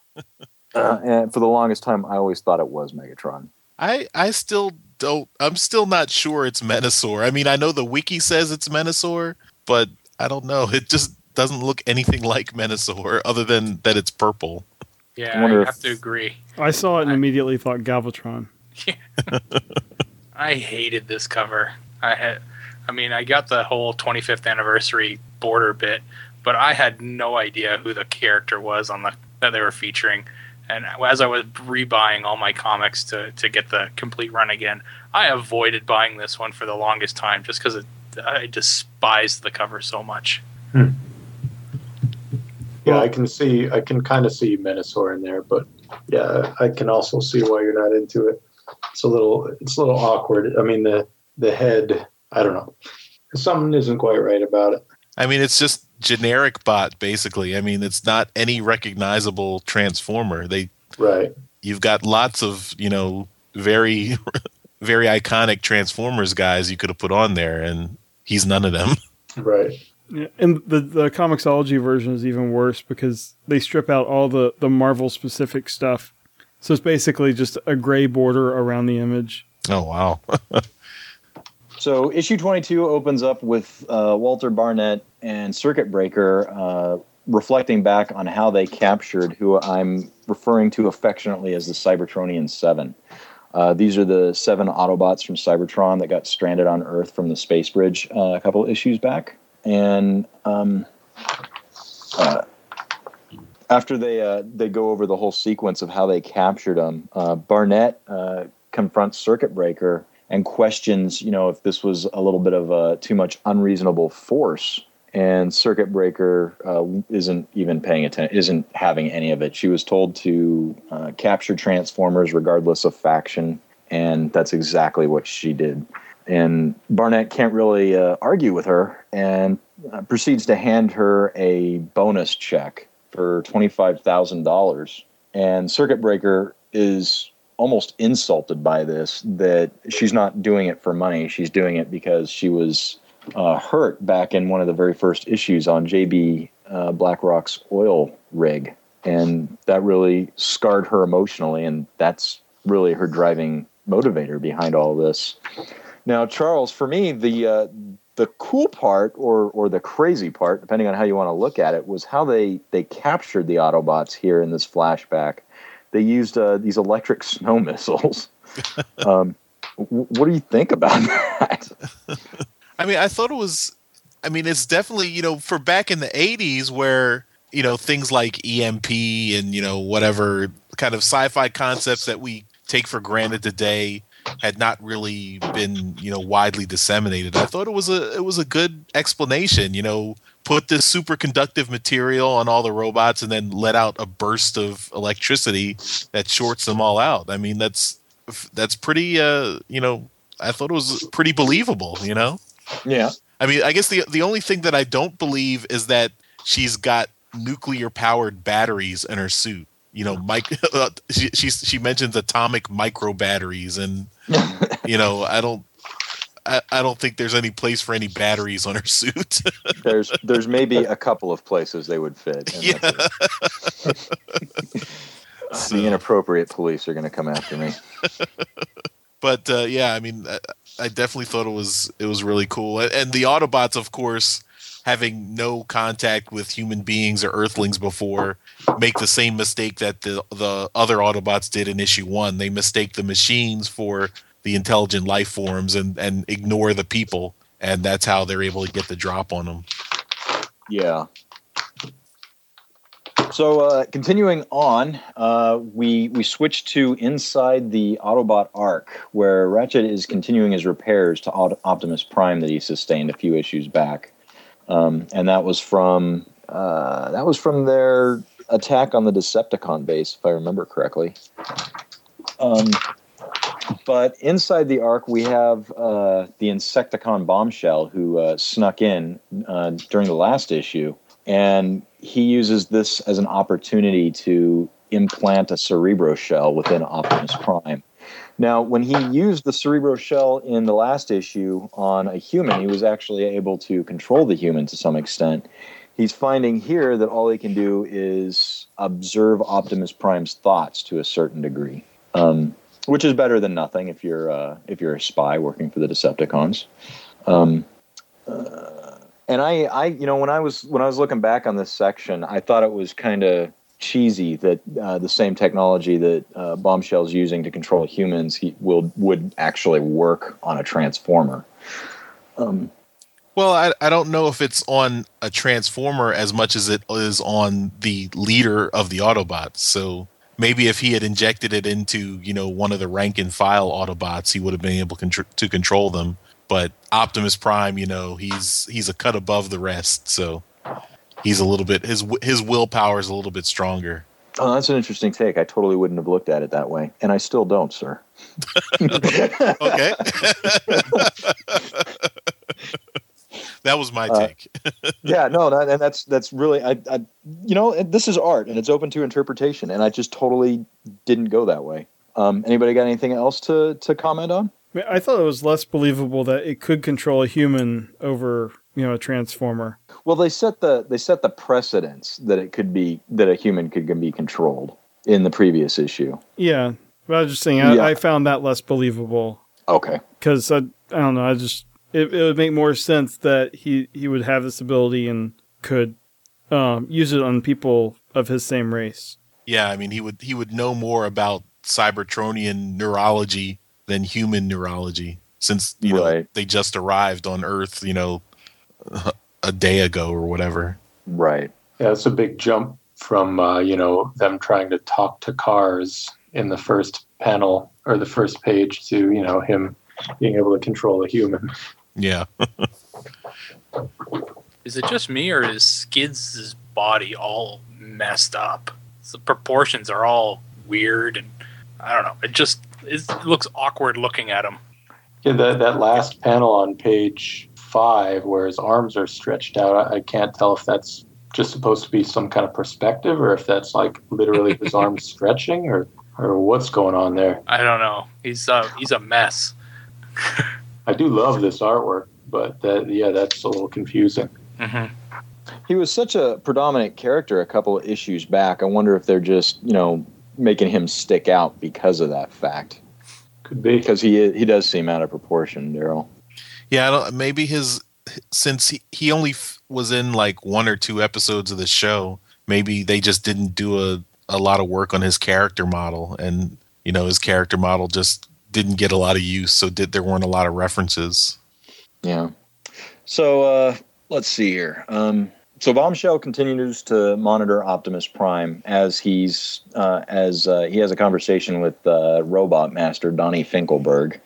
uh, and for the longest time, I always thought it was Megatron. I, I still don't. I'm still not sure it's Mentor. I mean, I know the wiki says it's Mentor, but I don't know. It just doesn't look anything like Mentor, other than that it's purple. Yeah, I, I have to agree. I saw it and I, immediately thought Galvatron. Yeah. I hated this cover. I had, I mean, I got the whole twenty-fifth anniversary border bit, but I had no idea who the character was on the that they were featuring. And as I was rebuying all my comics to, to get the complete run again, I avoided buying this one for the longest time just because I despised the cover so much. Hmm. Yeah, I can see, I can kind of see Mentor in there, but yeah, I can also see why you're not into it. It's a little, it's a little awkward. I mean, the, the head, I don't know. Something isn't quite right about it. I mean, it's just generic bot, basically. I mean, it's not any recognizable Transformer. They, right. You've got lots of, you know, very, very iconic Transformers guys you could have put on there, and he's none of them. Right. Yeah, and the, the Comixology version is even worse because they strip out all the, the Marvel-specific stuff. So it's basically just a gray border around the image. Oh, wow. So issue twenty-two opens up with uh, Walter Barnett and Circuit Breaker uh, reflecting back on how they captured who I'm referring to affectionately as the Cybertronian Seven. Uh, these are the seven Autobots from Cybertron that got stranded on Earth from the space bridge uh, a couple issues back. And um, uh, after they uh, they go over the whole sequence of how they captured them, uh, Barnett uh, confronts Circuit Breaker and questions, you know, if this was a little bit of uh, too much unreasonable force. And Circuit Breaker uh, isn't even paying attention, isn't having any of it. She was told to uh, capture Transformers regardless of faction, and that's exactly what she did. And Barnett can't really uh, argue with her and uh, proceeds to hand her a bonus check for twenty-five thousand dollars. And Circuit Breaker is almost insulted by this, that she's not doing it for money. She's doing it because she was uh, hurt back in one of the very first issues on J B uh, Blackrock's oil rig. And that really scarred her emotionally, and that's really her driving motivator behind all this. Now, Charles, for me, the uh, the cool part or or the crazy part, depending on how you want to look at it, was how they, they captured the Autobots here in this flashback. They used uh, these electric snow missiles. um, w- what do you think about that? I mean, I thought it was, I mean, it's definitely, you know, for back in the eighties where you know, things like E M P and, you know, whatever kind of sci-fi concepts that we take for granted today had not really been, you know, widely disseminated. I thought it was a it was a good explanation, you know, put this superconductive material on all the robots and then let out a burst of electricity that shorts them all out. I mean, that's that's pretty, uh, you know, I thought it was pretty believable, you know? Yeah. I mean, I guess the the only thing that I don't believe is that she's got nuclear-powered batteries in her suit. You know, Mike, she, she she mentions atomic micro batteries, and you know, I don't, I, I don't think there's any place for any batteries on her suit. there's there's maybe a couple of places they would fit. And yeah. So, the inappropriate police are going to come after me. But uh, yeah, I mean, I, I definitely thought it was it was really cool, and the Autobots, of course, having no contact with human beings or Earthlings before, make the same mistake that the the other Autobots did in issue one. They mistake the machines for the intelligent life forms and, and ignore the people, and that's how they're able to get the drop on them. Yeah. So uh, continuing on, uh, we we switch to inside the Autobot arc, where Ratchet is continuing his repairs to Aut- Optimus Prime that he sustained a few issues back. Um, and that was from uh, that was from their attack on the Decepticon base, if I remember correctly. Um, but inside the arc, we have uh, the Insecticon Bombshell, who uh, snuck in uh, during the last issue, and he uses this as an opportunity to implant a Cerebro shell within Optimus Prime. Now, when he used the Cerebro shell in the last issue on a human, he was actually able to control the human to some extent. He's finding here that all he can do is observe Optimus Prime's thoughts to a certain degree, um, which is better than nothing if you're uh, if you're a spy working for the Decepticons. Um, uh, and I, I, you know, when I was when I was looking back on this section, I thought it was kind of cheesy that uh, the same technology that uh, Bombshell's using to control humans he will would actually work on a Transformer. Um, well, I, I don't know if it's on a Transformer as much as it is on the leader of the Autobots. So maybe if he had injected it into, you know, one of the rank and file Autobots, he would have been able contr- to control them. But Optimus Prime, you know, he's he's a cut above the rest. So. He's a little bit his his willpower is a little bit stronger. Oh, that's an interesting take. I totally wouldn't have looked at it that way, and I still don't, sir. Okay. That was my take. uh, yeah, no, that, and that's that's really, I, I, you know, this is art, and it's open to interpretation, and I just totally didn't go that way. Um, anybody got anything else to to comment on? I thought it was less believable that it could control a human over, you know, a Transformer. Well, they set the they set the precedence that it could be that a human could be controlled in the previous issue. Yeah, but I was just saying I, yeah. I found that less believable. Okay, because I I don't know. I just it, it would make more sense that he, he would have this ability and could um, use it on people of his same race. Yeah, I mean he would he would know more about Cybertronian neurology than human neurology, since you know right. they just arrived on Earth, you know, a day ago or whatever. Right. Yeah, it's a big jump from uh, you know them trying to talk to cars in the first panel or the first page to you know him being able to control a human. Yeah. Is it just me or is Skids' body all messed up? The proportions are all weird and I don't know. It just It looks awkward looking at him. Yeah, that that last panel on page five where his arms are stretched out, I, I can't tell if that's just supposed to be some kind of perspective or if that's like literally his arms stretching or, or what's going on there. I don't know. He's uh, he's a mess. I do love this artwork, but that, yeah, that's a little confusing. Mm-hmm. He was such a predominant character a couple of issues back. I wonder if they're just, you know, making him stick out because of that fact. Could be because he he does seem out of proportion, Daryl. Yeah, I don't, maybe his since he, he only f- was in like one or two episodes of the show. Maybe they just didn't do a, a lot of work on his character model, and you know his character model just didn't get a lot of use. So did there weren't a lot of references? Yeah. So uh, let's see here. Um, So Bombshell continues to monitor Optimus Prime as he's uh, as uh, he has a conversation with uh, Robot Master Donnie Finkelberg,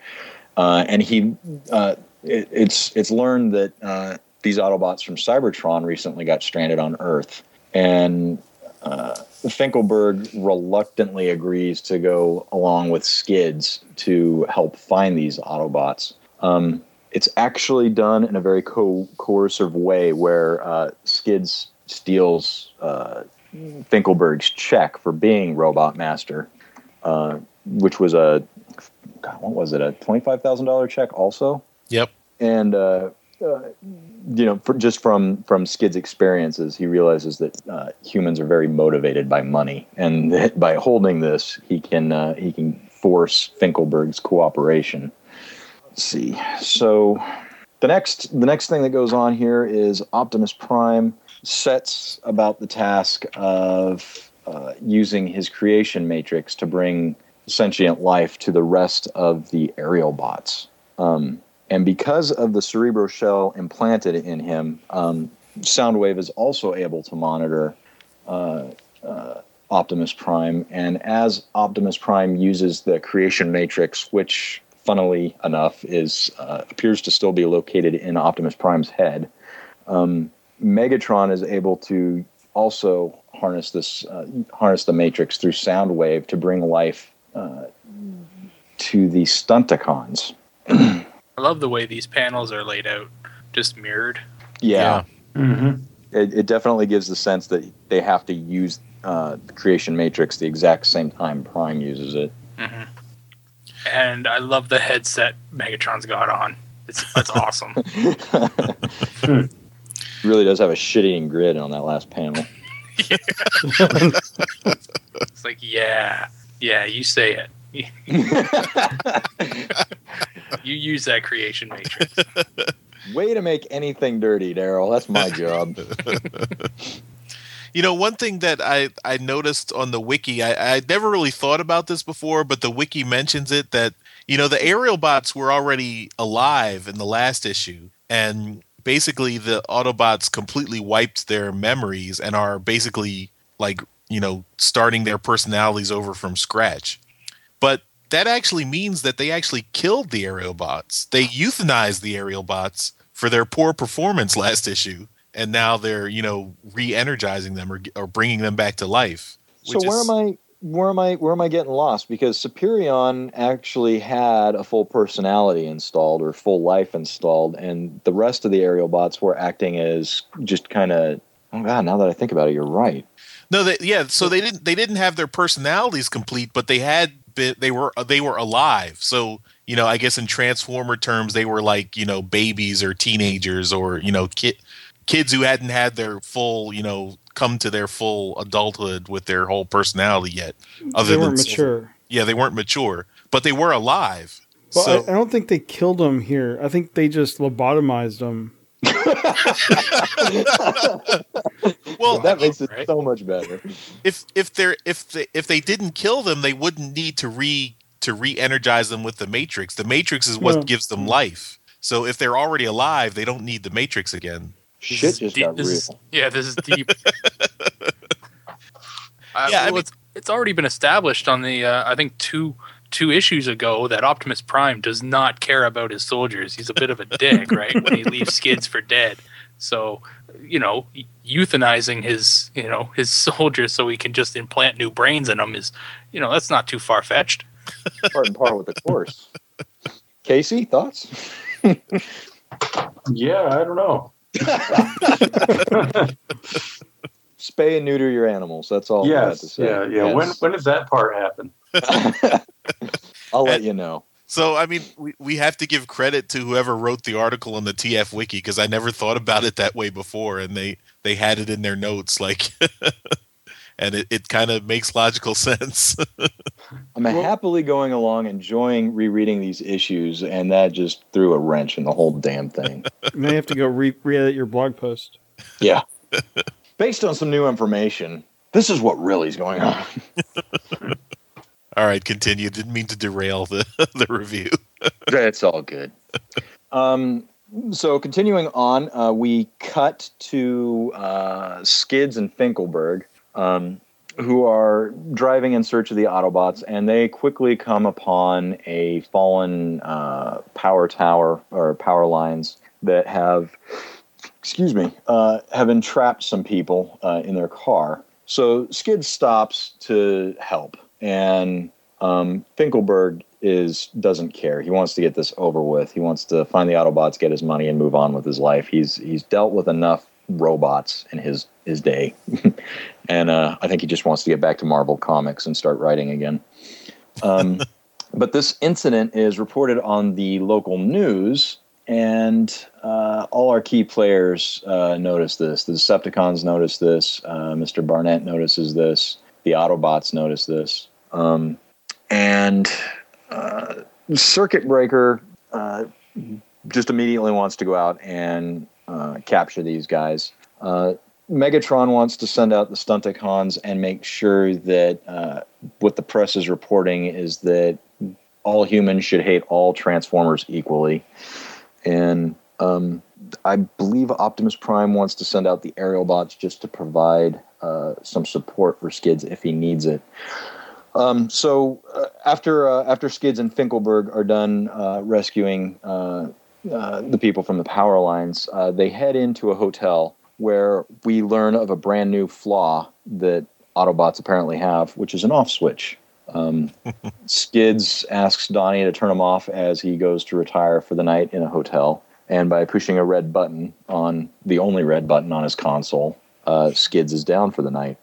uh, and he uh, it, it's it's learned that uh, these Autobots from Cybertron recently got stranded on Earth, and uh, Finkelberg reluctantly agrees to go along with Skids to help find these Autobots. Um, It's actually done in a very co- coercive way where uh, Skids steals uh, Finkelberg's check for being Robot Master, uh, which was a, God, what was it, a twenty-five thousand dollars check also? Yep. And, uh, uh, you know, for, just from, from Skid's experiences, he realizes that uh, humans are very motivated by money. And that by holding this, he can uh, he can force Finkelberg's cooperation. See, so the next the next thing that goes on here is Optimus Prime sets about the task of uh, using his creation matrix to bring sentient life to the rest of the aerial bots. Um, and because of the cerebro shell implanted in him, um, Soundwave is also able to monitor uh, uh, Optimus Prime. And as Optimus Prime uses the creation matrix, which funnily enough, is uh, appears to still be located in Optimus Prime's head. Um, Megatron is able to also harness this, uh, harness the Matrix through Soundwave to bring life uh, to the Stunticons. I love the way these panels are laid out, just mirrored. Yeah, yeah. Mm-hmm. It, it definitely gives the sense that they have to use uh, the Creation Matrix the exact same time Prime uses it. Mm-hmm. And I love the headset Megatron's got on. It's, that's awesome. Really does have a shitty grid on that last panel. Yeah. It's like, yeah, yeah, you say it. You use that creation matrix. Way to make anything dirty, Daryl. That's my job. You know, one thing that I, I noticed on the wiki, I, I never really thought about this before, but the wiki mentions it that, you know, the aerial bots were already alive in the last issue. And basically the Autobots completely wiped their memories and are basically like, you know, starting their personalities over from scratch. But that actually means that they actually killed the aerial bots. They euthanized the aerial bots for their poor performance last issue. And now they're, you know, re-energizing them or, or bringing them back to life. So where is, am I? Where am I? Where am I getting lost? Because Superion actually had a full personality installed or full life installed, and the rest of the aerial bots were acting as just kind of. Oh God! Now that I think about it, you're right. No, they, yeah. So they didn't. They didn't have their personalities complete, but they had. Been, they were. They were alive. So. You know, I guess in Transformer terms, they were like, you know, babies or teenagers or, you know, kids. Kids who hadn't had their full, you know, come to their full adulthood with their whole personality yet. Other they weren't than, mature. Yeah, they weren't mature, but they were alive. Well, so. I, I don't think they killed them here. I think they just lobotomized them. Well, that makes it right? so much better. If if they if they if they didn't kill them, they wouldn't need to re to re-energize them with the Matrix. The Matrix is what yeah. gives them life. So if they're already alive, they don't need the Matrix again. Shit just deep, got real. Is, yeah, this is deep. uh, yeah, well, I mean, it's, it's already been established on the, uh, I think, two two issues ago that Optimus Prime does not care about his soldiers. He's a bit of a dick, right, when he leaves Skids for dead. So, you know, euthanizing his, you know, his soldiers so he can just implant new brains in them is, you know, that's not too far-fetched. Part and part with the course. Casey, thoughts? Yeah, I don't know. Spay and neuter your animals. That's all yes, I have to say. Yeah, yeah. Yes. When when does that part happen? I'll let and, you know. So, I mean, we, we have to give credit to whoever wrote the article on the T F Wiki because I never thought about it that way before, and they, they had it in their notes, like, and it, it kind of makes logical sense. I'm well, happily going along, enjoying rereading these issues, and that just threw a wrench in the whole damn thing. You may have to go re- re-edit your blog post. Yeah. Based on some new information, this is what really is going on. All right, continue. Didn't mean to derail the, the review. That's all good. Um, So continuing on, uh, we cut to uh, Skids and Finkelberg, um, who are driving in search of the Autobots, and they quickly come upon a fallen uh, power tower or power lines that have, excuse me, uh, have entrapped some people uh, in their car. So Skid stops to help, and um, Finkelberg is doesn't care. He wants to get this over with. He wants to find the Autobots, get his money, and move on with his life. He's he's dealt with enough robots in his his day, and uh, I think he just wants to get back to Marvel Comics and start writing again. Um, but this incident is reported on the local news, and uh, all our key players uh, notice this. The Decepticons notice this. Uh, Mister Barnett notices this. The Autobots notice this. Um, and uh, Circuit Breaker uh, just immediately wants to go out and uh, capture these guys. Uh, Megatron wants to send out the Stunticons and make sure that uh, what the press is reporting is that all humans should hate all Transformers equally. And um, I believe Optimus Prime wants to send out the aerial bots just to provide uh, some support for Skids if he needs it. Um, so uh, after uh, after Skids and Finkelberg are done uh, rescuing uh, uh, the people from the power lines, uh, they head into a hotel where we learn of a brand new flaw that Autobots apparently have, which is an off switch. Um, Skids asks Donnie to turn him off as he goes to retire for the night in a hotel, and by pushing a red button on the only red button on his console, uh, Skids is down for the night.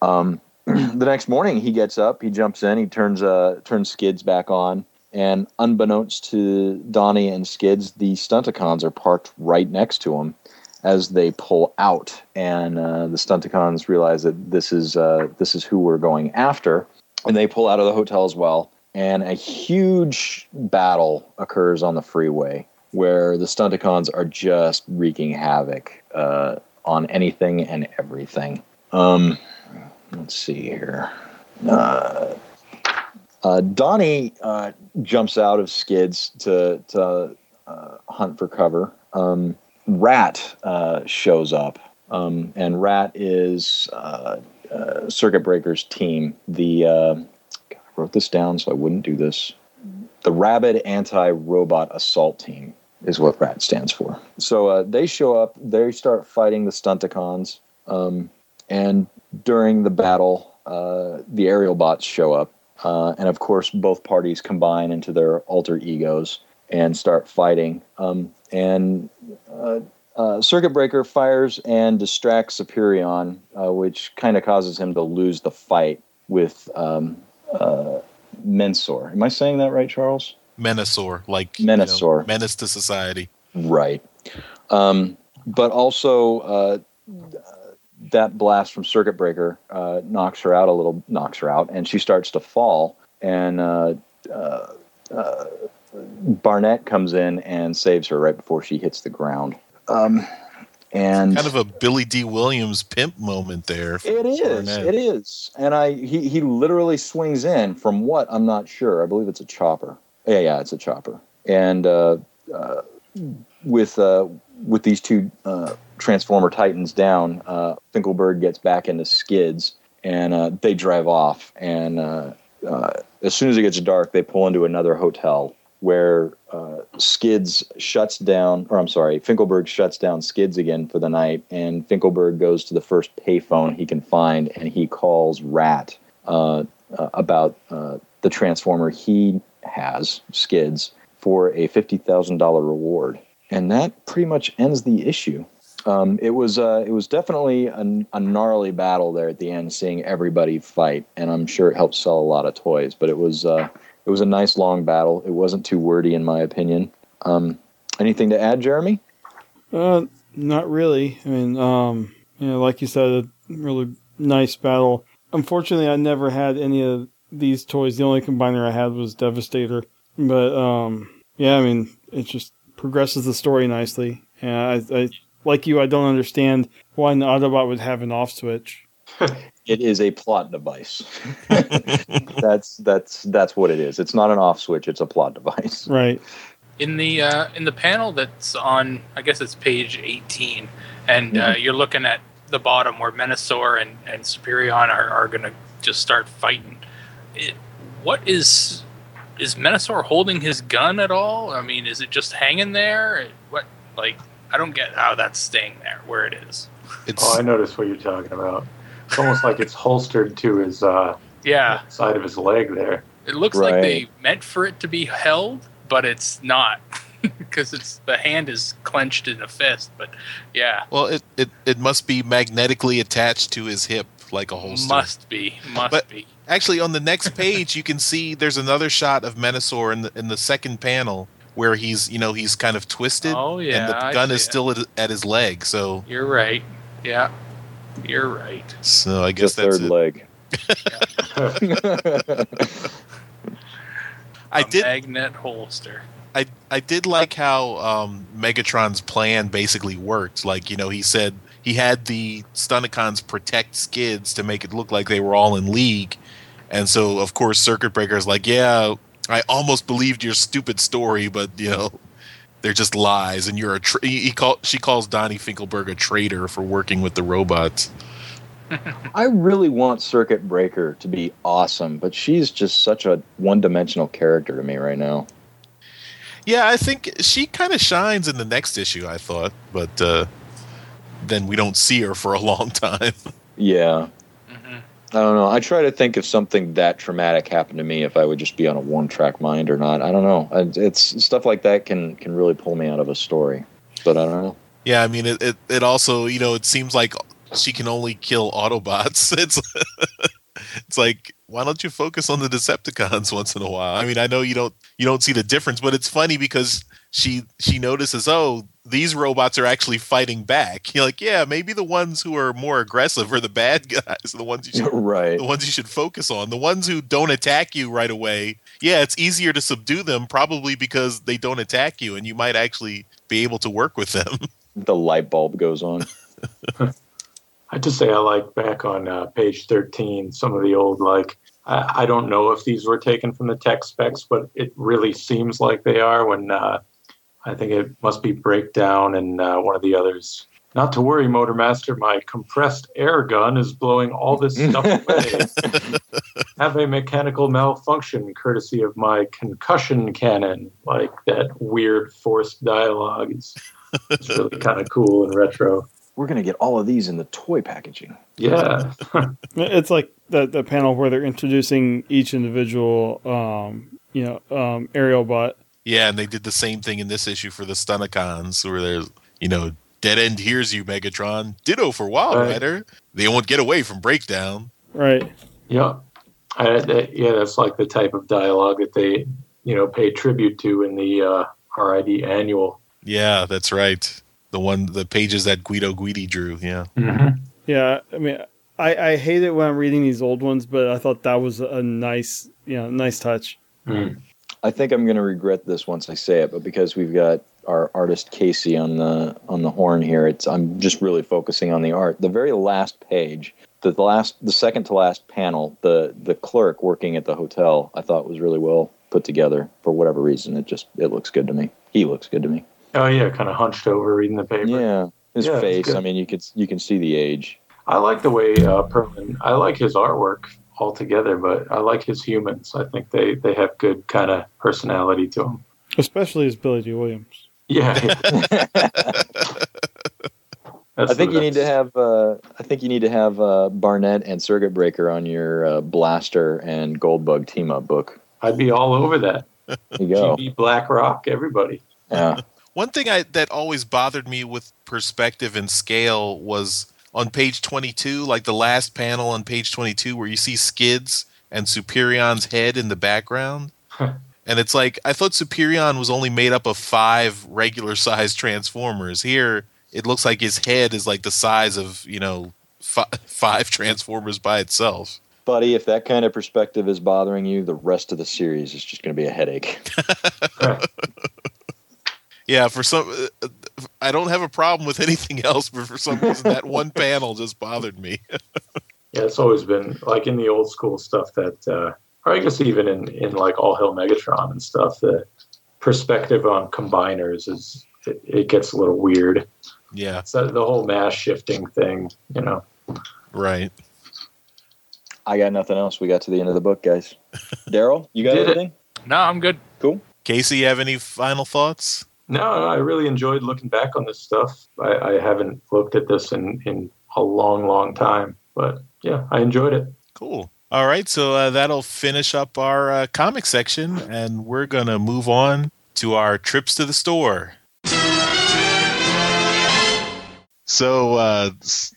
Um, the next morning he gets up, he jumps in, he turns, uh, turns Skids back on, and unbeknownst to Donnie and Skids, the Stunticons are parked right next to him as they pull out, and, uh, the Stunticons realize that this is, uh, this is who we're going after. And they pull out of the hotel as well, and a huge battle occurs on the freeway where the Stunticons are just wreaking havoc uh, on anything and everything. Um, let's see here. Uh, uh, Donnie uh, jumps out of Skids to, to uh, hunt for cover. Um, Rat uh, shows up, um, and Rat is... Uh, Uh, Circuit Breaker's team. The uh, God, I wrote this down so I wouldn't do this. The Rabid Anti-Robot Assault Team is what RAT stands for. So uh, they show up. They start fighting the Stunticons, um, and during the battle, uh, the aerial bots show up, uh, and of course, both parties combine into their alter egos and start fighting. Um, and uh, Uh, Circuit Breaker fires and distracts Superion, uh, which kind of causes him to lose the fight with um, uh, Menasor. Am I saying that right, Charles? Menasor, like Menasor, you know, menace to society. Right. Um, but also, uh, that blast from Circuit Breaker uh, knocks her out a little, knocks her out, and she starts to fall. And uh, uh, uh, Barnett comes in and saves her right before she hits the ground. Um, and it's kind of a Billy D. Williams pimp moment there. It is, it is, and I he he literally swings in from what I'm not sure. I believe it's a chopper. Yeah, yeah, it's a chopper. And uh, uh, with uh, with these two uh, Transformer Titans down, uh, Finkelberg gets back into Skids, and uh, they drive off. And uh, uh, as soon as it gets dark, they pull into another hotel, where uh, Skids shuts down, or I'm sorry, Finkelberg shuts down Skids again for the night, and Finkelberg goes to the first payphone he can find, and he calls Rat uh, uh, about uh, the Transformer he has, Skids, for a fifty thousand dollars reward. And that pretty much ends the issue. Um, it was uh, it was definitely a, a gnarly battle there at the end, seeing everybody fight, and I'm sure it helped sell a lot of toys, but it was... Uh, It was a nice long battle. It wasn't too wordy, in my opinion. Um, anything to add, Jeremy? Uh, not really. I mean, um, you know, like you said, a really nice battle. Unfortunately, I never had any of these toys. The only combiner I had was Devastator. But um, yeah, I mean, it just progresses the story nicely. And I, I, like you, I don't understand why an Autobot would have an off switch. It is a plot device. that's that's that's what it is. It's not an off switch. It's a plot device. Right. in the uh, in the panel that's on, I guess it's page eighteen, and mm-hmm. uh, you're looking at the bottom where Menasor and, and Superion are, are going to just start fighting. It, what is... Is Menasor holding his gun at all? I mean, is it just hanging there? What, like, I don't get how that's staying there where it is. It's... Oh, I noticed what you're talking about. It's almost like it's holstered to his uh, yeah side of his leg there. It looks right. like they meant for it to be held, but it's not because it's the hand is clenched in a fist. But yeah, well, it it, it must be magnetically attached to his hip. Like a holster. Must be. Must but be. Actually, on the next page, you can see there's another shot of Menasor in the, in the second panel where he's, you know, he's kind of twisted. Oh, yeah. And the gun is it. still at, at his leg, so... You're right. Yeah. You're right. So I guess the that's third it. leg. I did, magnet holster. I, I did like how um, Megatron's plan basically worked. Like, you know, he said... He had the Stunicons protect Skids to make it look like they were all in league. And so, of course, Circuit Breaker's like, yeah, I almost believed your stupid story, but, you know, they're just lies. And you're a tra- he call- she calls Donnie Finkelberg a traitor for working with the robots. I really want Circuit Breaker to be awesome, but she's just such a one-dimensional character to me right now. Yeah, I think she kind of shines in the next issue, I thought, but... Uh, then we don't see her for a long time. Yeah. Mm-hmm. I don't know. I try to think if something that traumatic happened to me, if I would just be on a one-track mind or not. I don't know. It's stuff like that can, can really pull me out of a story. But I don't know. Yeah, I mean, it, it, it also, you know, it seems like she can only kill Autobots. It's, it's like, why don't you focus on the Decepticons once in a while? I mean, I know you don't you don't see the difference, but it's funny because... She she notices, oh, these robots are actually fighting back. You're like, yeah, maybe the ones who are more aggressive are the bad guys, the ones you should, right. the ones you should focus on. The ones who don't attack you right away, yeah, it's easier to subdue them probably because they don't attack you and you might actually be able to work with them. The light bulb goes on. I have to say I like back on uh, page thirteen, some of the old, like, I, I don't know if these were taken from the tech specs, but it really seems like they are when... Uh, I think it must be Breakdown and uh, one of the others. Not to worry, Motormaster, my compressed air gun is blowing all this stuff away. Have a mechanical malfunction courtesy of my concussion cannon. Like that weird forced dialogue is really kind of cool and retro. We're going to get all of these in the toy packaging. Yeah. It's like the, the panel where they're introducing each individual um, you know, um, aerial bot. Yeah, and they did the same thing in this issue for the Stunicons, where there's, you know, Dead End hears you, Megatron. Ditto for Wild right. Rider. They won't get away from Breakdown. Right. Yeah. I, that, yeah, that's like the type of dialogue that they, you know, pay tribute to in the uh, R I D annual. Yeah, that's right. The one, the pages that Guido Guidi drew, yeah. Mm-hmm. Yeah, I mean, I, I hate it when I'm reading these old ones, but I thought that was a nice, you know, nice touch. Mm. I think I'm going to regret this once I say it, but because we've got our artist Casey on the on the horn here, it's I'm just really focusing on the art. The very last page, the last, the second to last panel, the the clerk working at the hotel, I thought was really well put together. For whatever reason, it just it looks good to me. He looks good to me. Oh yeah, kind of hunched over reading the paper. Yeah, his yeah, face. I mean, you could you can see the age. I like the way uh, Perlman. I like his artwork altogether, but I like his humans. I think they, they have good kind of personality to them. Especially as Billy Dee Williams. Yeah. I think you need to have uh, I think you need to have uh, Barnett and Circuit Breaker on your uh, Blaster and Goldbug team-up book. I'd be all over that. There you go. G B Blackrock, everybody. Yeah. One thing I that always bothered me with perspective and scale was... On page twenty-two, like the last panel on page twenty-two where you see Skids and Superion's head in the background. Huh. And it's like, I thought Superion was only made up of five regular-sized Transformers. Here, it looks like his head is like the size of, you know, fi- five Transformers by itself. Buddy, if that kind of perspective is bothering you, the rest of the series is just going to be a headache. Yeah, for some, I don't have a problem with anything else, but for some reason that one panel just bothered me. Yeah, it's always been, like in the old school stuff that, uh, or I guess even in, in like All Hell Megatron and stuff, that perspective on combiners is it, it gets a little weird. Yeah. So the whole mass shifting thing, you know. Right. I got nothing else. We got to the end of the book, guys. Daryl, you got anything? No, I'm good. Cool. Casey, you have any final thoughts? No, no, I really enjoyed looking back on this stuff. I, I haven't looked at this in, in a long, long time. But, yeah, I enjoyed it. Cool. All right, so uh, that'll finish up our uh, comic section, and we're going to move on to our trips to the store. So, uh,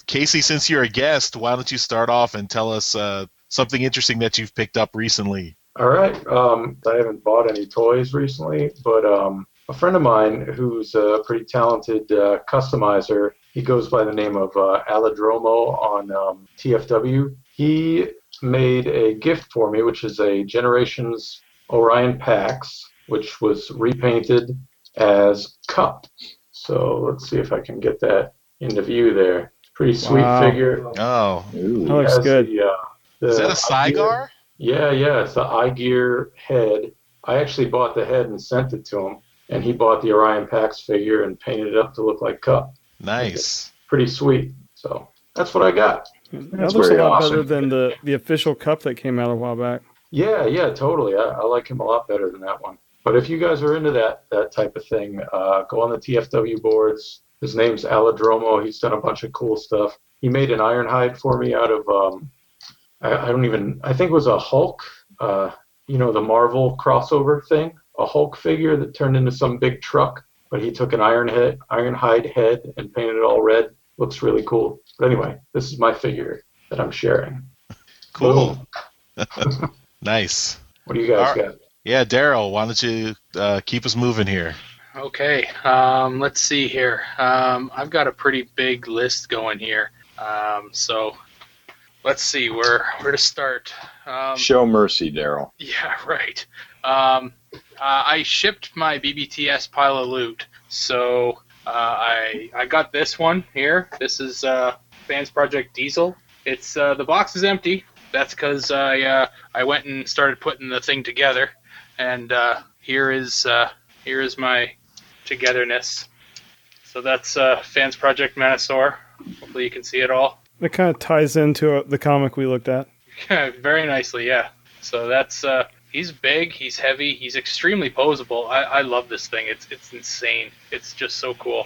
Casey, since you're a guest, why don't you start off and tell us uh, something interesting that you've picked up recently? All right. Um, I haven't bought any toys recently, but um, a friend of mine who's a pretty talented uh, customizer, he goes by the name of uh, Aladromo on um, T F W. He made a gift for me, which is a Generations Orion Pax, which was repainted as Cup. So let's see if I can get that into view there. Pretty sweet wow. figure. Oh, Ooh, that looks good. The, uh, the is that a Cygar? Yeah, yeah, it's the iGear head. I actually bought the head and sent it to him, and he bought the Orion Pax figure and painted it up to look like Cup. Nice. Pretty sweet. So that's what I got. That that's looks a lot awesome. Better than the, the official Cup that came out a while back. Yeah, yeah, totally. I, I like him a lot better than that one. But if you guys are into that that type of thing, uh, go on the T F W boards. His name's Aladromo. He's done a bunch of cool stuff. He made an Ironhide for me out of, um, I, I don't even, I think it was a Hulk, uh, you know, the Marvel crossover thing, a Hulk figure that turned into some big truck. But he took an iron head, Ironhide head and painted it all red. Looks really cool. But anyway, this is my figure that I'm sharing. Cool. Nice. What do you guys right. got? Yeah, Daryl, why don't you uh, keep us moving here? Okay. Um, let's see here. Um, I've got a pretty big list going here. Um, so let's see where where to start. Um, Show mercy, Daryl. Yeah, right. Um, uh, I shipped my B B T S pile of loot, so uh, I I got this one here. This is uh, Fans Project Diesel. It's uh, the box is empty. That's because I uh, I went and started putting the thing together, and uh, here is uh, here is my togetherness. So that's uh, Fans Project Manasaur. Hopefully you can see it all. That kind of ties into the comic we looked at. Very nicely, yeah. So that's. Uh, He's big, he's heavy, he's extremely poseable. I, I love this thing. It's it's insane. It's just so cool.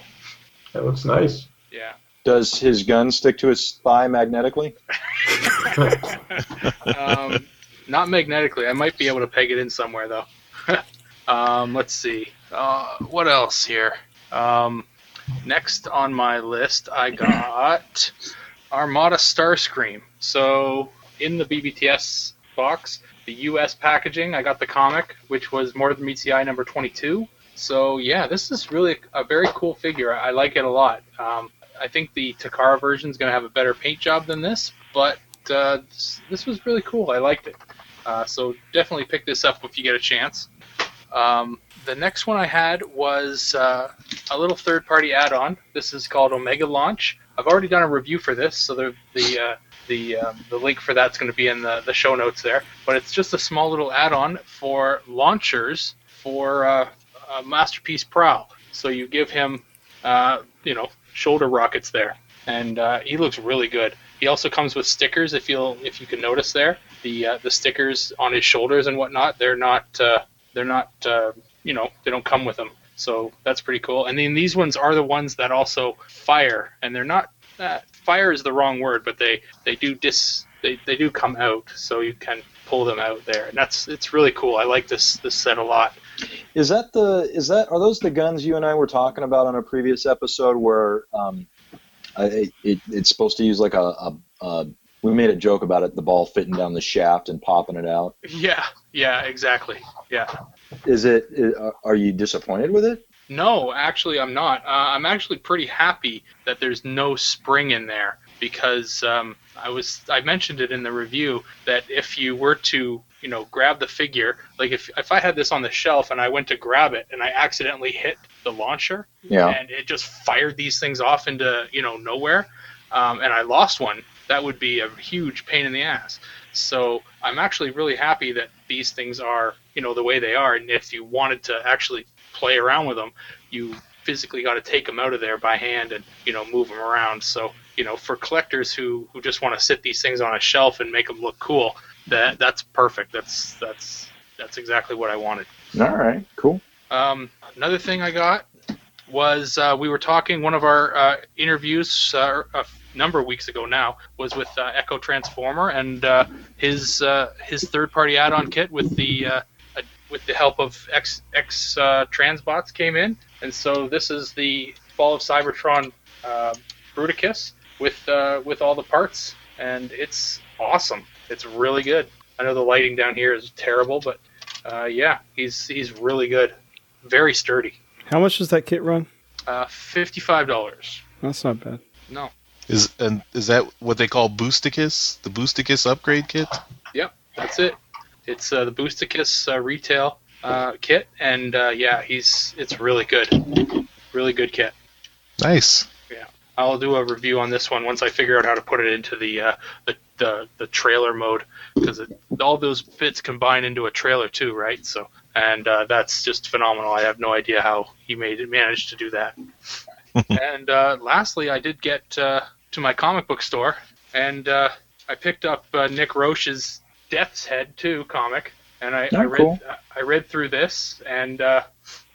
That looks nice. Yeah. Does his gun stick to his thigh magnetically? um, not magnetically. I might be able to peg it in somewhere, though. um, let's see. Uh, what else here? Um, next on my list, I got Armada Starscream. So, in the B B T S box... The U S packaging, I got the comic, which was More Than Meets the Eye number twenty-two. So, yeah, this is really a very cool figure. I, I like it a lot. Um, I think the Takara version is going to have a better paint job than this, but uh, this, this was really cool. I liked it. Uh, so definitely pick this up if you get a chance. Um, the next one I had was uh, a little third-party add-on. This is called Omega Launch. I've already done a review for this, so the... the uh, The uh, the link for that's going to be in the, the show notes there. But it's just a small little add-on for launchers for uh, uh, Masterpiece Prowl. So you give him, uh, you know, shoulder rockets there. And uh, he looks really good. He also comes with stickers, if you'll if you can notice there. The uh, the stickers on his shoulders and whatnot, they're not, uh, they're not uh, you know, they don't come with them. So that's pretty cool. And then these ones are the ones that also fire. And they're not... Uh, fire is the wrong word, but they they do dis they, they do come out, so you can pull them out there, and that's it's really cool. I like this this set a lot. Is that the is that are those the guns you and I were talking about on a previous episode where um, I, it, it's supposed to use like a, a, a we made a joke about it, the ball fitting down the shaft and popping it out. Yeah, yeah, exactly. Yeah. Is it? Are you disappointed with it? No, actually I'm not. Uh, I'm actually pretty happy that there's no spring in there because um, I was I mentioned it in the review that if you were to, you know, grab the figure, like if if I had this on the shelf and I went to grab it and I accidentally hit the launcher yeah. and it just fired these things off into, you know, nowhere um, and I lost one, that would be a huge pain in the ass. So I'm actually really happy that these things are, you know, the way they are, and if you wanted to actually play around with them. You physically got to take them out of there by hand and, you know, move them around. So, you know, for collectors who, who just want to sit these things on a shelf and make them look cool, that that's perfect. That's that's that's exactly what I wanted. All right, cool. Um, another thing I got was uh, we were talking, one of our uh, interviews uh, a number of weeks ago now was with uh, Echo Transformer and uh, his uh, his third-party add-on kit with the uh, uh, with the help of X X uh, Transbots came in. And so this is the Fall of Cybertron uh, Bruticus with uh, with all the parts, and it's awesome. It's really good. I know the lighting down here is terrible, but uh, yeah, he's he's really good. Very sturdy. How much does that kit run? Uh, fifty-five dollars. That's not bad. No. Is and is that what they call Boosticus? The Boosticus upgrade kit? Yep, that's it. It's uh, the Boosticus uh, retail uh, kit, and uh, yeah, he's it's really good, really good kit. Nice. Yeah, I'll do a review on this one once I figure out how to put it into the uh, the, the the trailer mode, because all those bits combine into a trailer too, right? So. And uh, that's just phenomenal. I have no idea how he made it, managed to do that. And uh, lastly, I did get uh, to my comic book store, and uh, I picked up uh, Nick Roche's Death's Head two comic, and I, oh, I read cool. I read through this, and uh,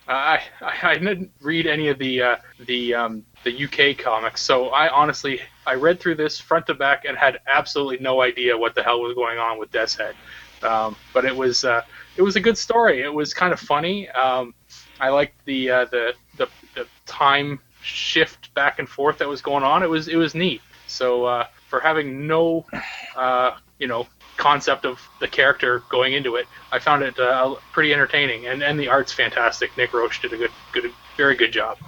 I I didn't read any of the uh, the um, the U K comics, so I honestly I read through this front to back and had absolutely no idea what the hell was going on with Death's Head. Um, but it was uh, it was a good story. It was kind of funny. Um, I liked the, uh, the the the time shift back and forth that was going on. It was it was neat. So uh, for having no uh, you know concept of the character going into it, I found it uh, pretty entertaining. And, and the art's fantastic. Nick Roche did a good good very good job.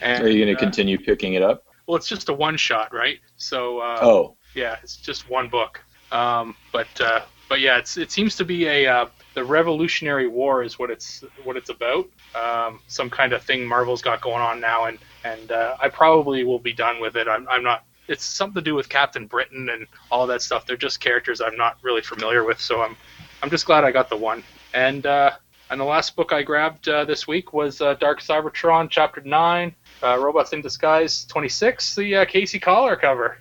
And, Are you going to uh, continue picking it up? Well, it's just a one shot, right? So uh, oh yeah, it's just one book. Um, but uh, But yeah, it's, it seems to be a uh, the Revolutionary War is what it's what it's about. Um, some kind of thing Marvel's got going on now, and and uh, I probably will be done with it. I'm I'm not. It's something to do with Captain Britain and all that stuff. They're just characters I'm not really familiar with, so I'm I'm just glad I got the one. And uh, and the last book I grabbed uh, this week was uh, Dark Cybertron Chapter Nine, uh, Robots in Disguise twenty-six, the uh, Casey Coller cover.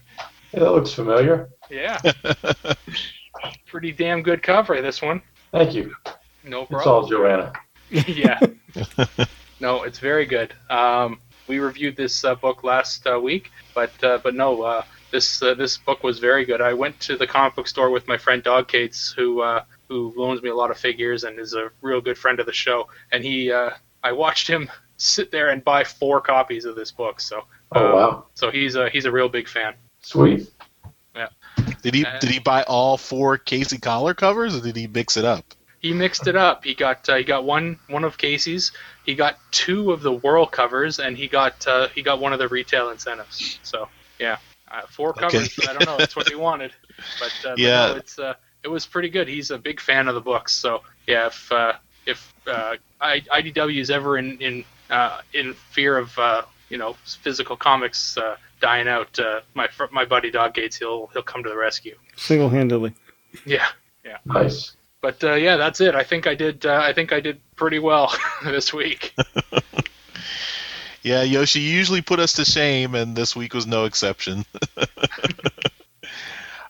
Yeah, that looks familiar. Yeah. Pretty damn good cover, this one. Thank you. No problem. It's all Joanna. Yeah. No, it's very good. Um, we reviewed this uh, book last uh, week, but uh, but no, uh, this uh, this book was very good. I went to the comic book store with my friend Dog Cates, who uh, who loans me a lot of figures and is a real good friend of the show. And he, uh, I watched him sit there and buy four copies of this book. So. Oh uh, wow. So he's a he's a real big fan. Sweet. Yeah. Did he did he buy all four Casey Coller covers, or did he mix it up? He mixed it up. He got uh, he got one one of Casey's. He got two of the Whirl covers, and he got uh, he got one of the retail incentives. So yeah, uh, four covers. Okay. I don't know. That's what he wanted. But uh, yeah, but no, it's uh, it was pretty good. He's a big fan of the books. So yeah, if uh, if uh, I D W is ever in in uh, in fear of uh, you know physical comics. Uh, Dying out, uh, my my buddy Dog Gates, he'll he'll come to the rescue single-handedly. Yeah, yeah, nice. But uh, yeah, that's it. I think I did. Uh, I think I did pretty well this week. Yeah, Yoshi, you usually put us to shame, and this week was no exception.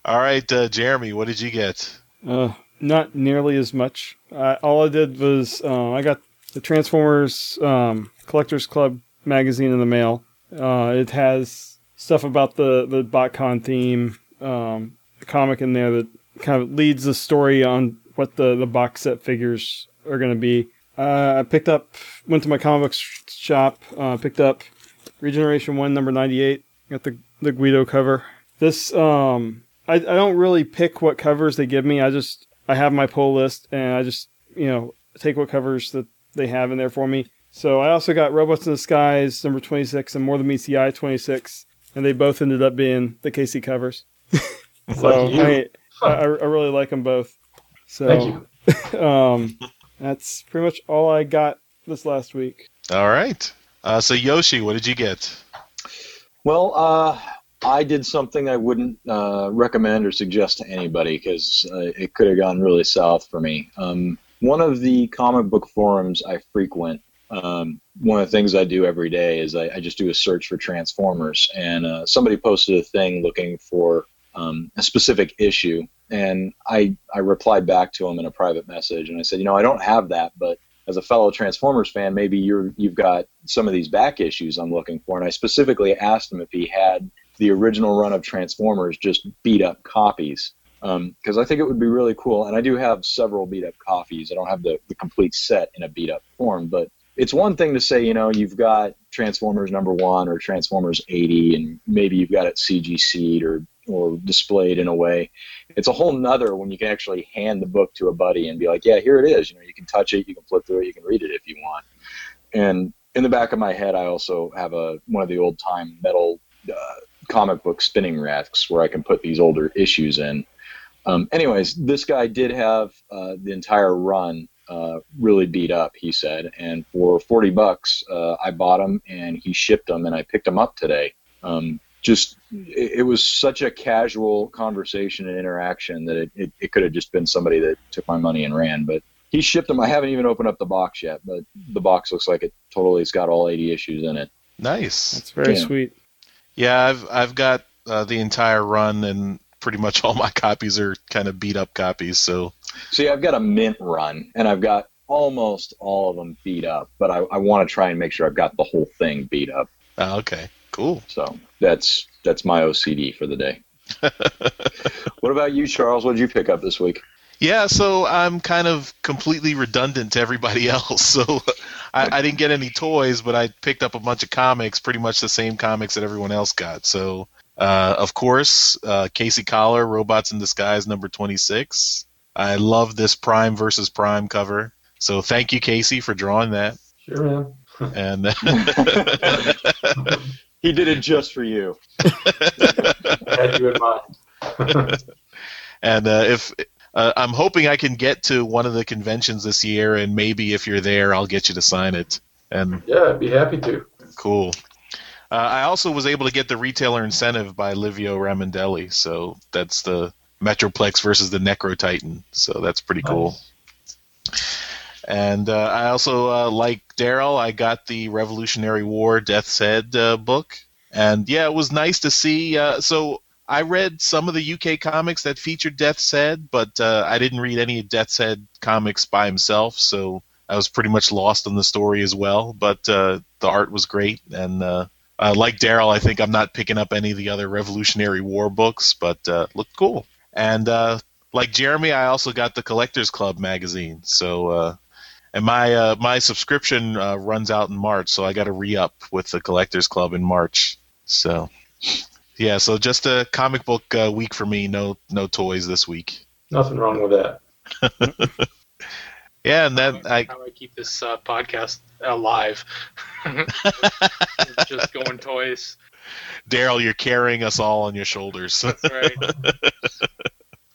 All right, uh, Jeremy, what did you get? Uh, not nearly as much. Uh, all I did was uh, I got the Transformers um, Collectors Club magazine in the mail. Uh, it has stuff about the, the BotCon theme, um, the comic in there that kind of leads the story on what the, the box set figures are going to be. Uh, I picked up, went to my comic book shop, uh, picked up Regeneration one, number ninety-eight. Got the, the Guido cover. This, um, I, I don't really pick what covers they give me. I just, I have my pull list and I just, you know, take what covers that they have in there for me. So I also got Robots in Disguise, number twenty-six, and More Than Meets the Eye, twenty-six. And they both ended up being the Casey covers. So I, I, I really like them both. So, thank you. um, that's pretty much all I got this last week. All right. Uh, so Yoshi, what did you get? Well, uh, I did something I wouldn't uh, recommend or suggest to anybody because uh, it could have gone really south for me. Um, one of the comic book forums I frequent Um, one of the things I do every day is I, I just do a search for Transformers, and uh, somebody posted a thing looking for um, a specific issue, and I, I replied back to him in a private message, and I said, you know, I don't have that, but as a fellow Transformers fan, maybe you're, you've got some of these back issues I'm looking for, and I specifically asked him if he had the original run of Transformers, just beat-up copies, because um, I think it would be really cool, and I do have several beat-up copies. I don't have the, the complete set in a beat-up form, but it's one thing to say, you know, you've got Transformers number one or Transformers eighty, and maybe you've got it C G C'd or, or displayed in a way. It's a whole nother when you can actually hand the book to a buddy and be like, yeah, here it is. You know, you can touch it, you can flip through it, you can read it if you want. And in the back of my head, I also have a one of the old-time metal uh, comic book spinning racks where I can put these older issues in. Um, anyways, this guy did have uh, the entire run Uh, really beat up, he said, and for forty bucks, uh, I bought them and he shipped them, and I picked them up today. Um, just, it, it was such a casual conversation and interaction that it, it, it could have just been somebody that took my money and ran, but he shipped them. I haven't even opened up the box yet, but the box looks like it totally has got all eighty issues in it. Nice. That's very yeah. sweet. Yeah, I've, I've got uh, the entire run, and pretty much all my copies are kind of beat up copies, so... See, I've got a mint run, and I've got almost all of them beat up, but I, I want to try and make sure I've got the whole thing beat up. Oh, okay, cool. So that's that's my O C D for the day. What about you, Charles? What did you pick up this week? Yeah, so I'm kind of completely redundant to everybody else, so I, I didn't get any toys, but I picked up a bunch of comics, pretty much the same comics that everyone else got, so... Uh, of course, uh, Casey Coller, Robots in Disguise, number twenty-six. I love this Prime versus Prime cover. So thank you, Casey, for drawing that. Sure. And he did it just for you. Had you in mind. And uh, if uh, I'm hoping I can get to one of the conventions this year, and maybe if you're there, I'll get you to sign it. And yeah, I'd be happy to. Cool. Uh, I also was able to get the retailer incentive by Livio Ramondelli, so that's the Metroplex versus the Necro Titan, so that's pretty cool. Nice. And uh, I also, uh, like Daryl, I got the Revolutionary War Death's Head uh, book, and yeah, it was nice to see. Uh, so I read some of the U K comics that featured Death's Head, but uh, I didn't read any of Death's Head comics by himself, so I was pretty much lost on the story as well, but uh, the art was great, and... Uh, Uh, like Daryl, I think I'm not picking up any of the other Revolutionary War books, but uh, looked cool. And uh, like Jeremy, I also got the Collectors Club magazine. So, uh, and my uh, my subscription uh, runs out in March, so I got to re-up with the Collectors Club in March. So, yeah, so just a comic book uh, week for me. No, no toys this week. Nothing wrong with that. Yeah, and that I how I keep this uh, podcast alive. Just going toys. Daryl, you're carrying us all on your shoulders. That's right.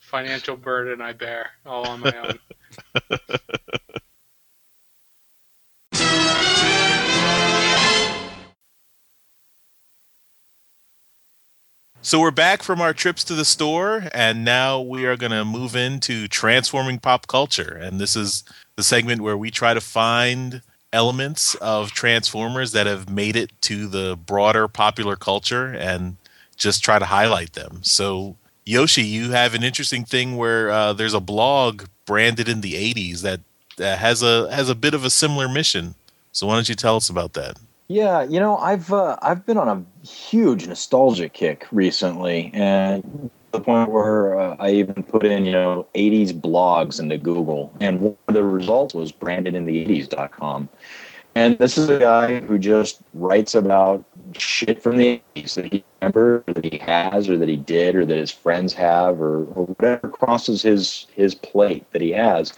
Financial burden I bear all on my own. So we're back from our trips to the store, and now we are going to move into transforming pop culture. And this is the segment where we try to find elements of Transformers that have made it to the broader popular culture and just try to highlight them. So, Yoshi, you have an interesting thing where uh, there's a blog branded in the eighties that uh, has a has a bit of a similar mission. So why don't you tell us about that? Yeah, you know, I've uh, I've been on a huge nostalgia kick recently, and to the point where uh, I even put in, you know, eighties blogs into Google, and one of the results was branded in the eighties dot com. And this is a guy who just writes about shit from the eighties that he remembers, or that he has, or that he did, or that his friends have, or, or whatever crosses his his plate that he has.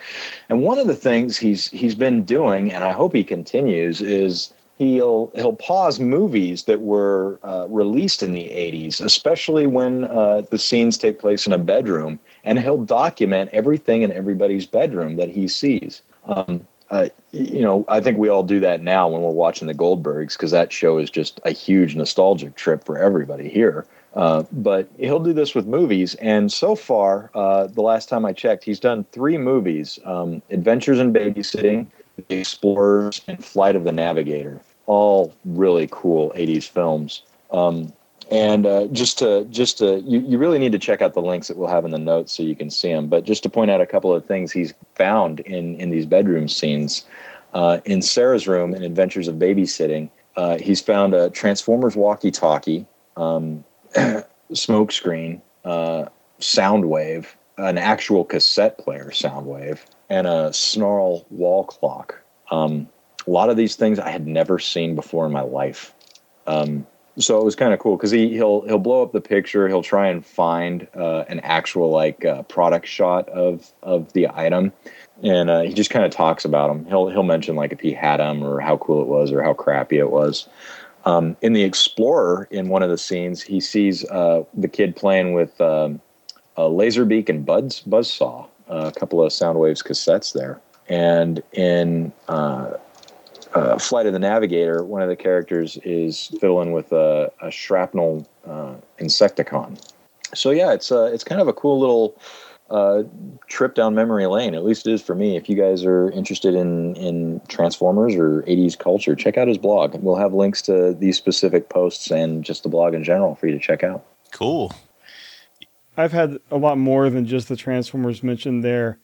And one of the things he's he's been doing, and I hope he continues, is He'll he'll pause movies that were uh, released in the eighties, especially when uh, the scenes take place in a bedroom, and he'll document everything in everybody's bedroom that he sees. Um, uh, you know, I think we all do that now when we're watching The Goldbergs, because that show is just a huge nostalgic trip for everybody here. Uh, but he'll do this with movies, and so far, uh, the last time I checked, he's done three movies: um, Adventures in Babysitting, The Explorers, and Flight of the Navigator. All really cool eighties films. Um, and uh, just to, just to, you, you really need to check out the links that we'll have in the notes so you can see them. But just to point out a couple of things he's found in, in these bedroom scenes. Uh, in Sarah's room in Adventures of Babysitting, uh, he's found a Transformers walkie-talkie, um, smoke screen, uh, sound wave, an actual cassette player sound wave, and a Snarl wall clock. Um, a lot of these things I had never seen before in my life. Um, so it was kind of cool because he, he'll he'll blow up the picture. He'll try and find uh, an actual like uh, product shot of of the item. And uh, he just kind of talks about them. He'll he'll mention like if he had them or how cool it was or how crappy it was. Um, in the Explorer, in one of the scenes, he sees uh, the kid playing with um, a Laserbeak and Bud's Buzzsaw, uh, a couple of Soundwaves cassettes there. And in uh, uh, Flight of the Navigator, one of the characters is fiddling with a, a shrapnel uh, Insecticon. So yeah, it's uh, it's kind of a cool little. Uh, trip down memory lane. At least it is for me. If you guys are interested in, in Transformers or eighties culture, check out his blog. We'll have links to these specific posts and just the blog in general for you to check out. Cool. I've had a lot more than just the Transformers mentioned there,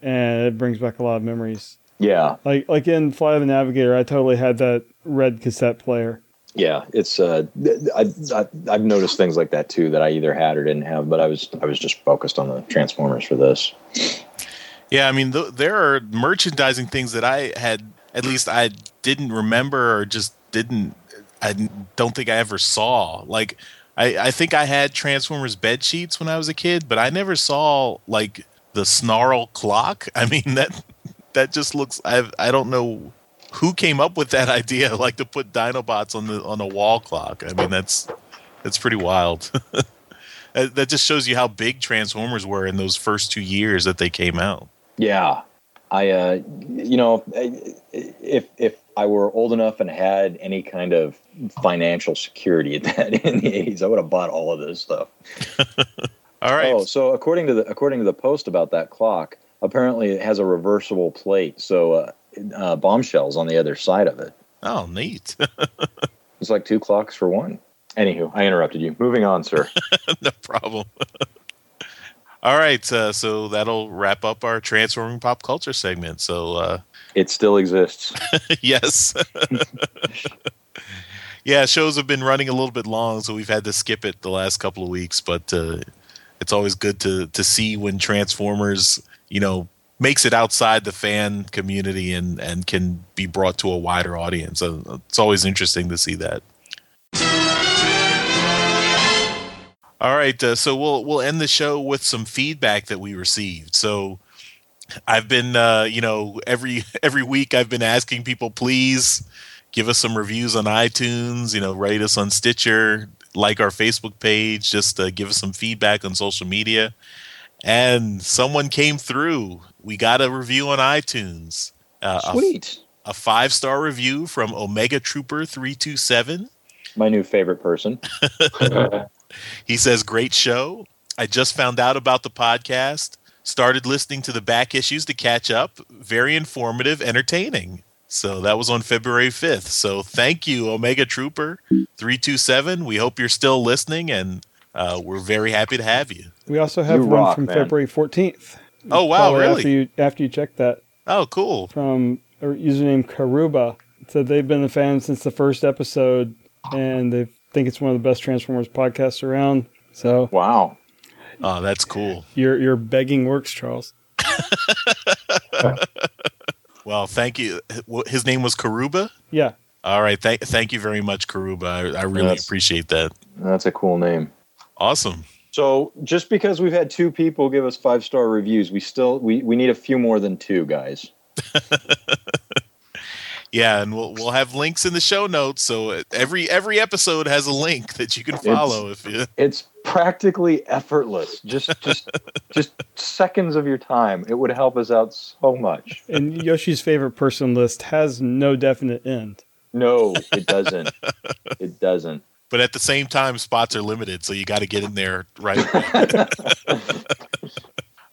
and it brings back a lot of memories. Yeah. Like like in Flight of the Navigator, I totally had that red cassette player. Yeah, it's. Uh, I, I, I've noticed things like that too that I either had or didn't have, but I was I was just focused on the Transformers for this. Yeah, I mean, th- there are merchandising things that I had, at least I didn't remember or just didn't. I don't think I ever saw. Like, I, I think I had Transformers bed sheets when I was a kid, but I never saw like the Snarl clock. I mean that that just looks. I I don't know. Who came up with that idea, like to put Dinobots on the on a wall clock? I mean, that's that's pretty wild. That just shows you how big Transformers were in those first two years that they came out. Yeah, I, uh, you know, if if I were old enough and had any kind of financial security at that in the eighties, I would have bought all of this stuff. All right. Oh, so according to the according to the post about that clock, apparently it has a reversible plate, so. Uh, Uh, bombshells on the other side of it. Oh, neat. It's like two clocks for one. Anywho, I interrupted you. Moving on, sir. No problem. All right, uh, so that'll wrap up our Transforming Pop Culture segment. So uh, it still exists. Yes. Yeah, shows have been running a little bit long, so we've had to skip it the last couple of weeks, but uh, it's always good to, to see when Transformers, you know, makes it outside the fan community and, and can be brought to a wider audience. Uh, it's always interesting to see that. All right, uh, so we'll we'll end the show with some feedback that we received. So I've been, uh, you know, every every week I've been asking people, please give us some reviews on iTunes. You know, rate us on Stitcher, like our Facebook page, just uh, give us some feedback on social media. And someone came through. We got a review on iTunes. Uh, Sweet. A, a five-star review from Omega Trooper three two seven. My new favorite person. He says, great show. I just found out about the podcast. Started listening to the back issues to catch up. Very informative, entertaining. So that was on February fifth. So thank you, Omega Trooper three two seven. We hope you're still listening, and uh, we're very happy to have you. We also have you one rock, from man. February fourteenth. Oh, wow, really? After you, after you check that. Oh, cool. From a username Karuba. So they've been a fan since the first episode, and they think it's one of the best Transformers podcasts around. So wow. Oh, that's cool. Your, your begging works, Charles. Well, thank you. His name was Karuba? Yeah. All right. Thank, thank you very much, Karuba. I, I really that's, appreciate that. That's a cool name. Awesome. So just because we've had two people give us five-star reviews, we still we, we need a few more than two, guys. Yeah, and we'll we'll have links in the show notes. So every every episode has a link that you can follow. It's, if you... it's practically effortless. Just just just seconds of your time. It would help us out so much. And Yoshi's favorite person list has no definite end. No, it doesn't. It doesn't. But at the same time, spots are limited, so you got to get in there right away.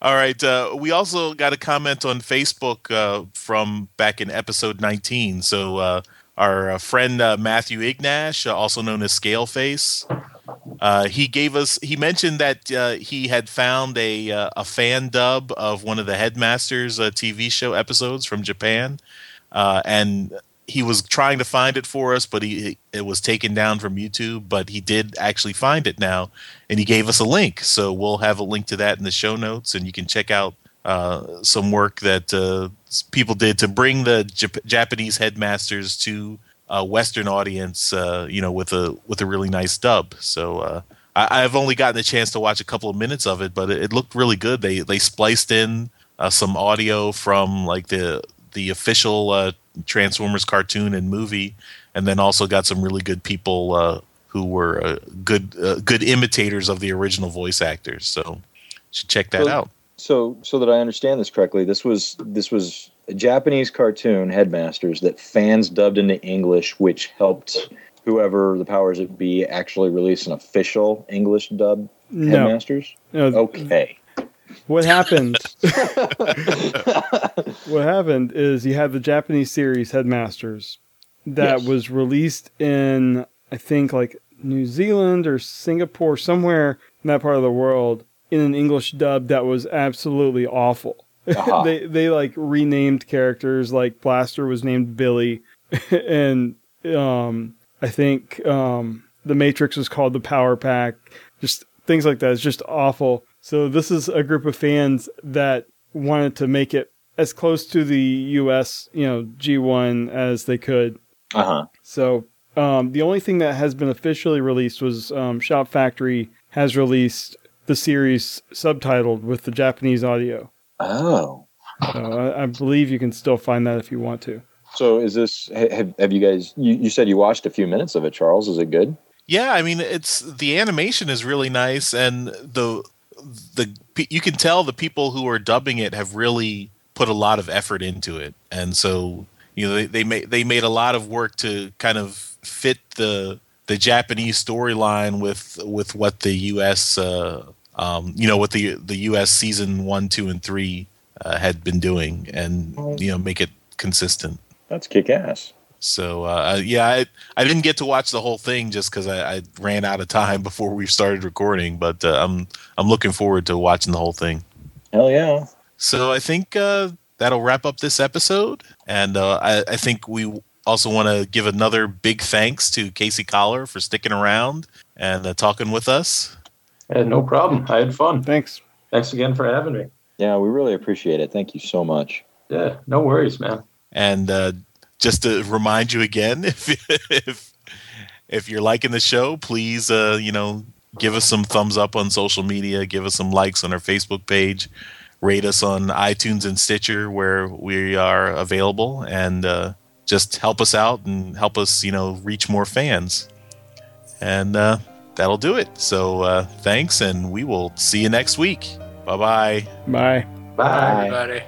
All right. Uh, we also got a comment on Facebook uh, from back in episode nineteen. So uh, our uh, friend uh, Matthew Ignash, uh, also known as Scaleface, uh, he gave us. He mentioned that uh, he had found a uh, a fan dub of one of the Headmasters uh, T V show episodes from Japan, uh, and he was trying to find it for us, but he it was taken down from YouTube. But he did actually find it now, and he gave us a link. So we'll have a link to that in the show notes, and you can check out uh, some work that uh, people did to bring the Jap- Japanese Headmasters to a Western audience. Uh, you know, with a with a really nice dub. So uh, I, I've only gotten a chance to watch a couple of minutes of it, but it, it looked really good. They they spliced in uh, some audio from like the the official Uh, Transformers cartoon and movie, and then also got some really good people uh, who were uh, good uh, good imitators of the original voice actors. So, should check that so, out. So, so that I understand this correctly, this was this was a Japanese cartoon Headmasters that fans dubbed into English, which helped whoever the powers that be actually release an official English dub no. Headmasters. No. Okay. What happened? What happened is you had the Japanese series Headmasters that yes. was released in, I think, like New Zealand or Singapore, somewhere in that part of the world, in an English dub that was absolutely awful. Uh-huh. they they like renamed characters, like Blaster was named Billy, and um, I think um, the Matrix was called the Power Pack. Just things like that. It's just awful. So this is a group of fans that wanted to make it as close to the U S, you know, G one as they could. Uh-huh. So um, the only thing that has been officially released was um, Shop Factory has released the series subtitled with the Japanese audio. Oh. So I, I believe you can still find that if you want to. So is this, have, have you guys, you, you said you watched a few minutes of it, Charles. Is it good? Yeah, I mean, it's, the animation is really nice, and the... The you can tell the people who are dubbing it have really put a lot of effort into it, and so you know they, they made they made a lot of work to kind of fit the the Japanese storyline with with what the U S uh, um, you know what the the U S season one, two, and three uh, had been doing, and you know make it consistent. That's kick ass. So uh, yeah, I, I didn't get to watch the whole thing just because I, I ran out of time before we started recording. But uh, I'm I'm looking forward to watching the whole thing. Hell yeah! So I think uh, that'll wrap up this episode, and uh, I, I think we also want to give another big thanks to Casey Coller for sticking around and uh, talking with us. Yeah, no problem. I had fun. Thanks. Thanks again for having me. Yeah, we really appreciate it. Thank you so much. Yeah, no worries, man. And. Uh, Just to remind you again, if if if you're liking the show, please uh, you know give us some thumbs up on social media, give us some likes on our Facebook page, rate us on iTunes and Stitcher where we are available, and uh, just help us out and help us you know reach more fans, and uh, that'll do it. So uh, thanks, and we will see you next week. Bye-bye. Bye bye. Bye everybody.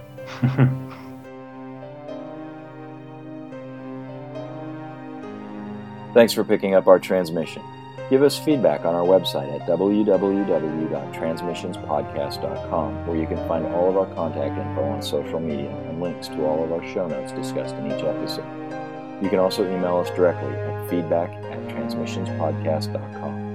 Thanks for picking up our transmission. Give us feedback on our website at w w w dot transmissions podcast dot com, where you can find all of our contact info on social media and links to all of our show notes discussed in each episode. You can also email us directly at feedback at transmissions podcast dot com.